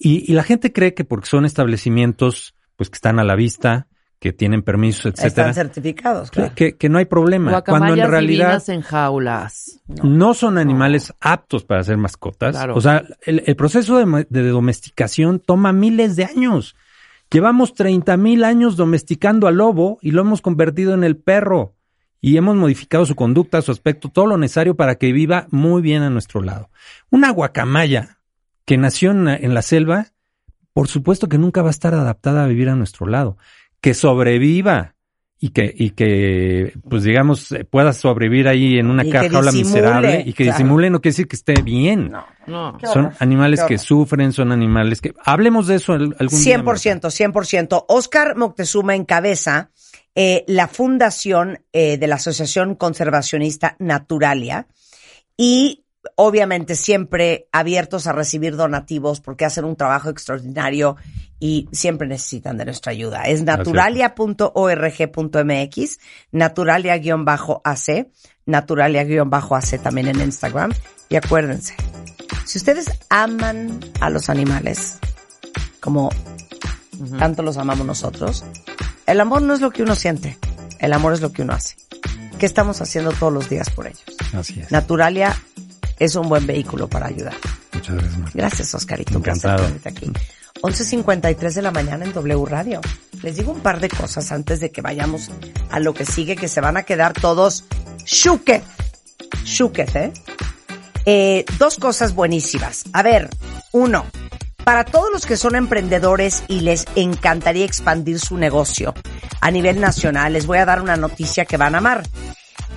Y, y la gente cree que porque son establecimientos pues que están a la vista, que tienen permisos, etcétera. Están certificados, claro. Que, que no hay problema. Guacamayas cuando en realidad en jaulas. No, no son animales no. aptos para ser mascotas. Claro. O sea, el, el proceso de, de domesticación toma miles de años. Llevamos treinta mil años domesticando al lobo y lo hemos convertido en el perro. Y hemos modificado su conducta, su aspecto, todo lo necesario para que viva muy bien a nuestro lado. Una guacamaya que nació en la selva, por supuesto que nunca va a estar adaptada a vivir a nuestro lado. Que sobreviva y que, y que pues digamos, pueda sobrevivir ahí en una cajaola miserable y que claro. disimule, no quiere decir que esté bien. No, no. Son animales que sufren, son animales que... Hablemos de eso algún día. cien por ciento, cien por ciento. Óscar Moctezuma encabeza eh, la fundación eh, de la Asociación Conservacionista Naturalia y... Obviamente siempre abiertos a recibir donativos porque hacen un trabajo extraordinario y siempre necesitan de nuestra ayuda. Es naturalia punto org punto m x, naturalia-ac, naturalia-ac también en Instagram. Y acuérdense, si ustedes aman a los animales como uh-huh. tanto los amamos nosotros, el amor no es lo que uno siente, el amor es lo que uno hace. ¿Qué estamos haciendo todos los días por ellos? Así es. Naturalia es un buen vehículo para ayudar. Muchas gracias, Marta. Gracias, Oscarito. Encantado. Aquí. once cincuenta y tres de la mañana en W Radio. Les digo un par de cosas antes de que vayamos a lo que sigue, que se van a quedar todos shooketh. Shooketh, ¿eh? ¿eh? Dos cosas buenísimas. A ver, uno, para todos los que son emprendedores y les encantaría expandir su negocio a nivel nacional, les voy a dar una noticia que van a amar.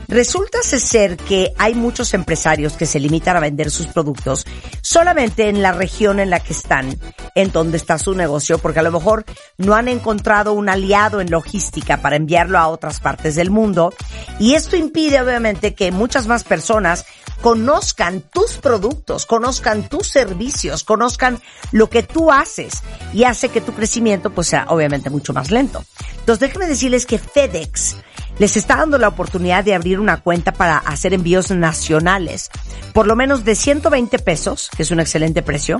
Resulta ser que hay muchos empresarios que se limitan a vender sus productos solamente en la región en la que están, en donde está su negocio, porque a lo mejor no han encontrado un aliado en logística para enviarlo a otras partes del mundo. Y esto impide, obviamente, que muchas más personas conozcan tus productos, conozcan tus servicios, conozcan lo que tú haces y hace que tu crecimiento pues sea obviamente mucho más lento. Entonces déjenme decirles que FedEx les está dando la oportunidad de abrir una cuenta para hacer envíos nacionales, por lo menos de ciento veinte pesos, que es un excelente precio.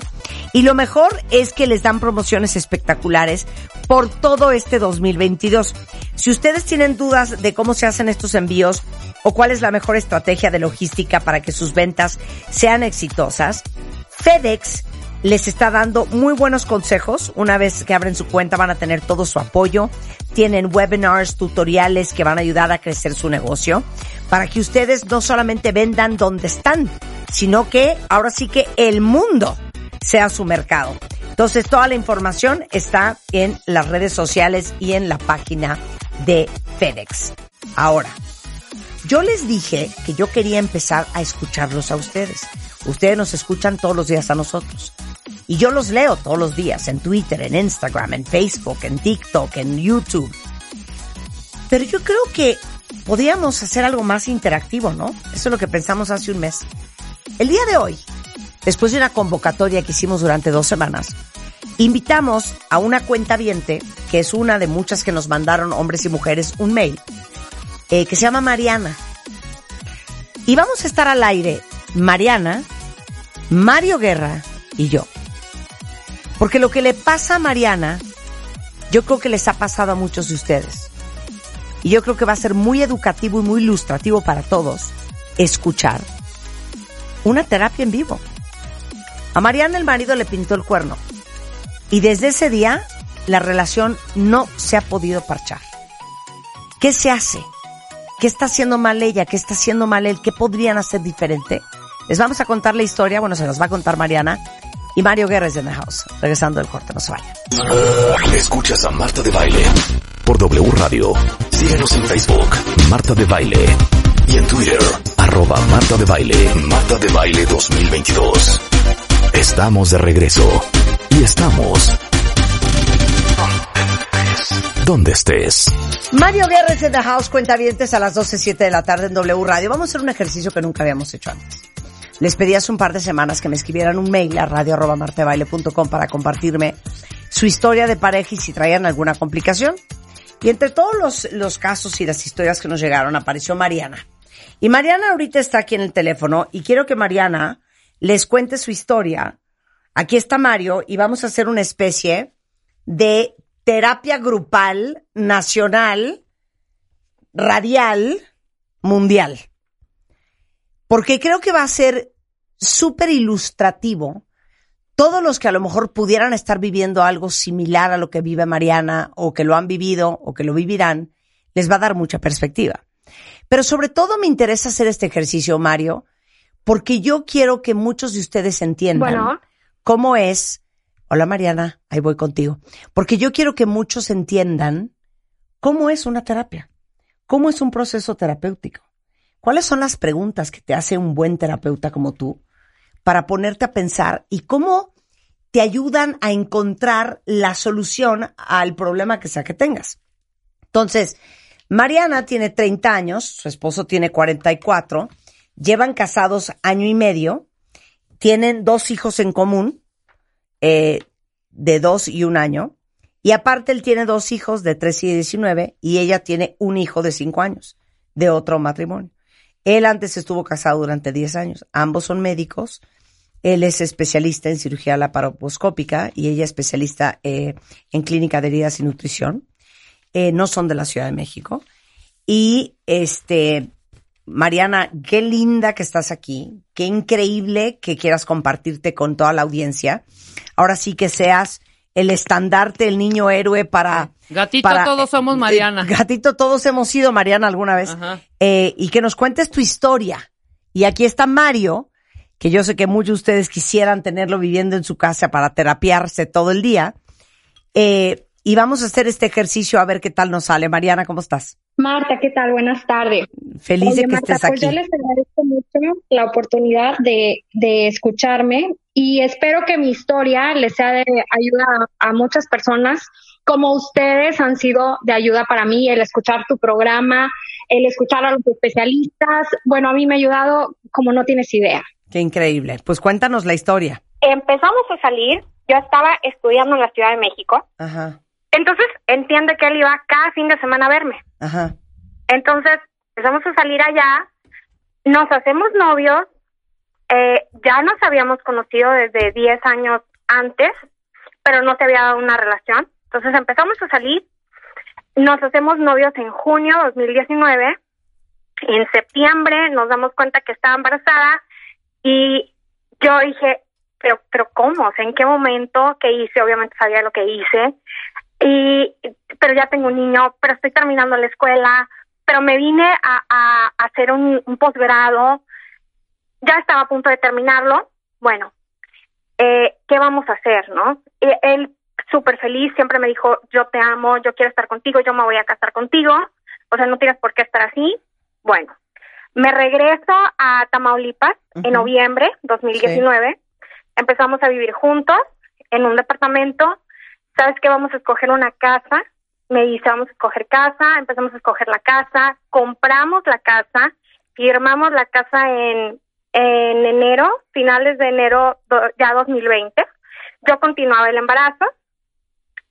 Y lo mejor es que les dan promociones espectaculares por todo este dos mil veintidós. Si ustedes tienen dudas de cómo se hacen estos envíos o cuál es la mejor estrategia de logística para que sus ventas sean exitosas, FedEx les está dando muy buenos consejos. Una vez que abren su cuenta van a tener todo su apoyo. Tienen webinars, tutoriales que van a ayudar a crecer su negocio para que ustedes no solamente vendan donde están, sino que ahora sí que el mundo sea su mercado. Entonces, toda la información está en las redes sociales y en la página de FedEx. Ahora, yo les dije que yo quería empezar a escucharlos a ustedes. Ustedes nos escuchan todos los días a nosotros. Y yo los leo todos los días en Twitter, en Instagram, en Facebook, en TikTok, en YouTube. Pero yo creo que podríamos hacer algo más interactivo, ¿no? Eso es lo que pensamos hace un mes. El día de hoy, después de una convocatoria que hicimos durante dos semanas, invitamos a una cuentaviente, que es una de muchas que nos mandaron hombres y mujeres un mail, eh, que se llama Mariana. Y vamos a estar al aire Mariana, Mario Guerra y yo. Porque lo que le pasa a Mariana, yo creo que les ha pasado a muchos de ustedes. Y yo creo que va a ser muy educativo y muy ilustrativo para todos escuchar una terapia en vivo. A Mariana el marido le pintó el cuerno. Y desde ese día, la relación no se ha podido parchar. ¿Qué se hace? ¿Qué está haciendo mal ella? ¿Qué está haciendo mal él? ¿Qué podrían hacer diferente? Les vamos a contar la historia. Bueno, se nos va a contar Mariana. Y Mario Guerra es en The House. Regresando del corte, no se vayan. Escuchas a Marta de Baile por W Radio. Síguenos en Facebook, Marta de Baile. Y en Twitter, arroba Marta de Baile, Marta de Baile dos mil veintidós. Estamos de regreso. Y estamos donde estés. Mario Guerra es en The House, cuentavientes, a las doce y siete de la tarde en W Radio. Vamos a hacer un ejercicio que nunca habíamos hecho antes. Les pedí hace un par de semanas que me escribieran un mail a radio arroba marta baile punto com para compartirme su historia de pareja y si traían alguna complicación. Y entre todos los, los casos y las historias que nos llegaron, apareció Mariana. Y Mariana ahorita está aquí en el teléfono y quiero que Mariana les cuente su historia. Aquí está Mario y vamos a hacer una especie de terapia grupal, nacional, radial, mundial. Porque creo que va a ser súper ilustrativo. Todos los que a lo mejor pudieran estar viviendo algo similar a lo que vive Mariana, o que lo han vivido, o que lo vivirán, les va a dar mucha perspectiva. Pero sobre todo me interesa hacer este ejercicio, Mario, porque yo quiero que muchos de ustedes entiendan bueno. cómo es... Hola, Mariana, ahí voy contigo. Porque yo quiero que muchos entiendan cómo es una terapia, cómo es un proceso terapéutico. ¿Cuáles son las preguntas que te hace un buen terapeuta como tú para ponerte a pensar y cómo te ayudan a encontrar la solución al problema que sea que tengas? Entonces, Mariana tiene treinta años, su esposo tiene cuarenta y cuatro, llevan casados año y medio, tienen dos hijos en común, Eh, de dos y un año, y aparte él tiene dos hijos de tres y diecinueve, y ella tiene un hijo de cinco años, de otro matrimonio. Él antes estuvo casado durante diez años, ambos son médicos, él es especialista en cirugía laparoscópica, y ella es especialista eh, en clínica de heridas y nutrición, eh, no son de la Ciudad de México, y este... Mariana, qué linda que estás aquí, qué increíble que quieras compartirte con toda la audiencia. Ahora sí que seas el estandarte, el niño héroe para... Gatito para, todos somos Mariana. Eh, gatito todos hemos sido Mariana alguna vez. Eh, y que nos cuentes tu historia. Y aquí está Mario, que yo sé que muchos de ustedes quisieran tenerlo viviendo en su casa para terapiarse todo el día. Eh, y vamos a hacer este ejercicio a ver qué tal nos sale. Mariana, ¿cómo estás? Marta, ¿qué tal? Buenas tardes. Feliz Oye, de que Marta, estés pues aquí. Yo les agradezco mucho la oportunidad de, de escucharme y espero que mi historia les sea de ayuda a, a muchas personas, como ustedes han sido de ayuda para mí, el escuchar tu programa, el escuchar a los especialistas. Bueno, a mí me ha ayudado como no tienes idea. Qué increíble. Pues cuéntanos la historia. Empezamos a salir. Yo estaba estudiando en la Ciudad de México. Ajá. Entonces, entiende que él iba cada fin de semana a verme. Ajá. Entonces empezamos a salir allá, nos hacemos novios, eh, ya nos habíamos conocido desde diez años antes, pero no se había dado una relación. Entonces empezamos a salir, nos hacemos novios en junio de dos mil diecinueve, en septiembre nos damos cuenta que estaba embarazada y yo dije, pero pero ¿cómo? O sea, ¿en qué momento? ¿Qué hice? Obviamente sabía lo que hice, y pero ya tengo un niño, pero estoy terminando la escuela, pero me vine a, a, a hacer un, un posgrado, ya estaba a punto de terminarlo. Bueno, eh, ¿qué vamos a hacer, no? Y él súper feliz, siempre me dijo, yo te amo, yo quiero estar contigo, yo me voy a casar contigo, o sea, no tienes por qué estar así. Bueno, me regreso a Tamaulipas uh-huh. en noviembre de dos mil diecinueve, sí. Empezamos a vivir juntos en un departamento. ¿Sabes qué? Vamos a escoger una casa. Me dice, vamos a escoger casa, empezamos a escoger la casa, compramos la casa, firmamos la casa en, en enero, finales de enero do, ya dos mil veinte. Yo continuaba el embarazo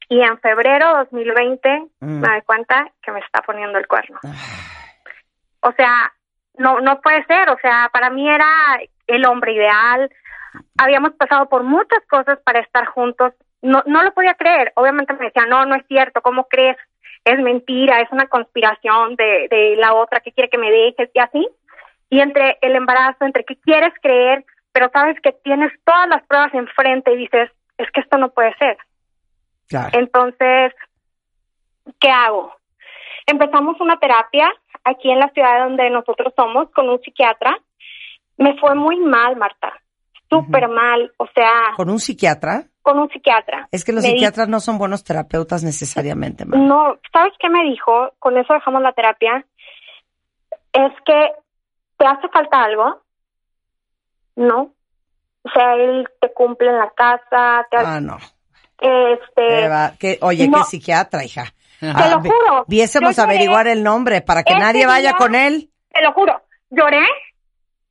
y en febrero de dos mil veinte mm. me doy cuenta que me está poniendo el cuerno. O sea, no no puede ser, o sea, para mí era el hombre ideal. Habíamos pasado por muchas cosas para estar juntos. No no lo podía creer. Obviamente me decía, no, no es cierto, ¿cómo crees? Es mentira, es una conspiración de, de la otra que quiere que me dejes y así. Y entre el embarazo, entre que quieres creer, pero sabes que tienes todas las pruebas enfrente y dices, es que esto no puede ser. Claro. Entonces, ¿qué hago? Empezamos una terapia aquí en la ciudad donde nosotros somos, con un psiquiatra. Me fue muy mal, Marta, súper uh-huh. mal, o sea... ¿Con un psiquiatra? Con un psiquiatra. Es que los me psiquiatras di- no son buenos terapeutas necesariamente, Marta. No, ¿sabes qué me dijo? Con eso dejamos la terapia. Es que, ¿te hace falta algo? No. O sea, él te cumple en la casa, te ha... Ah, no. Este... Eva, ¿qué? Oye, no. ¿Qué psiquiatra, hija? Te ah, lo juro. Viésemos averiguar el nombre para que nadie vaya día, con él. Te lo juro. Lloré.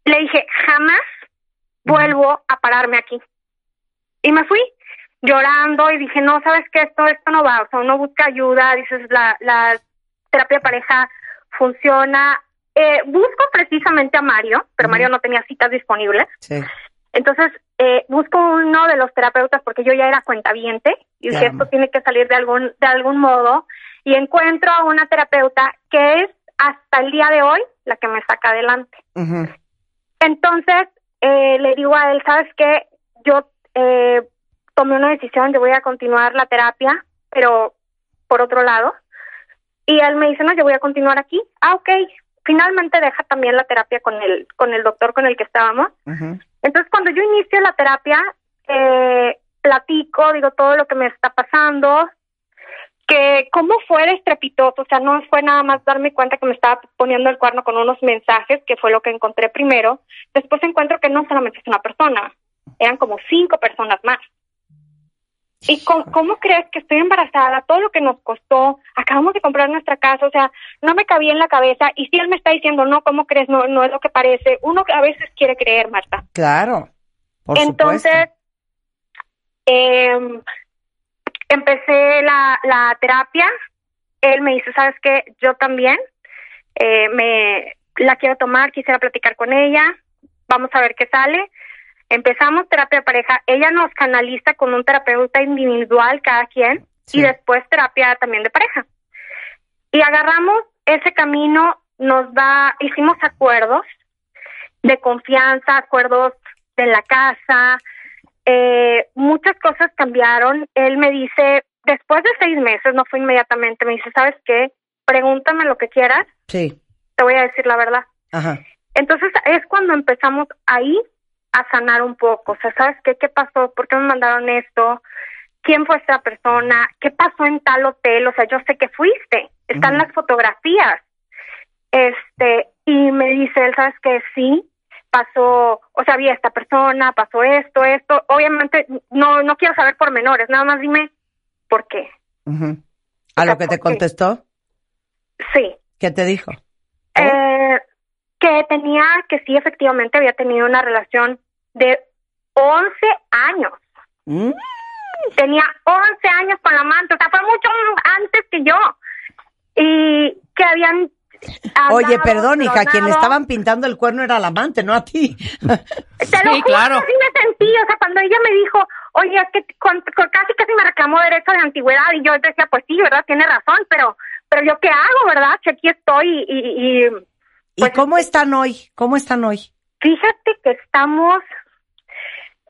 Le dije, jamás vuelvo a pararme aquí. Y me fui llorando y dije, no, ¿sabes qué? Esto, esto no va. O sea, uno busca ayuda. Dices, la, la terapia de pareja funciona. Eh, busco precisamente a Mario, pero uh-huh. Mario no tenía citas disponibles. Sí. Entonces, eh, busco uno de los terapeutas porque yo ya era cuentaviente y dije, esto tiene que salir de algún de algún modo. Y encuentro a una terapeuta que es hasta el día de hoy la que me saca adelante. Uh-huh. Entonces, eh, le digo a él, ¿sabes qué? Yo eh, tomé una decisión, yo voy a continuar la terapia, pero por otro lado. Y él me dice, no, yo voy a continuar aquí. Ah, ok. Finalmente deja también la terapia con el, con el doctor con el que estábamos. Uh-huh. Entonces, cuando yo inicio la terapia, eh, platico, digo todo lo que me está pasando, que cómo fue de estrepitoso, o sea, no fue nada más darme cuenta que me estaba poniendo el cuerno con unos mensajes, que fue lo que encontré primero. Después encuentro que no solamente es una persona, eran como cinco personas más. ¿Y con, cómo crees que estoy embarazada? Todo lo que nos costó, acabamos de comprar nuestra casa, o sea, no me cabía en la cabeza. Y si él me está diciendo, no, ¿cómo crees? No, no es lo que parece. Uno a veces quiere creer, Marta. Claro, por entonces, supuesto. Eh, empecé la, la terapia. Él me dice, ¿sabes qué? Yo también eh, me la quiero tomar, quisiera platicar con ella. Vamos a ver qué sale. Empezamos terapia de pareja, ella nos canaliza con un terapeuta individual cada quien, sí. Y después terapia también de pareja. Y agarramos ese camino, nos da, hicimos acuerdos de confianza, acuerdos de la casa, eh, muchas cosas cambiaron. Él me dice, después de seis meses, no fue inmediatamente, me dice, ¿sabes qué? Pregúntame lo que quieras, sí. Te voy a decir la verdad. Ajá. Entonces es cuando empezamos ahí a sanar un poco, o sea, ¿sabes qué? ¿Qué pasó? ¿Por qué me mandaron esto? ¿Quién fue esta persona? ¿Qué pasó en tal hotel? O sea, yo sé que fuiste, están uh-huh. las fotografías. Este, y me dice él, ¿sabes qué? Sí, pasó, o sea, vi a esta persona, pasó esto, esto. Obviamente, no no quiero saber pormenores, nada más dime por qué. Uh-huh. ¿A o sea, lo que te contestó? Qué? Sí. ¿Qué te dijo? ¿Tú? Eh... que tenía, que sí, efectivamente, había tenido una relación de once años. ¿Mm? Tenía once años con la amante, o sea, fue mucho antes que yo. Y que habían Oye, perdón, hija, quien le estaban pintando el cuerno era la amante, no a ti. Te lo sí, claro. Así me sentí, o sea, cuando ella me dijo, oye, es que con, con casi casi me reclamó derecho de antigüedad, y yo decía, pues sí, ¿verdad? Tiene razón, pero pero ¿yo qué hago, verdad? Aquí estoy y... ¿Y, y, pues, ¿Y cómo están hoy? ¿Cómo están hoy? Fíjate que estamos...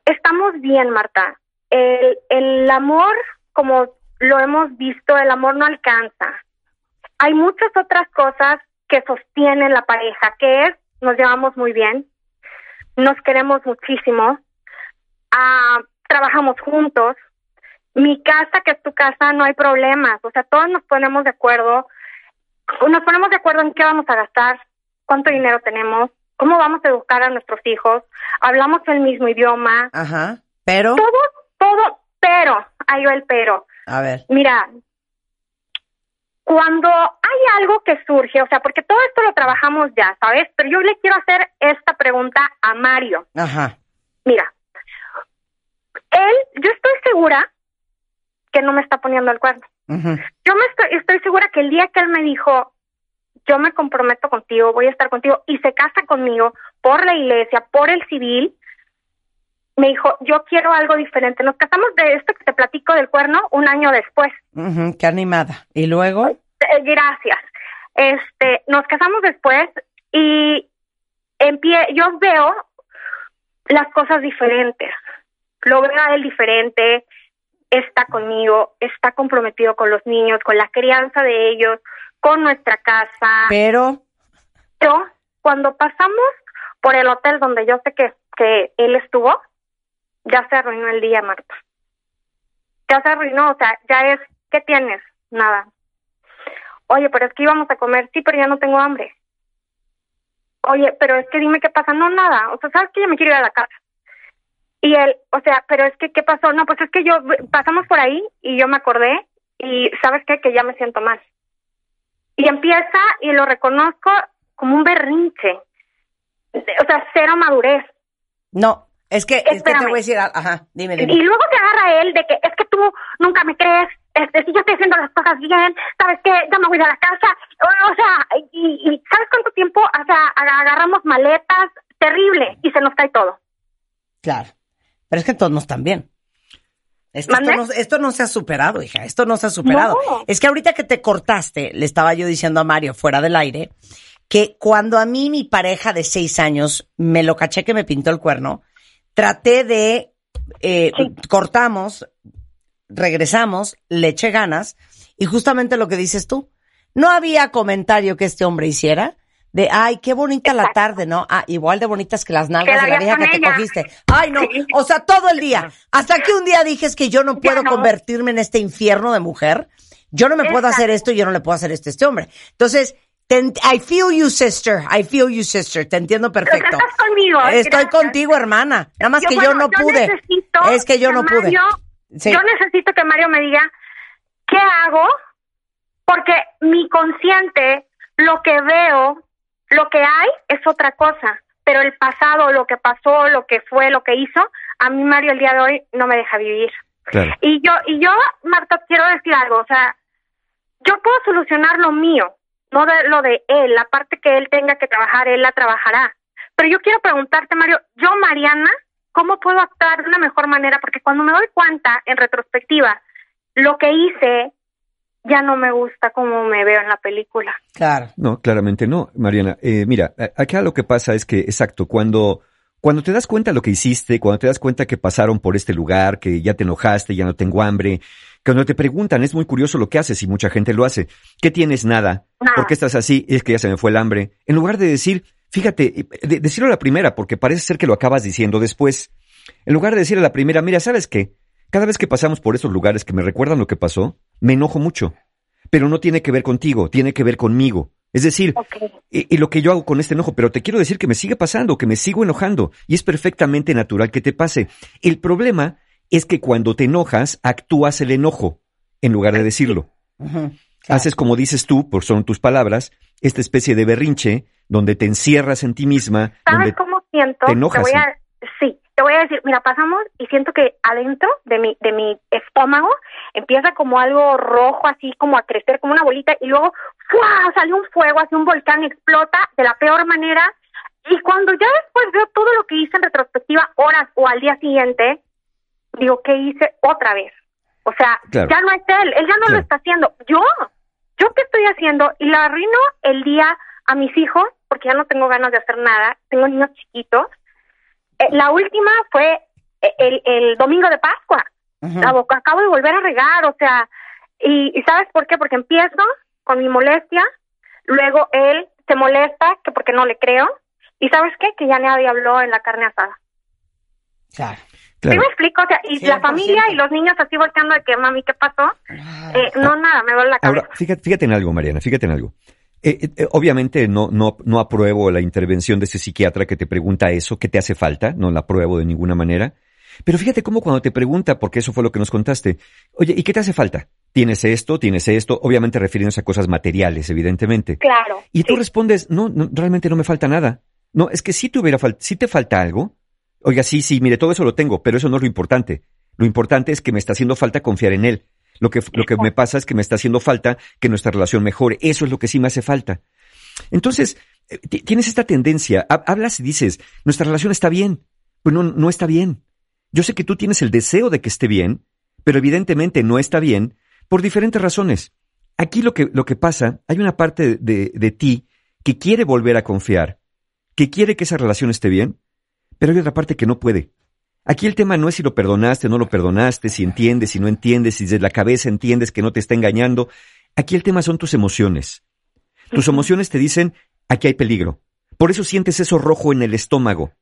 Estamos bien, Marta. El, el amor, como lo hemos visto, el amor no alcanza. Hay muchas otras cosas que sostienen la pareja, que es, nos llevamos muy bien, nos queremos muchísimo, uh, trabajamos juntos, mi casa, que es tu casa, no hay problemas, o sea, todos nos ponemos de acuerdo, nos ponemos de acuerdo en qué vamos a gastar, cuánto dinero tenemos, cómo vamos a educar a nuestros hijos, hablamos el mismo idioma. Ajá, pero... Todo, todo, pero, ahí va el pero. A ver. Mira... Cuando hay algo que surge, o sea, porque todo esto lo trabajamos ya, ¿sabes? Pero yo le quiero hacer esta pregunta a Mario. Ajá. Mira, él, yo estoy segura que no me está poniendo el cuerno. Uh-huh. Yo me estoy, estoy segura que el día que él me dijo, yo me comprometo contigo, voy a estar contigo, y se casa conmigo por la iglesia, por el civil, me dijo, yo quiero algo diferente. Nos casamos de esto que te platico del cuerno un año después. Uh-huh, qué animada. ¿Y luego? Eh, gracias. Este, nos casamos después y en pie, yo veo las cosas diferentes. Lo veo a él diferente, está conmigo, está comprometido con los niños, con la crianza de ellos, con nuestra casa. Pero... Pero cuando pasamos por el hotel donde yo sé que, que él estuvo... Ya se arruinó el día, Marta. Ya se arruinó, o sea, ya es... ¿Qué tienes? Nada. Oye, pero es que íbamos a comer. Sí, pero ya no tengo hambre. Oye, pero es que dime qué pasa. No, nada. O sea, ¿sabes que ya me quiero ir a la casa? Y él, o sea, pero es que, ¿qué pasó? No, pues es que yo... Pasamos por ahí y yo me acordé y, ¿sabes qué? Que ya me siento mal. Y empieza, y lo reconozco, como un berrinche. O sea, cero madurez. No. Es que, es que te voy a decir, ajá, dime, dime. Y luego te agarra él de que, es que tú nunca me crees, este, si yo estoy haciendo las cosas bien, ¿sabes qué? Ya me voy a la casa, o, o sea, y, y ¿sabes cuánto tiempo? O sea, agarramos maletas, terrible, y se nos cae todo. Claro, pero es que todos no están bien. Es que esto, no, esto no se ha superado, hija, esto no se ha superado. No. Es que ahorita que te cortaste, le estaba yo diciendo a Mario, fuera del aire, que cuando a mí mi pareja de seis años me lo caché que me pintó el cuerno, traté de, eh, sí. cortamos, regresamos, le eché ganas, y justamente lo que dices tú, no había comentario que este hombre hiciera de, ay, qué bonita Exacto. la tarde, ¿no? Ah, igual de bonitas que las nalgas que de la vieja que ella. Te cogiste. Ay, no, sí. O sea, todo el día. Hasta que un día dije, es que yo no puedo no. convertirme en este infierno de mujer, yo no me Exacto. puedo hacer esto y yo no le puedo hacer esto a este hombre. Entonces... I feel you, sister. I feel you, sister. Te entiendo perfecto. Estás conmigo. Estoy gracias. Contigo, hermana. Nada más yo, que bueno, yo no yo pude. Es que yo que no Mario, pude. Sí. Yo necesito que Mario me diga qué hago, porque mi consciente, lo que veo, lo que hay es otra cosa. Pero el pasado, lo que pasó, lo que fue, lo que hizo, a mí Mario el día de hoy no me deja vivir. Claro. Y yo, y yo, Marta, quiero decir algo. O sea, yo puedo solucionar lo mío. No de lo de él, la parte que él tenga que trabajar, él la trabajará. Pero yo quiero preguntarte, Mario, yo, Mariana, ¿cómo puedo actuar de una mejor manera? Porque cuando me doy cuenta, en retrospectiva, lo que hice ya no me gusta como me veo en la película. Claro. No, claramente no, Mariana. Eh, mira, acá lo que pasa es que, exacto, cuando, cuando te das cuenta lo que hiciste, cuando te das cuenta que pasaron por este lugar, que ya te enojaste, ya no tengo hambre... Cuando te preguntan, es muy curioso lo que haces y mucha gente lo hace. ¿Qué tienes? Nada. Nada. ¿Por qué estás así? Es que ya se me fue el hambre. En lugar de decir, fíjate, de, decirlo a la primera, porque parece ser que lo acabas diciendo después. En lugar de decir a la primera, mira, ¿sabes qué? Cada vez que pasamos por estos lugares que me recuerdan lo que pasó, me enojo mucho. Pero no tiene que ver contigo, tiene que ver conmigo. Es decir, okay. y, y lo que yo hago con este enojo, pero te quiero decir que me sigue pasando, que me sigo enojando. Y es perfectamente natural que te pase. El problema es que cuando te enojas, actúas el enojo, en lugar de decirlo. Uh-huh, claro. Haces como dices tú, por son tus palabras, esta especie de berrinche, donde te encierras en ti misma. ¿Sabes cómo siento? Te enojas. Te voy a, sí, te voy a decir, mira, pasamos y siento que adentro de mi, de mi estómago empieza como algo rojo, así como a crecer, como una bolita, y luego ¡guau! Sale un fuego, hace un volcán, explota de la peor manera. Y cuando ya después veo todo lo que hice en retrospectiva, horas o al día siguiente, digo, ¿qué hice otra vez? O sea, claro. ya no es él, él ya no claro. lo está haciendo. Yo, ¿yo qué estoy haciendo? Y le arruino el día a mis hijos, porque ya no tengo ganas de hacer nada, tengo niños chiquitos. Eh, la última fue el, el domingo de Pascua. Uh-huh. Acabo de volver a regar, o sea, y, y ¿sabes por qué? Porque empiezo con mi molestia, luego él se molesta, que porque no le creo, y ¿sabes qué? Que ya nadie habló en la carne asada. Claro. Claro. ¿Sí me explico? O sea, y cien por ciento. La familia y los niños así volteando de que, mami, ¿qué pasó? Eh, no, nada, me duele la cabeza. Ahora, fíjate, fíjate en algo, Mariana, fíjate en algo. Eh, eh, obviamente no, no, no apruebo la intervención de ese psiquiatra que te pregunta eso, ¿qué te hace falta? No la apruebo de ninguna manera. Pero fíjate cómo cuando te pregunta, porque eso fue lo que nos contaste, oye, ¿y qué te hace falta? Tienes esto, tienes esto, obviamente refiriéndose a cosas materiales, evidentemente. Claro. Y tú sí. respondes, no, no, realmente no me falta nada. No, es que si te hubiera fal- si te falta algo, oiga, sí, sí, mire, todo eso lo tengo, pero eso no es lo importante. Lo importante es que me está haciendo falta confiar en él. Lo que, lo que me pasa es que me está haciendo falta que nuestra relación mejore. Eso es lo que sí me hace falta. Entonces, t- tienes esta tendencia, ha- hablas y dices, nuestra relación está bien. Pues no, no está bien. Yo sé que tú tienes el deseo de que esté bien, pero evidentemente no está bien por diferentes razones. Aquí lo que, lo que pasa, hay una parte de, de ti que quiere volver a confiar, que quiere que esa relación esté bien, pero hay otra parte que no puede. Aquí el tema no es si lo perdonaste, no lo perdonaste, si entiendes, si no entiendes, si desde la cabeza entiendes que no te está engañando. Aquí el tema son tus emociones. Tus emociones te dicen, aquí hay peligro. Por eso sientes eso rojo en el estómago.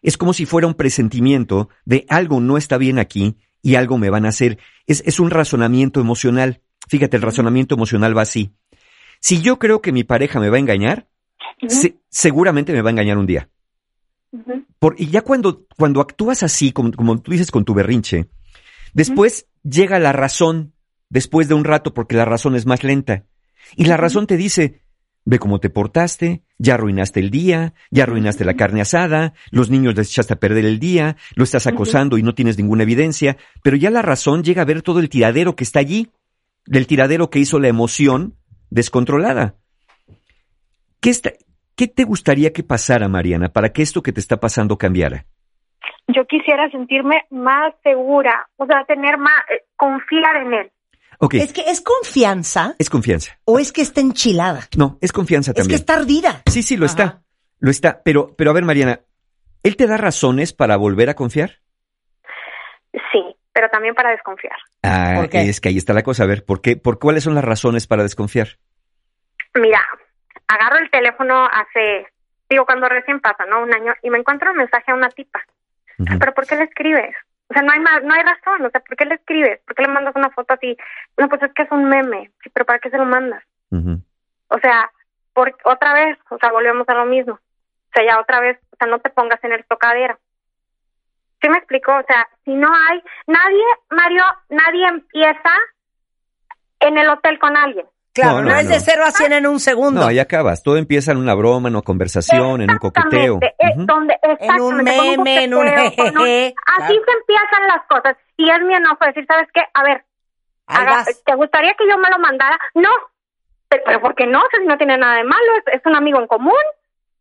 Es como si fuera un presentimiento de algo no está bien aquí y algo me van a hacer. Es, es un razonamiento emocional. Fíjate, el razonamiento emocional va así. Si yo creo que mi pareja me va a engañar, uh-huh. se, seguramente me va a engañar un día. Uh-huh. Por, y ya cuando, cuando actúas así, como, como tú dices con tu berrinche, después uh-huh. llega la razón, después de un rato, porque la razón es más lenta. Y la razón uh-huh. te dice, ve cómo te portaste, ya arruinaste el día, ya arruinaste uh-huh. la carne asada, los niños les echaste a perder el día, lo estás acosando uh-huh. y no tienes ninguna evidencia. Pero ya la razón llega a ver todo el tiradero que está allí, del tiradero que hizo la emoción descontrolada. ¿Qué está...? ¿Qué te gustaría que pasara, Mariana, para que esto que te está pasando cambiara? Yo quisiera sentirme más segura, o sea, tener más, eh, confiar en él. Okay. Es que es confianza. Es confianza. O es que está enchilada. No, es confianza también. Es que está ardida. Sí, sí, lo Ajá. está. Lo está. Pero, pero a ver, Mariana, ¿él te da razones para volver a confiar? Sí, pero también para desconfiar. Ah, okay. Es que ahí está la cosa. A ver, ¿por qué? ¿Por cuáles son las razones para desconfiar? Mira... Agarro el teléfono hace, digo, cuando recién pasa, ¿no? Un año, y me encuentro un mensaje a una tipa. Uh-huh. ¿Pero por qué le escribes? O sea, no hay más, no hay razón. O sea, ¿por qué le escribes? ¿Por qué le mandas una foto así? No, pues es que es un meme. Sí, ¿pero para qué se lo mandas? Uh-huh. O sea, por, otra vez, o sea, volvemos a lo mismo. O sea, ya otra vez, o sea, no te pongas en el tocadero. ¿Sí me explico? O sea, si no hay... Nadie, Mario, nadie empieza en el hotel con alguien. Claro, no, no, no es no. de cero a cien en un segundo. No, ya acabas. Todo empieza en una broma, en una conversación, en un coqueteo. Es donde, en un meme, un coqueteo, en un jejeje. Un... Así claro. se empiezan las cosas. Y es mi enojo decir, ¿sabes qué? A ver, haga, ¿te gustaría que yo me lo mandara? No. Pero ¿por qué no? O sea, si no tiene nada de malo, es, es un amigo en común.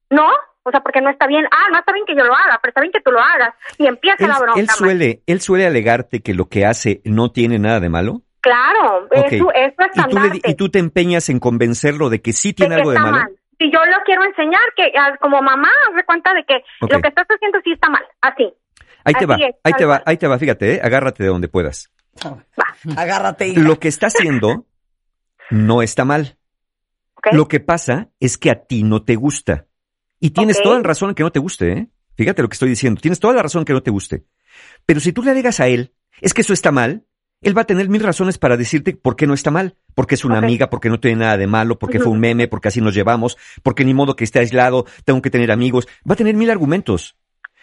No, o sea, porque no está bien. Ah, no está bien que yo lo haga, pero está bien que tú lo hagas. Y empieza él, la broma. Él suele, él suele alegarte que lo que hace no tiene nada de malo. Claro, okay. eso, eso es estandarte. ¿Y tú, le, ¿Y tú te empeñas en convencerlo de que sí tiene de que algo está de malo? Mal. Si yo lo quiero enseñar, que como mamá, haz cuenta de que okay. lo que estás haciendo sí está mal, así. Ahí así te va, es, ahí te va, ahí te va, fíjate, ¿eh? Agárrate de donde puedas. Va. Agárrate. Hija. Lo que está haciendo no está mal. Okay. Lo que pasa es que a ti no te gusta. Y tienes okay. toda la razón en que no te guste, ¿eh? Fíjate lo que estoy diciendo, tienes toda la razón en que no te guste. Pero si tú le digas a él, es que eso está mal, él va a tener mil razones para decirte por qué no está mal, porque es una okay. amiga, porque no tiene nada de malo, porque uh-huh. fue un meme, porque así nos llevamos, porque ni modo que esté aislado, tengo que tener amigos. Va a tener mil argumentos.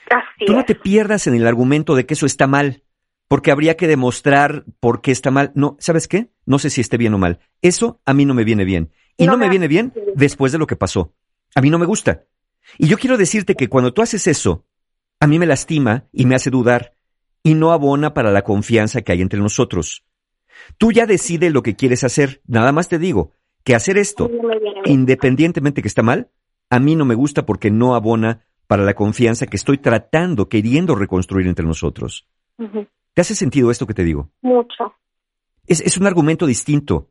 Así Tú es. No te pierdas en el argumento de que eso está mal, porque habría que demostrar por qué está mal. No, ¿sabes qué? No sé si esté bien o mal. Eso a mí no me viene bien. Y no, no me viene bien después de lo que pasó. A mí no me gusta. Y yo quiero decirte que cuando tú haces eso, a mí me lastima y me hace dudar. Y no abona para la confianza que hay entre nosotros. Tú ya decides lo que quieres hacer. Nada más te digo, que hacer esto, independientemente que está mal, a mí no me gusta porque no abona para la confianza que estoy tratando, queriendo reconstruir entre nosotros. Uh-huh. ¿Te hace sentido esto que te digo? Mucho. Es, es un argumento distinto,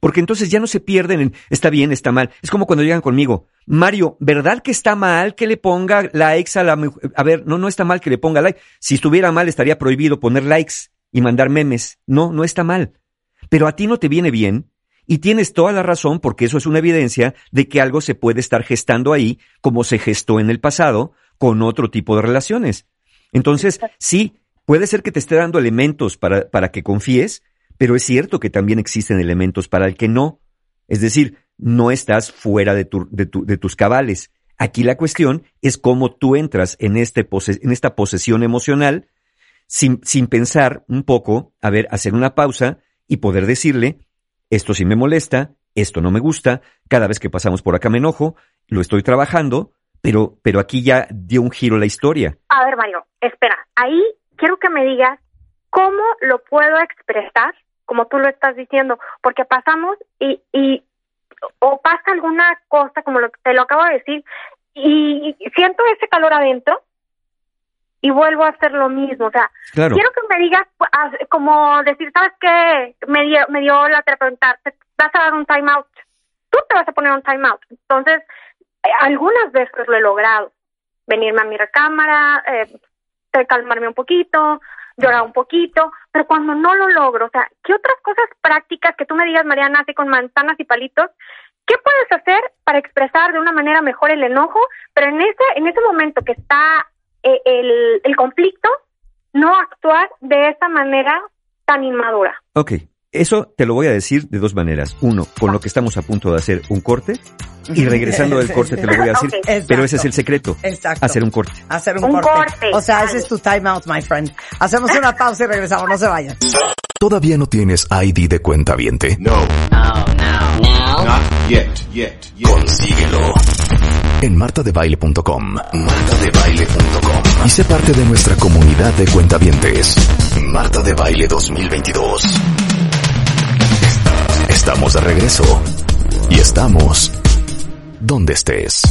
porque entonces ya no se pierden en está bien, está mal. Es como cuando llegan conmigo, Mario, ¿verdad que está mal que le ponga likes a la mujer? A ver, no, no está mal que le ponga like. Si estuviera mal estaría prohibido poner likes y mandar memes. No, no está mal. Pero a ti no te viene bien. Y tienes toda la razón porque eso es una evidencia de que algo se puede estar gestando ahí como se gestó en el pasado con otro tipo de relaciones. Entonces, sí, puede ser que te esté dando elementos para, para que confíes, pero es cierto que también existen elementos para el que no. Es decir, no estás fuera de, tu, de, tu, de tus cabales. Aquí la cuestión es cómo tú entras en, este pose- en esta posesión emocional sin, sin pensar un poco, a ver, hacer una pausa y poder decirle, esto sí me molesta, esto no me gusta, cada vez que pasamos por acá me enojo, lo estoy trabajando, pero, pero aquí ya dio un giro la historia. A ver, Mario, espera, ahí quiero que me digas cómo lo puedo expresar, como tú lo estás diciendo, porque pasamos y, y o pasa alguna cosa, como lo, te lo acabo de decir, y siento ese calor adentro y vuelvo a hacer lo mismo, o sea, claro. Quiero que me digas, como decir, ¿sabes qué? Me dio, me dio la terapeuta, te vas a dar un time out, tú te vas a poner un time out, entonces, eh, algunas veces lo he logrado, venirme a mi recámara, eh, calmarme un poquito, llorar un poquito, pero cuando no lo logro, o sea, ¿qué otras cosas prácticas que tú me digas, Mariana, así con manzanas y palitos, qué puedes hacer para expresar de una manera mejor el enojo, pero en ese, en ese momento que está El, el conflicto, no actuar de esa manera tan inmadura? Ok, eso te lo voy a decir de dos maneras. Uno, con lo que estamos a punto de hacer un corte, y regresando del corte te lo voy a decir, okay. Pero ese es el secreto. Exacto. Hacer un corte. Hacer un, un corte. corte. O sea, ese es tu time out, my friend. Hacemos una pausa y regresamos, no se vayan. ¿Todavía no tienes I D de cuentaviente? No. Oh, no. No. Not yet, yet, yet. Consíguelo en marta de baile punto com. marta de baile punto com. Y sé parte de nuestra comunidad de cuentavientes. Marta de Baile dos mil veintidós. Estamos de regreso. Y estamos donde estés.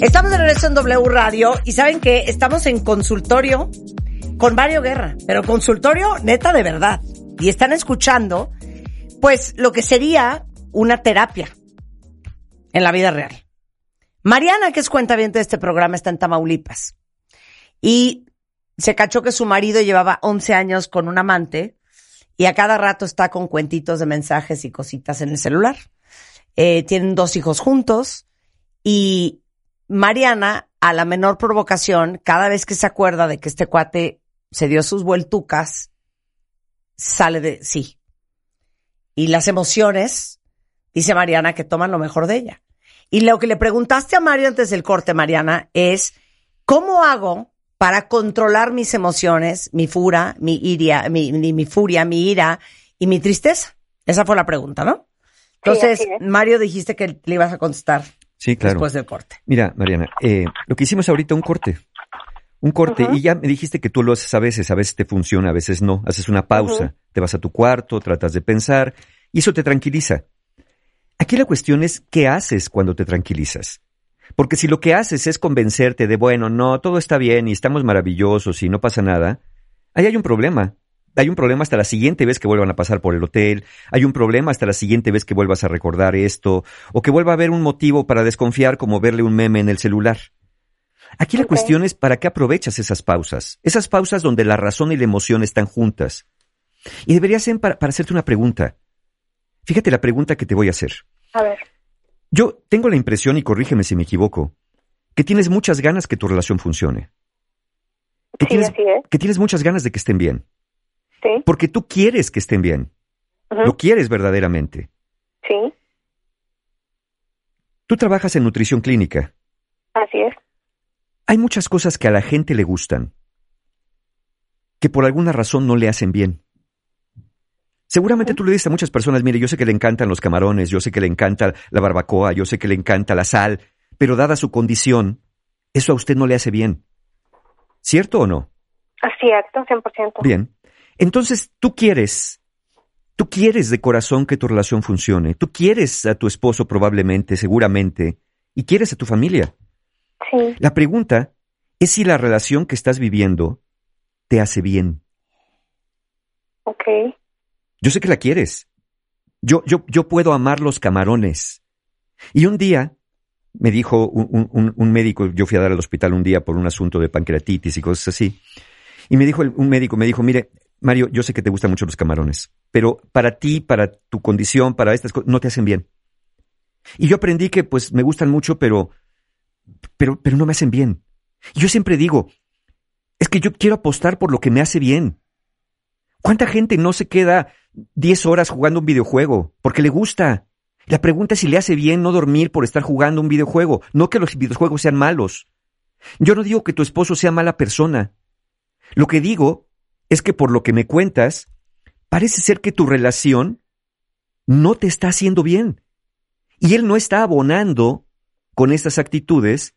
Estamos de regreso en W Radio. Y saben que estamos en consultorio con Mario Guerra. Pero consultorio neta de verdad. Y están escuchando, pues, lo que sería una terapia en la vida real. Mariana, que es cuentaviente de este programa, está en Tamaulipas y se cachó que su marido llevaba once años con un amante y a cada rato está con cuentitos de mensajes y cositas en el celular. Eh, tienen dos hijos juntos y Mariana, a la menor provocación, cada vez que se acuerda de que este cuate se dio sus vueltucas, sale de sí. Y las emociones, dice Mariana, que toman lo mejor de ella. Y lo que le preguntaste a Mario antes del corte, Mariana, es ¿cómo hago para controlar mis emociones, mi furia, mi iria, mi, mi, mi furia, mi ira y mi tristeza? Esa fue la pregunta, ¿no? Entonces, sí, sí, sí. Mario, dijiste que le ibas a contestar. Sí, claro. Después del corte. Mira, Mariana, eh, lo que hicimos ahorita, un corte. Un corte. Uh-huh. Y ya me dijiste que tú lo haces a veces. A veces te funciona, a veces no. Haces una pausa. Uh-huh. Te vas a tu cuarto, tratas de pensar. Y eso te tranquiliza. Aquí la cuestión es, ¿qué haces cuando te tranquilizas? Porque si lo que haces es convencerte de, bueno, no, todo está bien y estamos maravillosos y no pasa nada, ahí hay un problema. Hay un problema hasta la siguiente vez que vuelvan a pasar por el hotel, hay un problema hasta la siguiente vez que vuelvas a recordar esto, o que vuelva a haber un motivo para desconfiar como verle un meme en el celular. Aquí la okay. cuestión es, ¿para qué aprovechas esas pausas? Esas pausas donde la razón y la emoción están juntas. Y debería ser para, para hacerte una pregunta. Fíjate la pregunta que te voy a hacer. A ver. Yo tengo la impresión, y corrígeme si me equivoco, que tienes muchas ganas que tu relación funcione. Que sí, tienes, así es. Que tienes muchas ganas de que estén bien. Sí. Porque tú quieres que estén bien. Uh-huh. Lo quieres verdaderamente. Sí. Tú trabajas en nutrición clínica. Así es. Hay muchas cosas que a la gente le gustan, que por alguna razón no le hacen bien. Seguramente tú le dices a muchas personas, mire, yo sé que le encantan los camarones, yo sé que le encanta la barbacoa, yo sé que le encanta la sal, pero dada su condición, eso a usted no le hace bien. ¿Cierto o no? Cierto, cien por ciento. Bien. Entonces, tú quieres Tú quieres de corazón que tu relación funcione. Tú quieres a tu esposo probablemente, seguramente, y quieres a tu familia. Sí. La pregunta es si la relación que estás viviendo te hace bien. Ok. Yo sé que la quieres. Yo, yo, yo puedo amar los camarones. Y un día, me dijo un, un, un médico, yo fui a dar al hospital un día por un asunto de pancreatitis y cosas así, y me dijo el, un médico, me dijo, mire, Mario, yo sé que te gustan mucho los camarones, pero para ti, para tu condición, para estas cosas, no te hacen bien. Y yo aprendí que pues me gustan mucho, pero, pero, pero no me hacen bien. Y yo siempre digo, es que yo quiero apostar por lo que me hace bien. ¿Cuánta gente no se queda diez horas jugando un videojuego porque le gusta? La pregunta es si le hace bien no dormir por estar jugando un videojuego. No que los videojuegos sean malos. Yo no digo que tu esposo sea mala persona. Lo que digo es que por lo que me cuentas, parece ser que tu relación no te está haciendo bien. Y él no está abonando con estas actitudes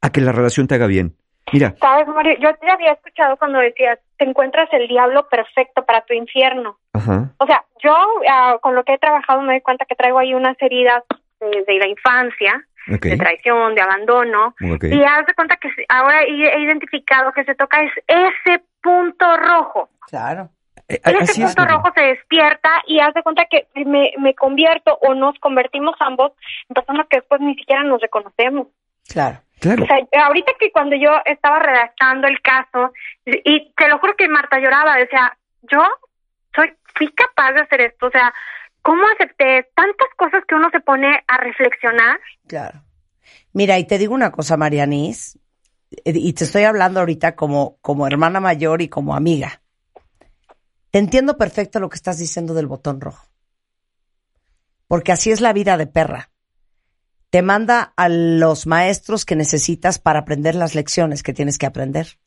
a que la relación te haga bien. Mira. Sabes, Mario, yo te había escuchado cuando decías, te encuentras el diablo perfecto para tu infierno. Ajá. O sea, yo uh, con lo que he trabajado me doy cuenta que traigo ahí unas heridas desde eh, la infancia, okay, de traición, de abandono. Okay. Y haz de cuenta que ahora he identificado que se toca es ese punto rojo. Claro. Eh, ese punto es, rojo se despierta y haz de cuenta que me, me convierto o nos convertimos ambos en personas que después ni siquiera nos reconocemos. Claro. Claro. O sea, ahorita que cuando yo estaba redactando el caso, y te lo juro que Marta lloraba, decía, yo soy fui capaz de hacer esto, o sea, ¿cómo acepté tantas cosas que uno se pone a reflexionar? Claro. Mira, y te digo una cosa, Marianis, y te estoy hablando ahorita como, como hermana mayor y como amiga. Te entiendo perfecto lo que estás diciendo del botón rojo, porque así es la vida de perra. Te manda a los maestros que necesitas para aprender las lecciones que tienes que aprender.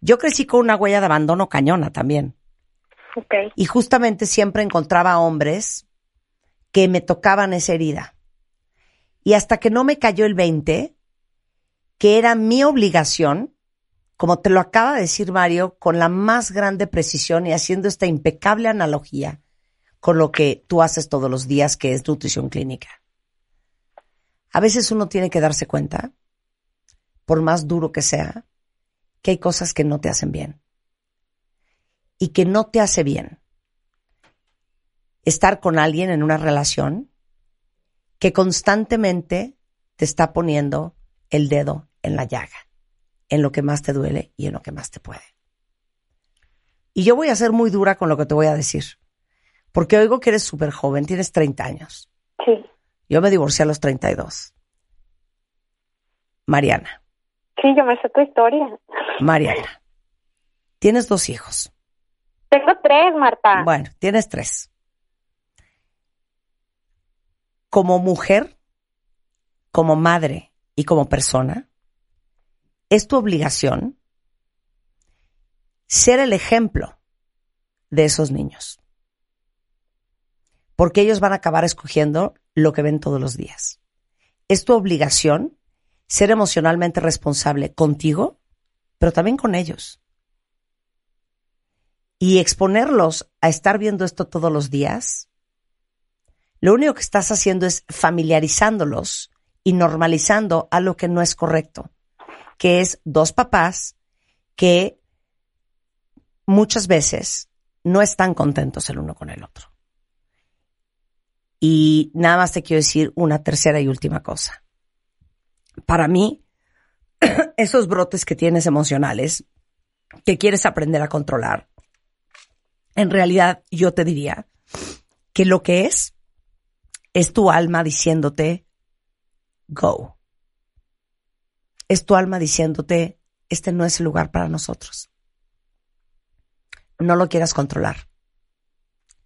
Yo crecí con una huella de abandono cañona también. Okay. Y justamente siempre encontraba hombres que me tocaban esa herida. Y hasta que no me cayó el veinte, que era mi obligación, como te lo acaba de decir Mario, con la más grande precisión y haciendo esta impecable analogía con lo que tú haces todos los días, que es nutrición clínica. A veces uno tiene que darse cuenta, por más duro que sea, que hay cosas que no te hacen bien. Y que no te hace bien estar con alguien en una relación que constantemente te está poniendo el dedo en la llaga, en lo que más te duele y en lo que más te puede. Y yo voy a ser muy dura con lo que te voy a decir, porque oigo que eres súper joven, tienes treinta años. Sí. Yo me divorcié a los treinta y dos. Mariana. Sí, yo me sé tu historia. Mariana, tienes dos hijos. Tengo tres, Marta. Bueno, tienes tres. Como mujer, como madre y como persona, es tu obligación ser el ejemplo de esos niños. Porque ellos van a acabar escogiendo lo que ven todos los días. Es tu obligación ser emocionalmente responsable contigo, pero también con ellos. Y exponerlos a estar viendo esto todos los días, lo único que estás haciendo es familiarizándolos y normalizando a lo que no es correcto, que es dos papás que muchas veces no están contentos el uno con el otro. Y nada más te quiero decir una tercera y última cosa. Para mí, esos brotes que tienes emocionales, que quieres aprender a controlar, en realidad yo te diría que lo que es, es tu alma diciéndote, go. Es tu alma diciéndote, este no es el lugar para nosotros. No lo quieras controlar.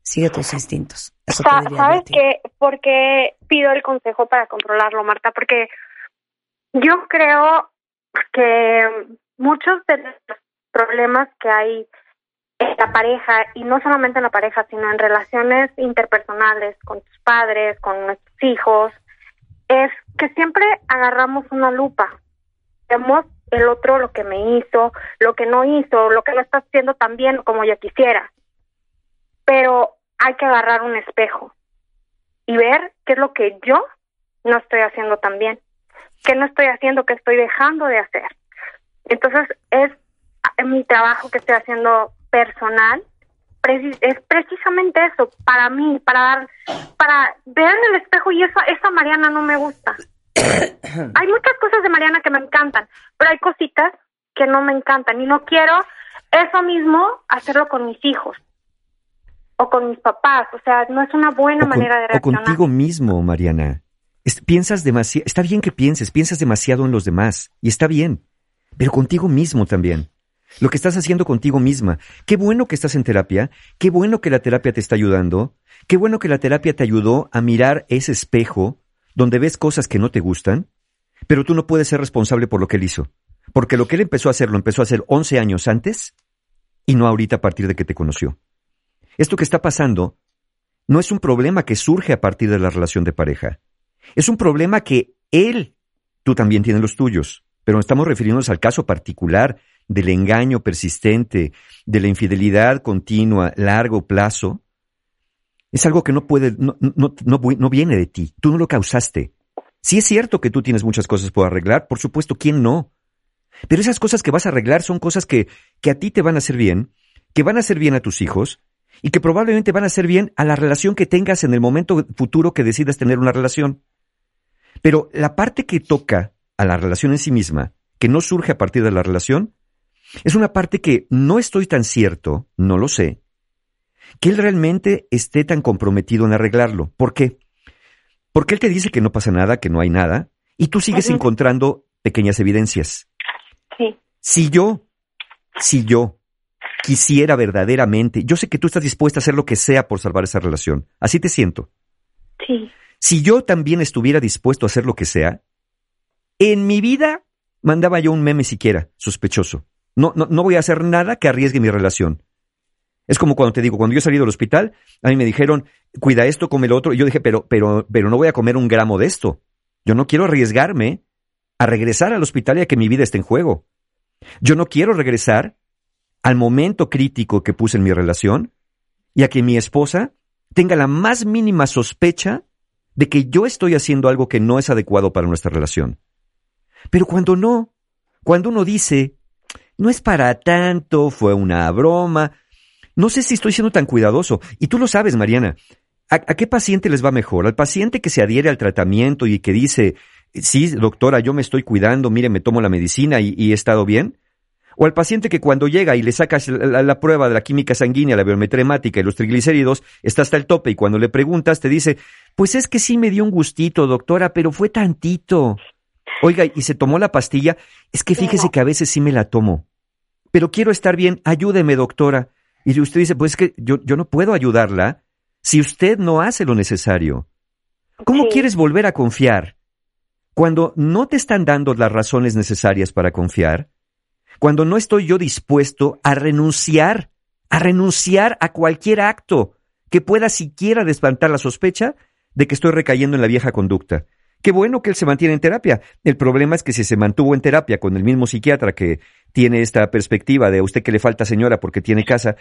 Sigue tus instintos. Eso Sa- te diría ¿Sabes qué? ¿Por qué pido el consejo para controlarlo, Marta? Porque yo creo que muchos de los problemas que hay en la pareja, y no solamente en la pareja, sino en relaciones interpersonales con tus padres, con nuestros hijos, es que siempre agarramos una lupa. Vemos el otro lo que me hizo, lo que no hizo, lo que no está haciendo tan bien como yo quisiera. Pero hay que agarrar un espejo y ver qué es lo que yo no estoy haciendo tan bien, qué no estoy haciendo, qué estoy dejando de hacer. Entonces, es mi trabajo que estoy haciendo personal, es precisamente eso, para mí, para dar, para ver en el espejo, y esa, esa Mariana no me gusta. Hay muchas cosas de Mariana que me encantan, pero hay cositas que no me encantan, y no quiero eso mismo hacerlo con mis hijos o con mis papás. O sea, no es una buena o manera con, de reaccionar. O contigo mismo, Mariana. Es, piensas demasiado, está bien que pienses, piensas demasiado en los demás, y está bien, pero contigo mismo también. Lo que estás haciendo contigo misma. Qué bueno que estás en terapia, qué bueno que la terapia te está ayudando, qué bueno que la terapia te ayudó a mirar ese espejo donde ves cosas que no te gustan, pero tú no puedes ser responsable por lo que él hizo. Porque lo que él empezó a hacer, lo empezó a hacer once años antes y no ahorita a partir de que te conoció. Esto que está pasando no es un problema que surge a partir de la relación de pareja. Es un problema que él, tú también tienes los tuyos, pero estamos refiriéndonos al caso particular del engaño persistente, de la infidelidad continua, largo plazo. Es algo que no puede, no, no, no, no viene de ti. Tú no lo causaste. Sí es cierto que tú tienes muchas cosas por arreglar, por supuesto, ¿quién no? Pero esas cosas que vas a arreglar son cosas que, que a ti te van a hacer bien, que van a hacer bien a tus hijos y que probablemente van a hacer bien a la relación que tengas en el momento futuro que decidas tener una relación. Pero la parte que toca a la relación en sí misma, que no surge a partir de la relación, es una parte que no estoy tan cierto, no lo sé, que él realmente esté tan comprometido en arreglarlo. ¿Por qué? Porque él te dice que no pasa nada, que no hay nada, y tú sigues Ajá. encontrando pequeñas evidencias. Sí. Si yo, si yo quisiera verdaderamente, yo sé que tú estás dispuesta a hacer lo que sea por salvar esa relación, así te siento. Sí. Si yo también estuviera dispuesto a hacer lo que sea, en mi vida mandaba yo un meme siquiera, sospechoso. No, no, no voy a hacer nada que arriesgue mi relación. Es como cuando te digo, cuando yo salí del hospital, a mí me dijeron, cuida esto, come lo otro. Y yo dije, pero, pero, pero no voy a comer un gramo de esto. Yo no quiero arriesgarme a regresar al hospital y a que mi vida esté en juego. Yo no quiero regresar al momento crítico que puse en mi relación y a que mi esposa tenga la más mínima sospecha de que yo estoy haciendo algo que no es adecuado para nuestra relación. Pero cuando no, cuando uno dice, no es para tanto, fue una broma, no sé si estoy siendo tan cuidadoso. Y tú lo sabes, Mariana. ¿A, a qué paciente les va mejor? ¿Al paciente que se adhiere al tratamiento y que dice, sí, doctora, yo me estoy cuidando, mire, me tomo la medicina y, y he estado bien? ¿O al paciente que cuando llega y le sacas la, la, la prueba de la química sanguínea, la biometría hemática y los triglicéridos, está hasta el tope y cuando le preguntas te dice, pues es que sí me dio un gustito, doctora, pero fue tantito? Oiga, ¿y se tomó la pastilla? Es que fíjese que a veces sí me la tomo, pero quiero estar bien, ayúdeme, doctora. Y usted dice, pues es que yo, yo no puedo ayudarla si usted no hace lo necesario. ¿Cómo sí. quieres volver a confiar cuando no te están dando las razones necesarias para confiar? Cuando no estoy yo dispuesto a renunciar, a renunciar a cualquier acto que pueda siquiera despertar la sospecha de que estoy recayendo en la vieja conducta. Qué bueno que él se mantiene en terapia. El problema es que si se mantuvo en terapia con el mismo psiquiatra que tiene esta perspectiva de a usted que le falta señora porque tiene casa,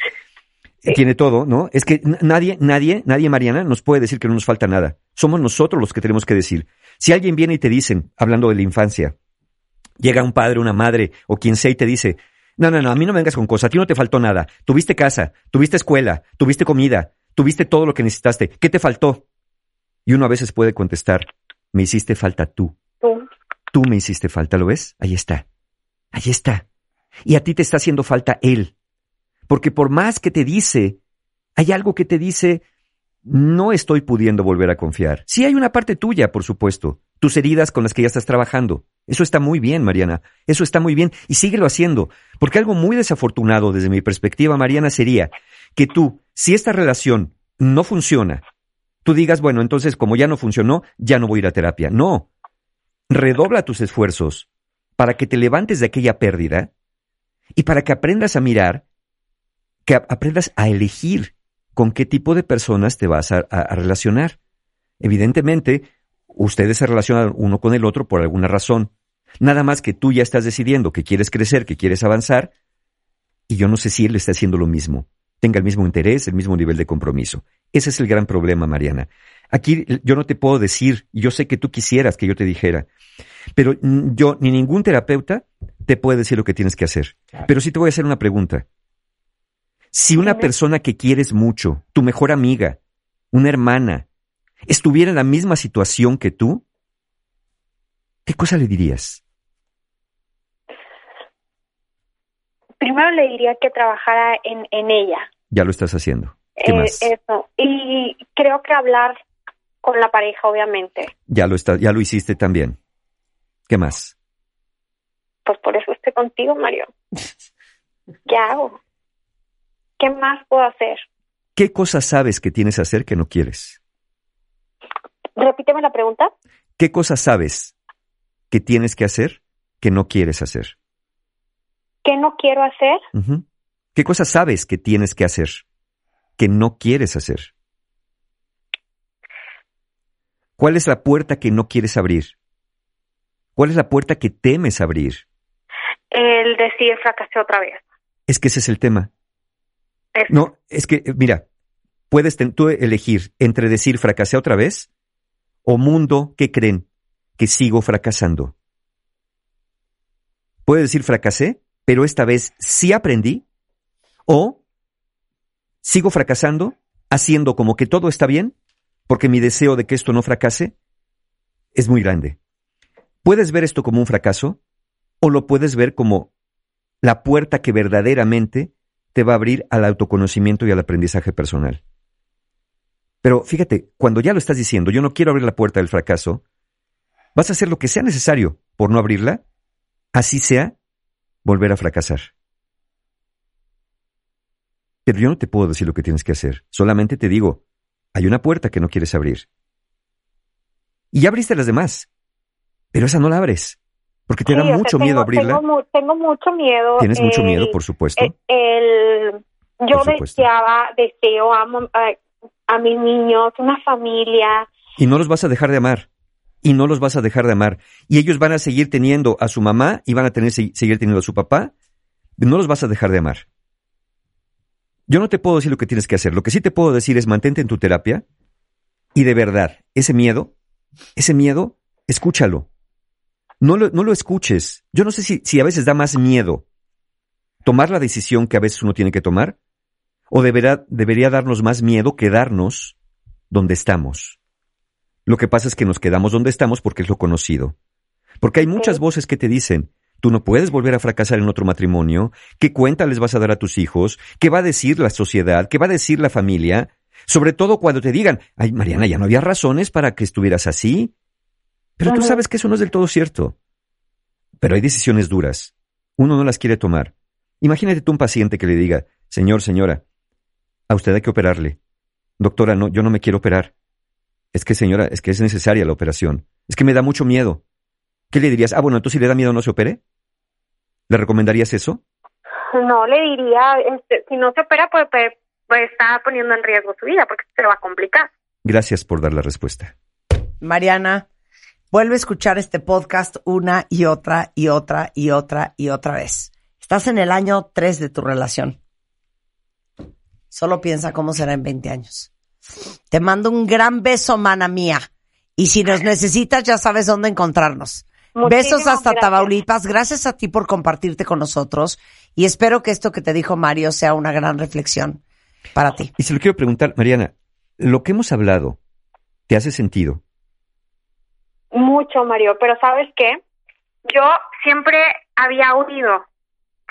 sí. tiene todo, ¿no? Es que nadie, nadie, nadie, Mariana, nos puede decir que no nos falta nada. Somos nosotros los que tenemos que decir. Si alguien viene y te dicen, hablando de la infancia, llega un padre, una madre o quien sea y te dice, no, no, no, a mí no me vengas con cosas, a ti no te faltó nada. Tuviste casa, tuviste escuela, tuviste comida, tuviste todo lo que necesitaste. ¿Qué te faltó? Y uno a veces puede contestar, me hiciste falta tú. Tú. Tú me hiciste falta, ¿lo ves? Ahí está. Ahí está. Y a ti te está haciendo falta él. Porque por más que te dice, hay algo que te dice, no estoy pudiendo volver a confiar. Sí hay una parte tuya, por supuesto. Tus heridas con las que ya estás trabajando. Eso está muy bien, Mariana. Eso está muy bien. Y síguelo haciendo. Porque algo muy desafortunado desde mi perspectiva, Mariana, sería que tú, si esta relación no funciona, tú digas, bueno, entonces como ya no funcionó, ya no voy a ir a terapia. No, redobla tus esfuerzos para que te levantes de aquella pérdida y para que aprendas a mirar, que aprendas a elegir con qué tipo de personas te vas a, a, a relacionar. Evidentemente, ustedes se relacionan uno con el otro por alguna razón. Nada más que tú ya estás decidiendo que quieres crecer, que quieres avanzar, y yo no sé si él está haciendo lo mismo. tenga el mismo interés, el mismo nivel de compromiso. Ese es el gran problema, Mariana. Aquí yo no te puedo decir, y yo sé que tú quisieras que yo te dijera, pero yo ni ningún terapeuta te puede decir lo que tienes que hacer. Claro. Pero sí te voy a hacer una pregunta. Si una persona que quieres mucho, tu mejor amiga, una hermana, estuviera en la misma situación que tú, ¿qué cosa le dirías? Primero le diría que trabajara en, en ella. Ya lo estás haciendo. ¿Qué eh, más? Eso. Y creo que hablar con la pareja, obviamente. Ya lo está, ya lo hiciste también. ¿Qué más? Pues por eso estoy contigo, Mario. ¿Qué hago? ¿Qué más puedo hacer? ¿Qué cosas sabes que tienes que hacer que no quieres? Repíteme la pregunta. ¿Qué cosas sabes que tienes que hacer que no quieres hacer? ¿Qué no quiero hacer? Uh-huh. ¿Qué cosas sabes que tienes que hacer que no quieres hacer? ¿Cuál es la puerta que no quieres abrir? ¿Cuál es la puerta que temes abrir? El decir fracasé otra vez. Es que ese es el tema. Eso. No, es que, mira, puedes ten- tú elegir entre decir fracasé otra vez o mundo, ¿qué creen? Que sigo fracasando. Puedes decir fracasé, pero esta vez sí aprendí, o sigo fracasando haciendo como que todo está bien porque mi deseo de que esto no fracase es muy grande. Puedes ver esto como un fracaso o lo puedes ver como la puerta que verdaderamente te va a abrir al autoconocimiento y al aprendizaje personal. Pero fíjate, cuando ya lo estás diciendo, yo no quiero abrir la puerta del fracaso, vas a hacer lo que sea necesario por no abrirla, así sea volver a fracasar. Pero yo no te puedo decir lo que tienes que hacer, solamente te digo, hay una puerta que no quieres abrir. Y ya abriste las demás, pero esa no la abres. Porque te sí, da mucho sea, tengo, miedo abrirla. Tengo, tengo mucho miedo. Tienes el, mucho miedo, por supuesto. El, el, yo por supuesto. deseaba, deseo, amo a, a mis niños, una familia. Y no los vas a dejar de amar. Y no los vas a dejar de amar. Y ellos van a seguir teniendo a su mamá y van a tener, seguir teniendo a su papá. No los vas a dejar de amar. Yo no te puedo decir lo que tienes que hacer. Lo que sí te puedo decir es mantente en tu terapia. Y de verdad, ese miedo, ese miedo, escúchalo. No lo, no lo escuches. Yo no sé si, si a veces da más miedo tomar la decisión que a veces uno tiene que tomar o deberá, debería darnos más miedo quedarnos donde estamos. Lo que pasa es que nos quedamos donde estamos porque es lo conocido. Porque hay muchas voces que te dicen, tú no puedes volver a fracasar en otro matrimonio, ¿qué cuenta les vas a dar a tus hijos? ¿Qué va a decir la sociedad? ¿Qué va a decir la familia? Sobre todo cuando te digan, ay, Mariana, ya no había razones para que estuvieras así. Pero tú sabes que eso no es del todo cierto. Pero hay decisiones duras. Uno no las quiere tomar. Imagínate tú un paciente que le diga, señor, señora, a usted hay que operarle. Doctora, no, yo no me quiero operar. Es que, señora, es que es necesaria la operación. Es que me da mucho miedo. ¿Qué le dirías? Ah, bueno, entonces si le da miedo no se opere. ¿Le recomendarías eso? No, le diría, este, si no se opera, pues, pues, pues está poniendo en riesgo su vida porque se va a complicar. Gracias por dar la respuesta. Mariana. Vuelve a escuchar este podcast una y otra y otra y otra y otra vez. Estás en el año tres de tu relación. Solo piensa cómo será en veinte años. Te mando un gran beso, mana mía. Y si nos necesitas, ya sabes dónde encontrarnos. Muchísimas besos hasta gracias. Tamaulipas. Gracias a ti por compartirte con nosotros. Y espero que esto que te dijo Mario sea una gran reflexión para ti. Y se lo quiero preguntar, Mariana, ¿lo que hemos hablado te hace sentido? Mucho, Mario, pero ¿sabes qué? Yo siempre había huido,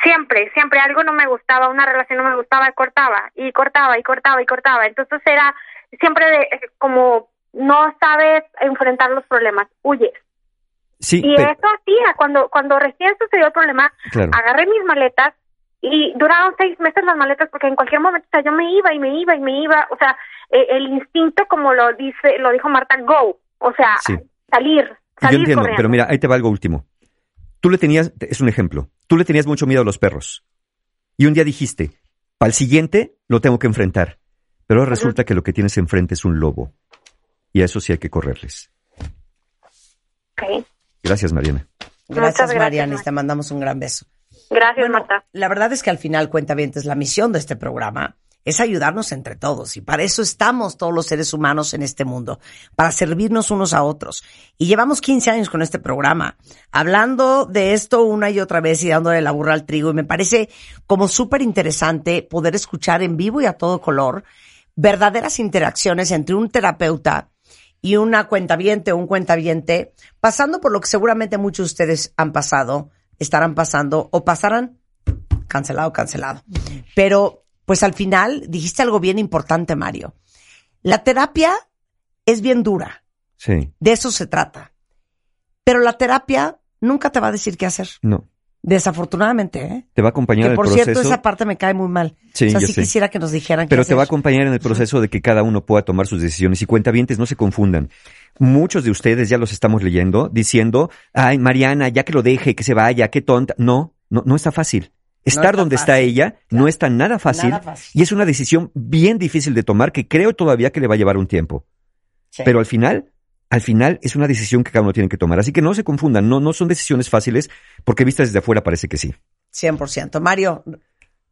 siempre, siempre algo no me gustaba, una relación no me gustaba, cortaba, y cortaba, y cortaba, y cortaba, entonces era siempre de, como no sabes enfrentar los problemas, huyes. Sí, y pero... eso hacía, cuando cuando recién sucedió el problema, claro. Agarré mis maletas y duraron seis meses las maletas porque en cualquier momento, o sea, yo me iba y me iba y me iba, o sea, eh, el instinto, como lo dice, lo dijo Marta, go, o sea... Sí. Salir, salir. Yo entiendo, corriendo. Pero mira, ahí te va algo último. Tú le tenías, es un ejemplo, tú le tenías mucho miedo a los perros. Y un día dijiste, para el siguiente lo tengo que enfrentar. Pero ahora resulta que lo que tienes enfrente es un lobo. Y a eso sí hay que correrles. Okay. Gracias, Mariana. Gracias, gracias Mariana. Te mandamos un gran beso. Gracias, bueno, Marta. La verdad es que al final, cuentavientes, la misión de este programa es ayudarnos entre todos, y para eso estamos todos los seres humanos en este mundo, para servirnos unos a otros. Y llevamos quince años con este programa, hablando de esto una y otra vez y dándole la burra al trigo, y me parece como súper interesante poder escuchar en vivo y a todo color verdaderas interacciones entre un terapeuta y una cuentaviente o un cuentaviente, pasando por lo que seguramente muchos de ustedes han pasado, estarán pasando o pasarán, cancelado, cancelado. Pero pues al final dijiste algo bien importante, Mario. La terapia es bien dura. Sí. De eso se trata. Pero la terapia nunca te va a decir qué hacer. No. Desafortunadamente, ¿eh? Te va a acompañar en el proceso. Que por cierto, esa parte me cae muy mal. Sí, o sea, yo sí sé. Quisiera que nos dijeran qué hacer. Pero te va a acompañar en el proceso de que cada uno pueda tomar sus decisiones. Y cuentavientes, no se confundan. Muchos de ustedes ya los estamos leyendo diciendo, ay, Mariana, ya que lo deje, que se vaya, qué tonta. No, no, no está fácil. Estar no está donde fácil. Está ella claro. No está nada fácil, nada fácil y es una decisión bien difícil de tomar que creo todavía que le va a llevar un tiempo. Sí. Pero al final, al final es una decisión que cada uno tiene que tomar. Así que no se confundan, no, no son decisiones fáciles porque vistas desde afuera parece que sí. cien por ciento. Mario,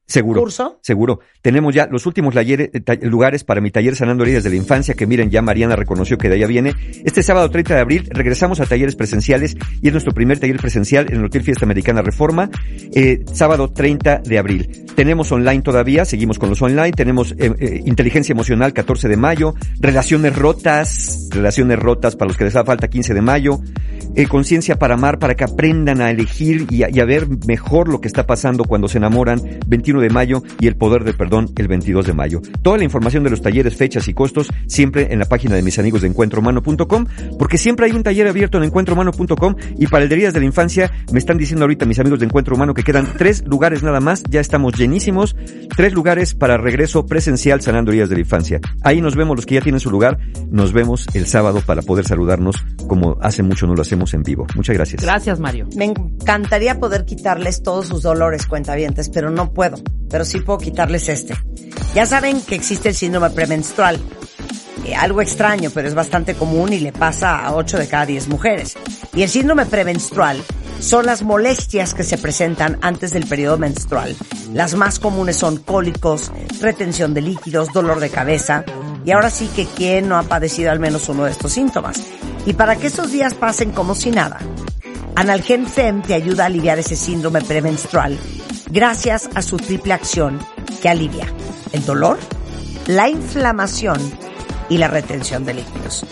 seguro, ¿curso? Seguro. Tenemos ya los últimos layer, lugares para mi taller Sanando Heridas de la Infancia, que miren, ya Mariana reconoció que de allá viene. Este sábado treinta de abril regresamos a talleres presenciales y es nuestro primer taller presencial en el Hotel Fiesta Americana Reforma, eh, sábado treinta de abril. Tenemos online todavía, seguimos con los online, tenemos eh, eh, Inteligencia Emocional catorce de mayo, Relaciones Rotas, Relaciones Rotas para los que les da falta quince de mayo, eh, Conciencia para Amar, para que aprendan a elegir y a, y a ver mejor lo que está pasando cuando se enamoran, veintiuno de mayo, y El Poder del Perdón el veintidós de mayo. Toda la información de los talleres, fechas y costos siempre en la página de mis amigos de encuentro humano punto com, porque siempre hay un taller abierto en encuentro humano punto com. Y para el de Heridas de la Infancia me están diciendo ahorita mis amigos de Encuentro Humano que quedan tres lugares nada más, ya estamos llenísimos, tres lugares para regreso presencial Sanando Heridas de la Infancia. Ahí nos vemos los que ya tienen su lugar, nos vemos el sábado para poder saludarnos como hace mucho no lo hacemos en vivo. Muchas gracias. Gracias, Mario. Me encantaría poder quitarles todos sus dolores, cuentavientes, pero no puedo. Pero sí puedo quitarles este. Ya saben que existe el síndrome premenstrual. Eh, algo extraño, pero es bastante común y le pasa a ocho de cada diez mujeres. Y el síndrome premenstrual son las molestias que se presentan antes del periodo menstrual. Las más comunes son cólicos, retención de líquidos, dolor de cabeza. Y ahora sí que quién no ha padecido al menos uno de estos síntomas. Y para que esos días pasen como si nada, Analgen Fem te ayuda a aliviar ese síndrome premenstrual gracias a su triple acción que alivia el dolor, la inflamación y la retención de líquidos.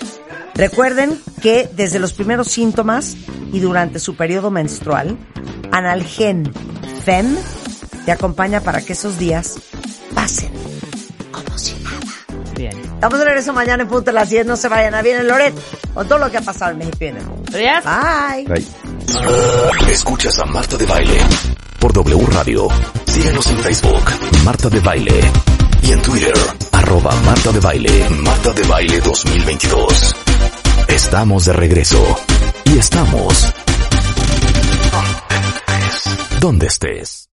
Recuerden que desde los primeros síntomas y durante su periodo menstrual, Analgen Fem te acompaña para que esos días pasen como si nada. Bien. Estamos de regreso mañana en punto a las diez. No se vayan, a viene Loret con todo lo que ha pasado en México y en el mundo. Bye. Bye. Escuchas a Marta de Baile por W Radio. Síguenos en Facebook, Marta de Baile, y en Twitter, arroba Marta de Baile, Marta de Baile dos mil veintidós. Estamos de regreso y estamos donde estés.